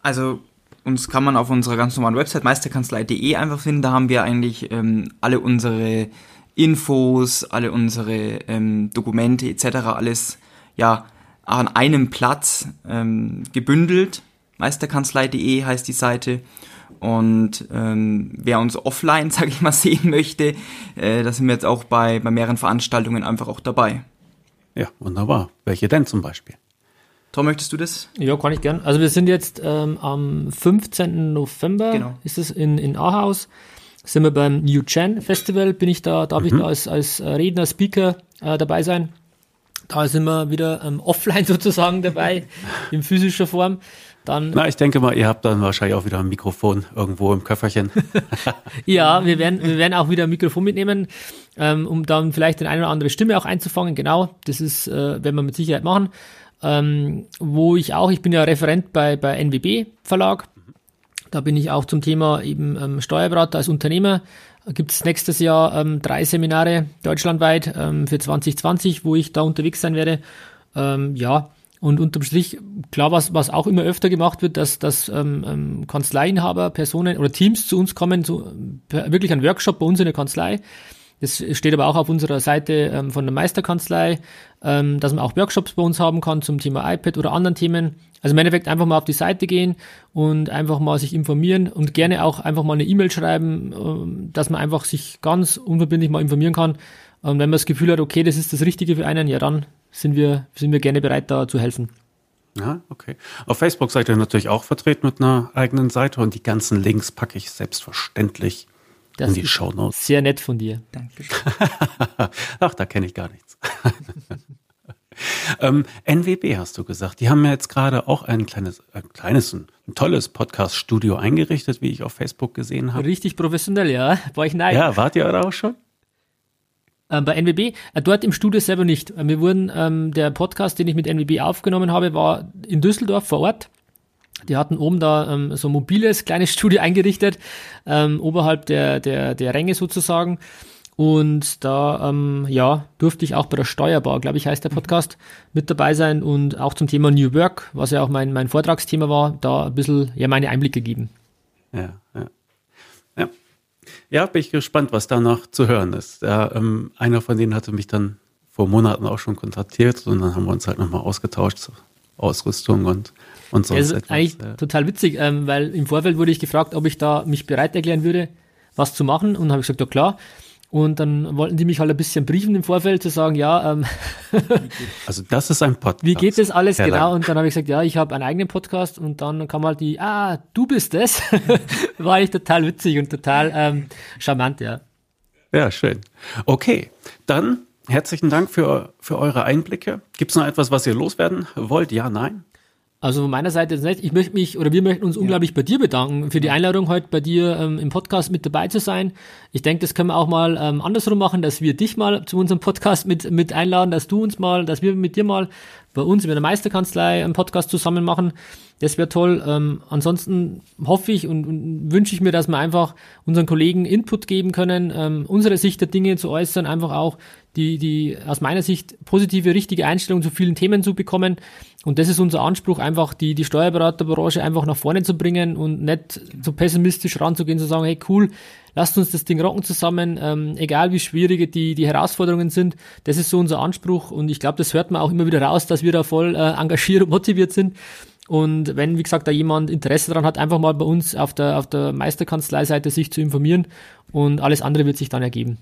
also uns kann man auf unserer ganz normalen Website meisterkanzlei punkt de einfach finden. Da haben wir eigentlich ähm, alle unsere Infos, alle unsere ähm, Dokumente et cetera. Alles ja an einem Platz ähm, gebündelt. meisterkanzlei punkt de heißt die Seite. Und ähm, wer uns offline, sage ich mal, sehen möchte, äh, da sind wir jetzt auch bei, bei mehreren Veranstaltungen einfach auch dabei. Ja, wunderbar. Welche denn zum Beispiel? Tom, möchtest du das? Ja, kann ich gern. Also wir sind jetzt ähm, am fünfzehnten November, genau. Ist es in, in Ahaus, sind wir beim New Gen Festival, bin ich da, darf mhm. ich da als, als Redner, Speaker äh, dabei sein. Da sind wir wieder ähm, offline sozusagen dabei, in physischer Form. Dann, Na, ich denke mal, ihr habt dann wahrscheinlich auch wieder ein Mikrofon irgendwo im Köfferchen. Ja, wir werden, wir werden auch wieder ein Mikrofon mitnehmen, ähm, um dann vielleicht den eine oder andere Stimme auch einzufangen. Genau, das ist, äh, werden wir mit Sicherheit machen. Ähm, wo ich auch, ich bin ja Referent bei, bei N W B Verlag, da bin ich auch zum Thema eben ähm, Steuerberater als Unternehmer, gibt es nächstes Jahr ähm, drei Seminare deutschlandweit ähm, für zwanzig zwanzig, wo ich da unterwegs sein werde, ähm, ja, und unterm Strich, klar, was, was auch immer öfter gemacht wird, dass, dass ähm, Kanzleiinhaber, Personen oder Teams zu uns kommen, so, wirklich ein Workshop bei uns in der Kanzlei, Das steht aber auch auf unserer Seite ähm, von der Meisterkanzlei, ähm, dass man auch Workshops bei uns haben kann zum Thema iPad oder anderen Themen. Also im Endeffekt einfach mal auf die Seite gehen und einfach mal sich informieren und gerne auch einfach mal eine E-Mail schreiben, ähm, dass man einfach sich ganz unverbindlich mal informieren kann. Und wenn man das Gefühl hat, okay, das ist das Richtige für einen, ja, dann sind wir, sind wir gerne bereit, da zu helfen. Ja, okay. Auf Facebook seid ihr natürlich auch vertreten mit einer eigenen Seite und die ganzen Links packe ich selbstverständlich das in die Shownotes. Sehr nett von dir. Dankeschön. Ach, da kenne ich gar nichts. ähm, N W B hast du gesagt. Die haben ja jetzt gerade auch ein kleines, ein kleines, ein tolles Podcast-Studio eingerichtet, wie ich auf Facebook gesehen habe. Richtig professionell, ja. War ich neidisch. Ja, wart ihr da auch schon? Bei N W B, dort im Studio selber nicht. Wir wurden, ähm, der Podcast, den ich mit N W B aufgenommen habe, war in Düsseldorf vor Ort. Die hatten oben da ähm, so ein mobiles, kleines Studio eingerichtet, ähm, oberhalb der, der, der Ränge sozusagen. Und da, ähm, ja, durfte ich auch bei der Steuerbar, glaube ich, heißt der Podcast, mit dabei sein und auch zum Thema New Work, was ja auch mein, mein Vortragsthema war, da ein bisschen, ja, meine Einblicke geben. Ja, ja. Ja. Ja, bin ich gespannt, was danach zu hören ist. Ja, ähm, einer von denen hatte mich dann vor Monaten auch schon kontaktiert und dann haben wir uns halt nochmal ausgetauscht zur Ausrüstung und, und sonst etwas. Das ist eigentlich ja. total witzig, ähm, weil im Vorfeld wurde ich gefragt, ob ich da mich bereit erklären würde, was zu machen und habe ich gesagt, ja klar. Und dann wollten die mich halt ein bisschen briefen im Vorfeld, zu sagen, ja. Ähm, also das ist ein Podcast. Wie geht das alles Herr genau? Lang. Und dann habe ich gesagt, ja, ich habe einen eigenen Podcast. Und dann kam halt die, ah, du bist das. War eigentlich total witzig und total ähm, charmant, ja. Ja, schön. Okay, dann herzlichen Dank für, für eure Einblicke. Gibt es noch etwas, was ihr loswerden wollt? Ja, nein? Also von meiner Seite jetzt nicht. Ich möchte mich, oder wir möchten uns unglaublich bei dir bedanken für die Einladung, heute bei dir ähm, im Podcast mit dabei zu sein. Ich denke, das können wir auch mal ähm, andersrum machen, dass wir dich mal zu unserem Podcast mit mit einladen, dass du uns mal, dass wir mit dir mal bei uns in der Meisterkanzlei einen Podcast zusammen machen. Das wäre toll. Ähm, ansonsten hoffe ich und, und wünsche ich mir, dass wir einfach unseren Kollegen Input geben können, ähm, unsere Sicht der Dinge zu äußern, einfach auch die die aus meiner Sicht positive, richtige Einstellung zu vielen Themen zu bekommen. Und das ist unser Anspruch, einfach die, die Steuerberaterbranche einfach nach vorne zu bringen und nicht so pessimistisch ranzugehen, zu sagen, hey cool, lasst uns das Ding rocken zusammen, ähm, egal wie schwierig die, die Herausforderungen sind, das ist so unser Anspruch und ich glaube, das hört man auch immer wieder raus, dass wir da voll äh, engagiert und motiviert sind. Und wenn, wie gesagt, da jemand Interesse daran hat, einfach mal bei uns auf der, auf der Meisterkanzlei-Seite sich zu informieren und alles andere wird sich dann ergeben.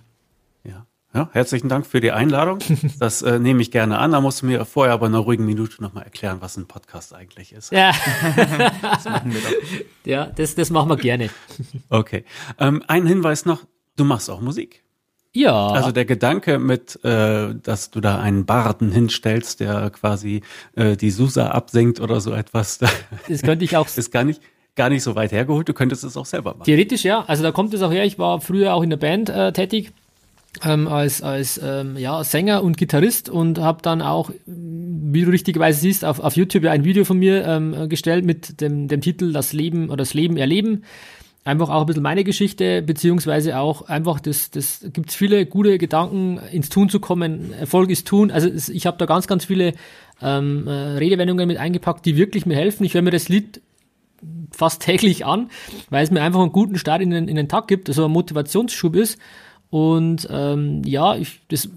Ja. Ja, herzlichen Dank für die Einladung. Das äh, nehme ich gerne an. Da musst du mir vorher aber in einer ruhigen Minute nochmal erklären, was ein Podcast eigentlich ist. Ja, das machen wir doch. Ja, das, das machen wir gerne. Okay. Ähm, ein Hinweis noch, du machst auch Musik. Ja. Also der Gedanke mit, äh, dass du da einen Barden hinstellst, der quasi äh, die Susa absingt oder so etwas. Das könnte ich auch. Ist gar nicht... gar nicht so weit hergeholt. Du könntest es auch selber machen. Theoretisch, ja. Also da kommt es auch her. Ich war früher auch in der Band äh, tätig. Ähm, als als ähm, ja, Sänger und Gitarrist und habe dann auch, wie du richtigerweise siehst, auf, auf YouTube ja ein Video von mir ähm, gestellt mit dem, dem Titel Das Leben oder das Leben erleben. Einfach auch ein bisschen meine Geschichte, beziehungsweise auch einfach, das, das gibt es viele gute Gedanken, ins Tun zu kommen. Erfolg ist Tun. Also ich habe da ganz, ganz viele ähm, Redewendungen mit eingepackt, die wirklich mir helfen. Ich höre mir das Lied fast täglich an, weil es mir einfach einen guten Start in den, in den Tag gibt, also ein Motivationsschub ist. Und ähm, ja, ich, das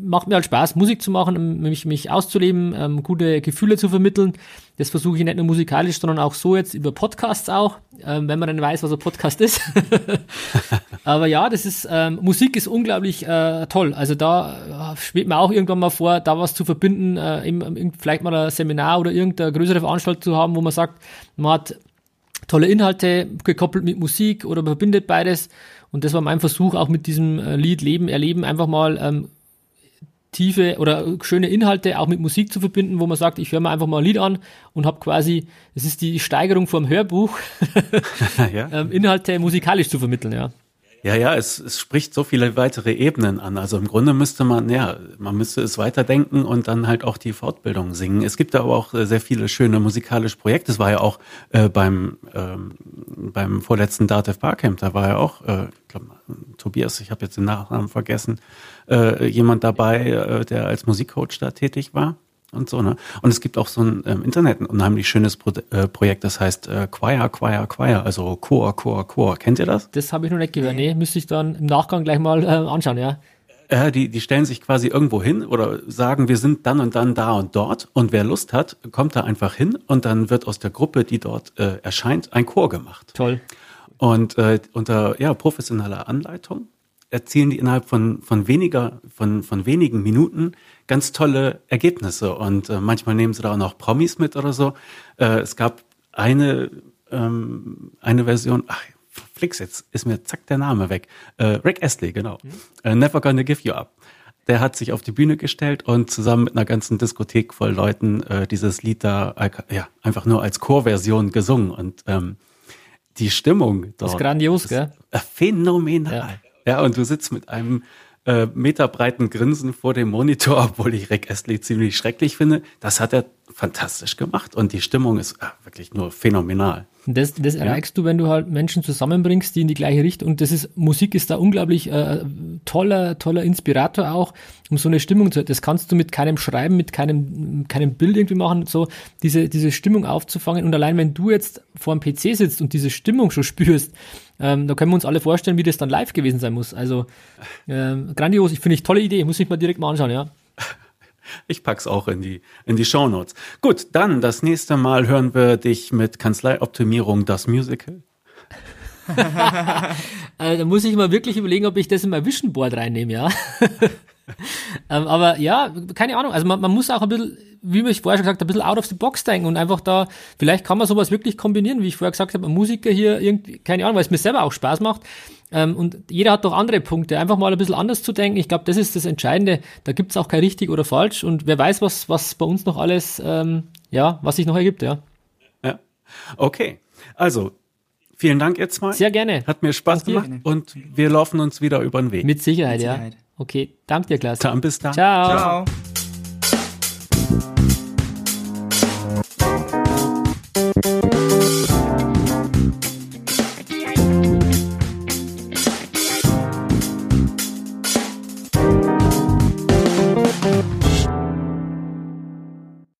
macht mir halt Spaß, Musik zu machen, mich, mich auszuleben, ähm, gute Gefühle zu vermitteln. Das versuche ich nicht nur musikalisch, sondern auch so jetzt über Podcasts auch, ähm, wenn man dann weiß, was ein Podcast ist. Aber ja, das ist ähm, Musik ist unglaublich äh, toll. Also da schwebt mir auch irgendwann mal vor, da was zu verbinden, äh, eben, vielleicht mal ein Seminar oder irgendeine größere Veranstaltung zu haben, wo man sagt, man hat tolle Inhalte gekoppelt mit Musik oder man verbindet beides. Und das war mein Versuch, auch mit diesem Lied Leben erleben, einfach mal ähm, tiefe oder schöne Inhalte auch mit Musik zu verbinden, wo man sagt, ich höre mir einfach mal ein Lied an und habe quasi, es ist die Steigerung vom Hörbuch, ja. ähm, Inhalte musikalisch zu vermitteln, ja. Ja, ja, es, es spricht so viele weitere Ebenen an. Also im Grunde müsste man, ja, man müsste es weiterdenken und dann halt auch die Fortbildung singen. Es gibt aber auch sehr viele schöne musikalische Projekte. Es war ja auch äh, beim ähm, beim vorletzten DATEV Barcamp, da war ja auch, äh, ich glaube, Tobias, ich habe jetzt den Nachnamen vergessen, äh, jemand dabei, äh, der als Musikcoach da tätig war. und so, ne? Und es gibt auch so ein, im Internet ein unheimlich schönes Pro äh, Projekt, das heißt äh, Choir Choir Choir, also Chor Chor Chor. Kennt ihr das? Das habe ich noch nicht gehört. Nee, müsste ich dann im Nachgang gleich mal äh, anschauen, ja. Äh, die, die stellen sich quasi irgendwo hin oder sagen, wir sind dann und dann da und dort, und wer Lust hat, kommt da einfach hin, und dann wird aus der Gruppe, die dort äh, erscheint, ein Chor gemacht. Toll. Und äh, unter ja, professioneller Anleitung erzielen die innerhalb von, von, weniger, von, von wenigen Minuten ganz tolle Ergebnisse. Und äh, manchmal nehmen sie da auch noch Promis mit oder so. Äh, es gab eine, ähm, eine Version, ach, Flix, jetzt ist mir zack der Name weg. Äh, Rick Astley, genau. Mhm. Äh, Never Gonna Give You Up. Der hat sich auf die Bühne gestellt und zusammen mit einer ganzen Diskothek voll Leuten äh, dieses Lied da äh, ja, einfach nur als Chorversion gesungen. Und ähm, die Stimmung dort ist grandios, ist, gell? Äh, phänomenal. Ja. ja, und du sitzt mit einem äh, meterbreiten Grinsen vor dem Monitor, obwohl ich Rick Astley ziemlich schrecklich finde. Das hat er fantastisch gemacht, und die Stimmung ist äh, wirklich nur phänomenal. Das, das erreichst ja. du, wenn du halt Menschen zusammenbringst, die in die gleiche Richtung, und das ist, Musik ist da unglaublich äh, toller, toller Inspirator auch, um so eine Stimmung zu, das kannst du mit keinem Schreiben, mit keinem, keinem Bild irgendwie machen, so diese, diese Stimmung aufzufangen, und allein wenn du jetzt vor dem P C sitzt und diese Stimmung schon spürst, ähm, da können wir uns alle vorstellen, wie das dann live gewesen sein muss, also äh, grandios, ich finde ich tolle Idee, ich muss mich mal direkt mal anschauen, ja. Ich pack's auch in die, in die Shownotes. Gut, dann das nächste Mal hören wir dich mit Kanzleioptimierung, das Musical. Also, da muss ich mal wirklich überlegen, ob ich das in mein Vision Board reinnehme, ja. ähm, aber ja, keine Ahnung. Also man, man muss auch ein bisschen, wie ich vorher schon gesagt habe, ein bisschen out of the box denken und einfach da, vielleicht kann man sowas wirklich kombinieren, wie ich vorher gesagt habe, ein Musiker hier, irgendwie, keine Ahnung, weil es mir selber auch Spaß macht. Ähm, und jeder hat doch andere Punkte, einfach mal ein bisschen anders zu denken. Ich glaube, das ist das Entscheidende. Da gibt's auch kein richtig oder falsch, und wer weiß, was, was bei uns noch alles, ähm, ja, was sich noch ergibt, ja. Ja, okay. Also, vielen Dank jetzt mal. Sehr gerne. Hat mir Spaß gemacht gerne. Und wir laufen uns wieder über den Weg. Mit Sicherheit, Mit Sicherheit. ja. Okay, danke dir, Klaas. Dann bis dann. Ciao. Ciao.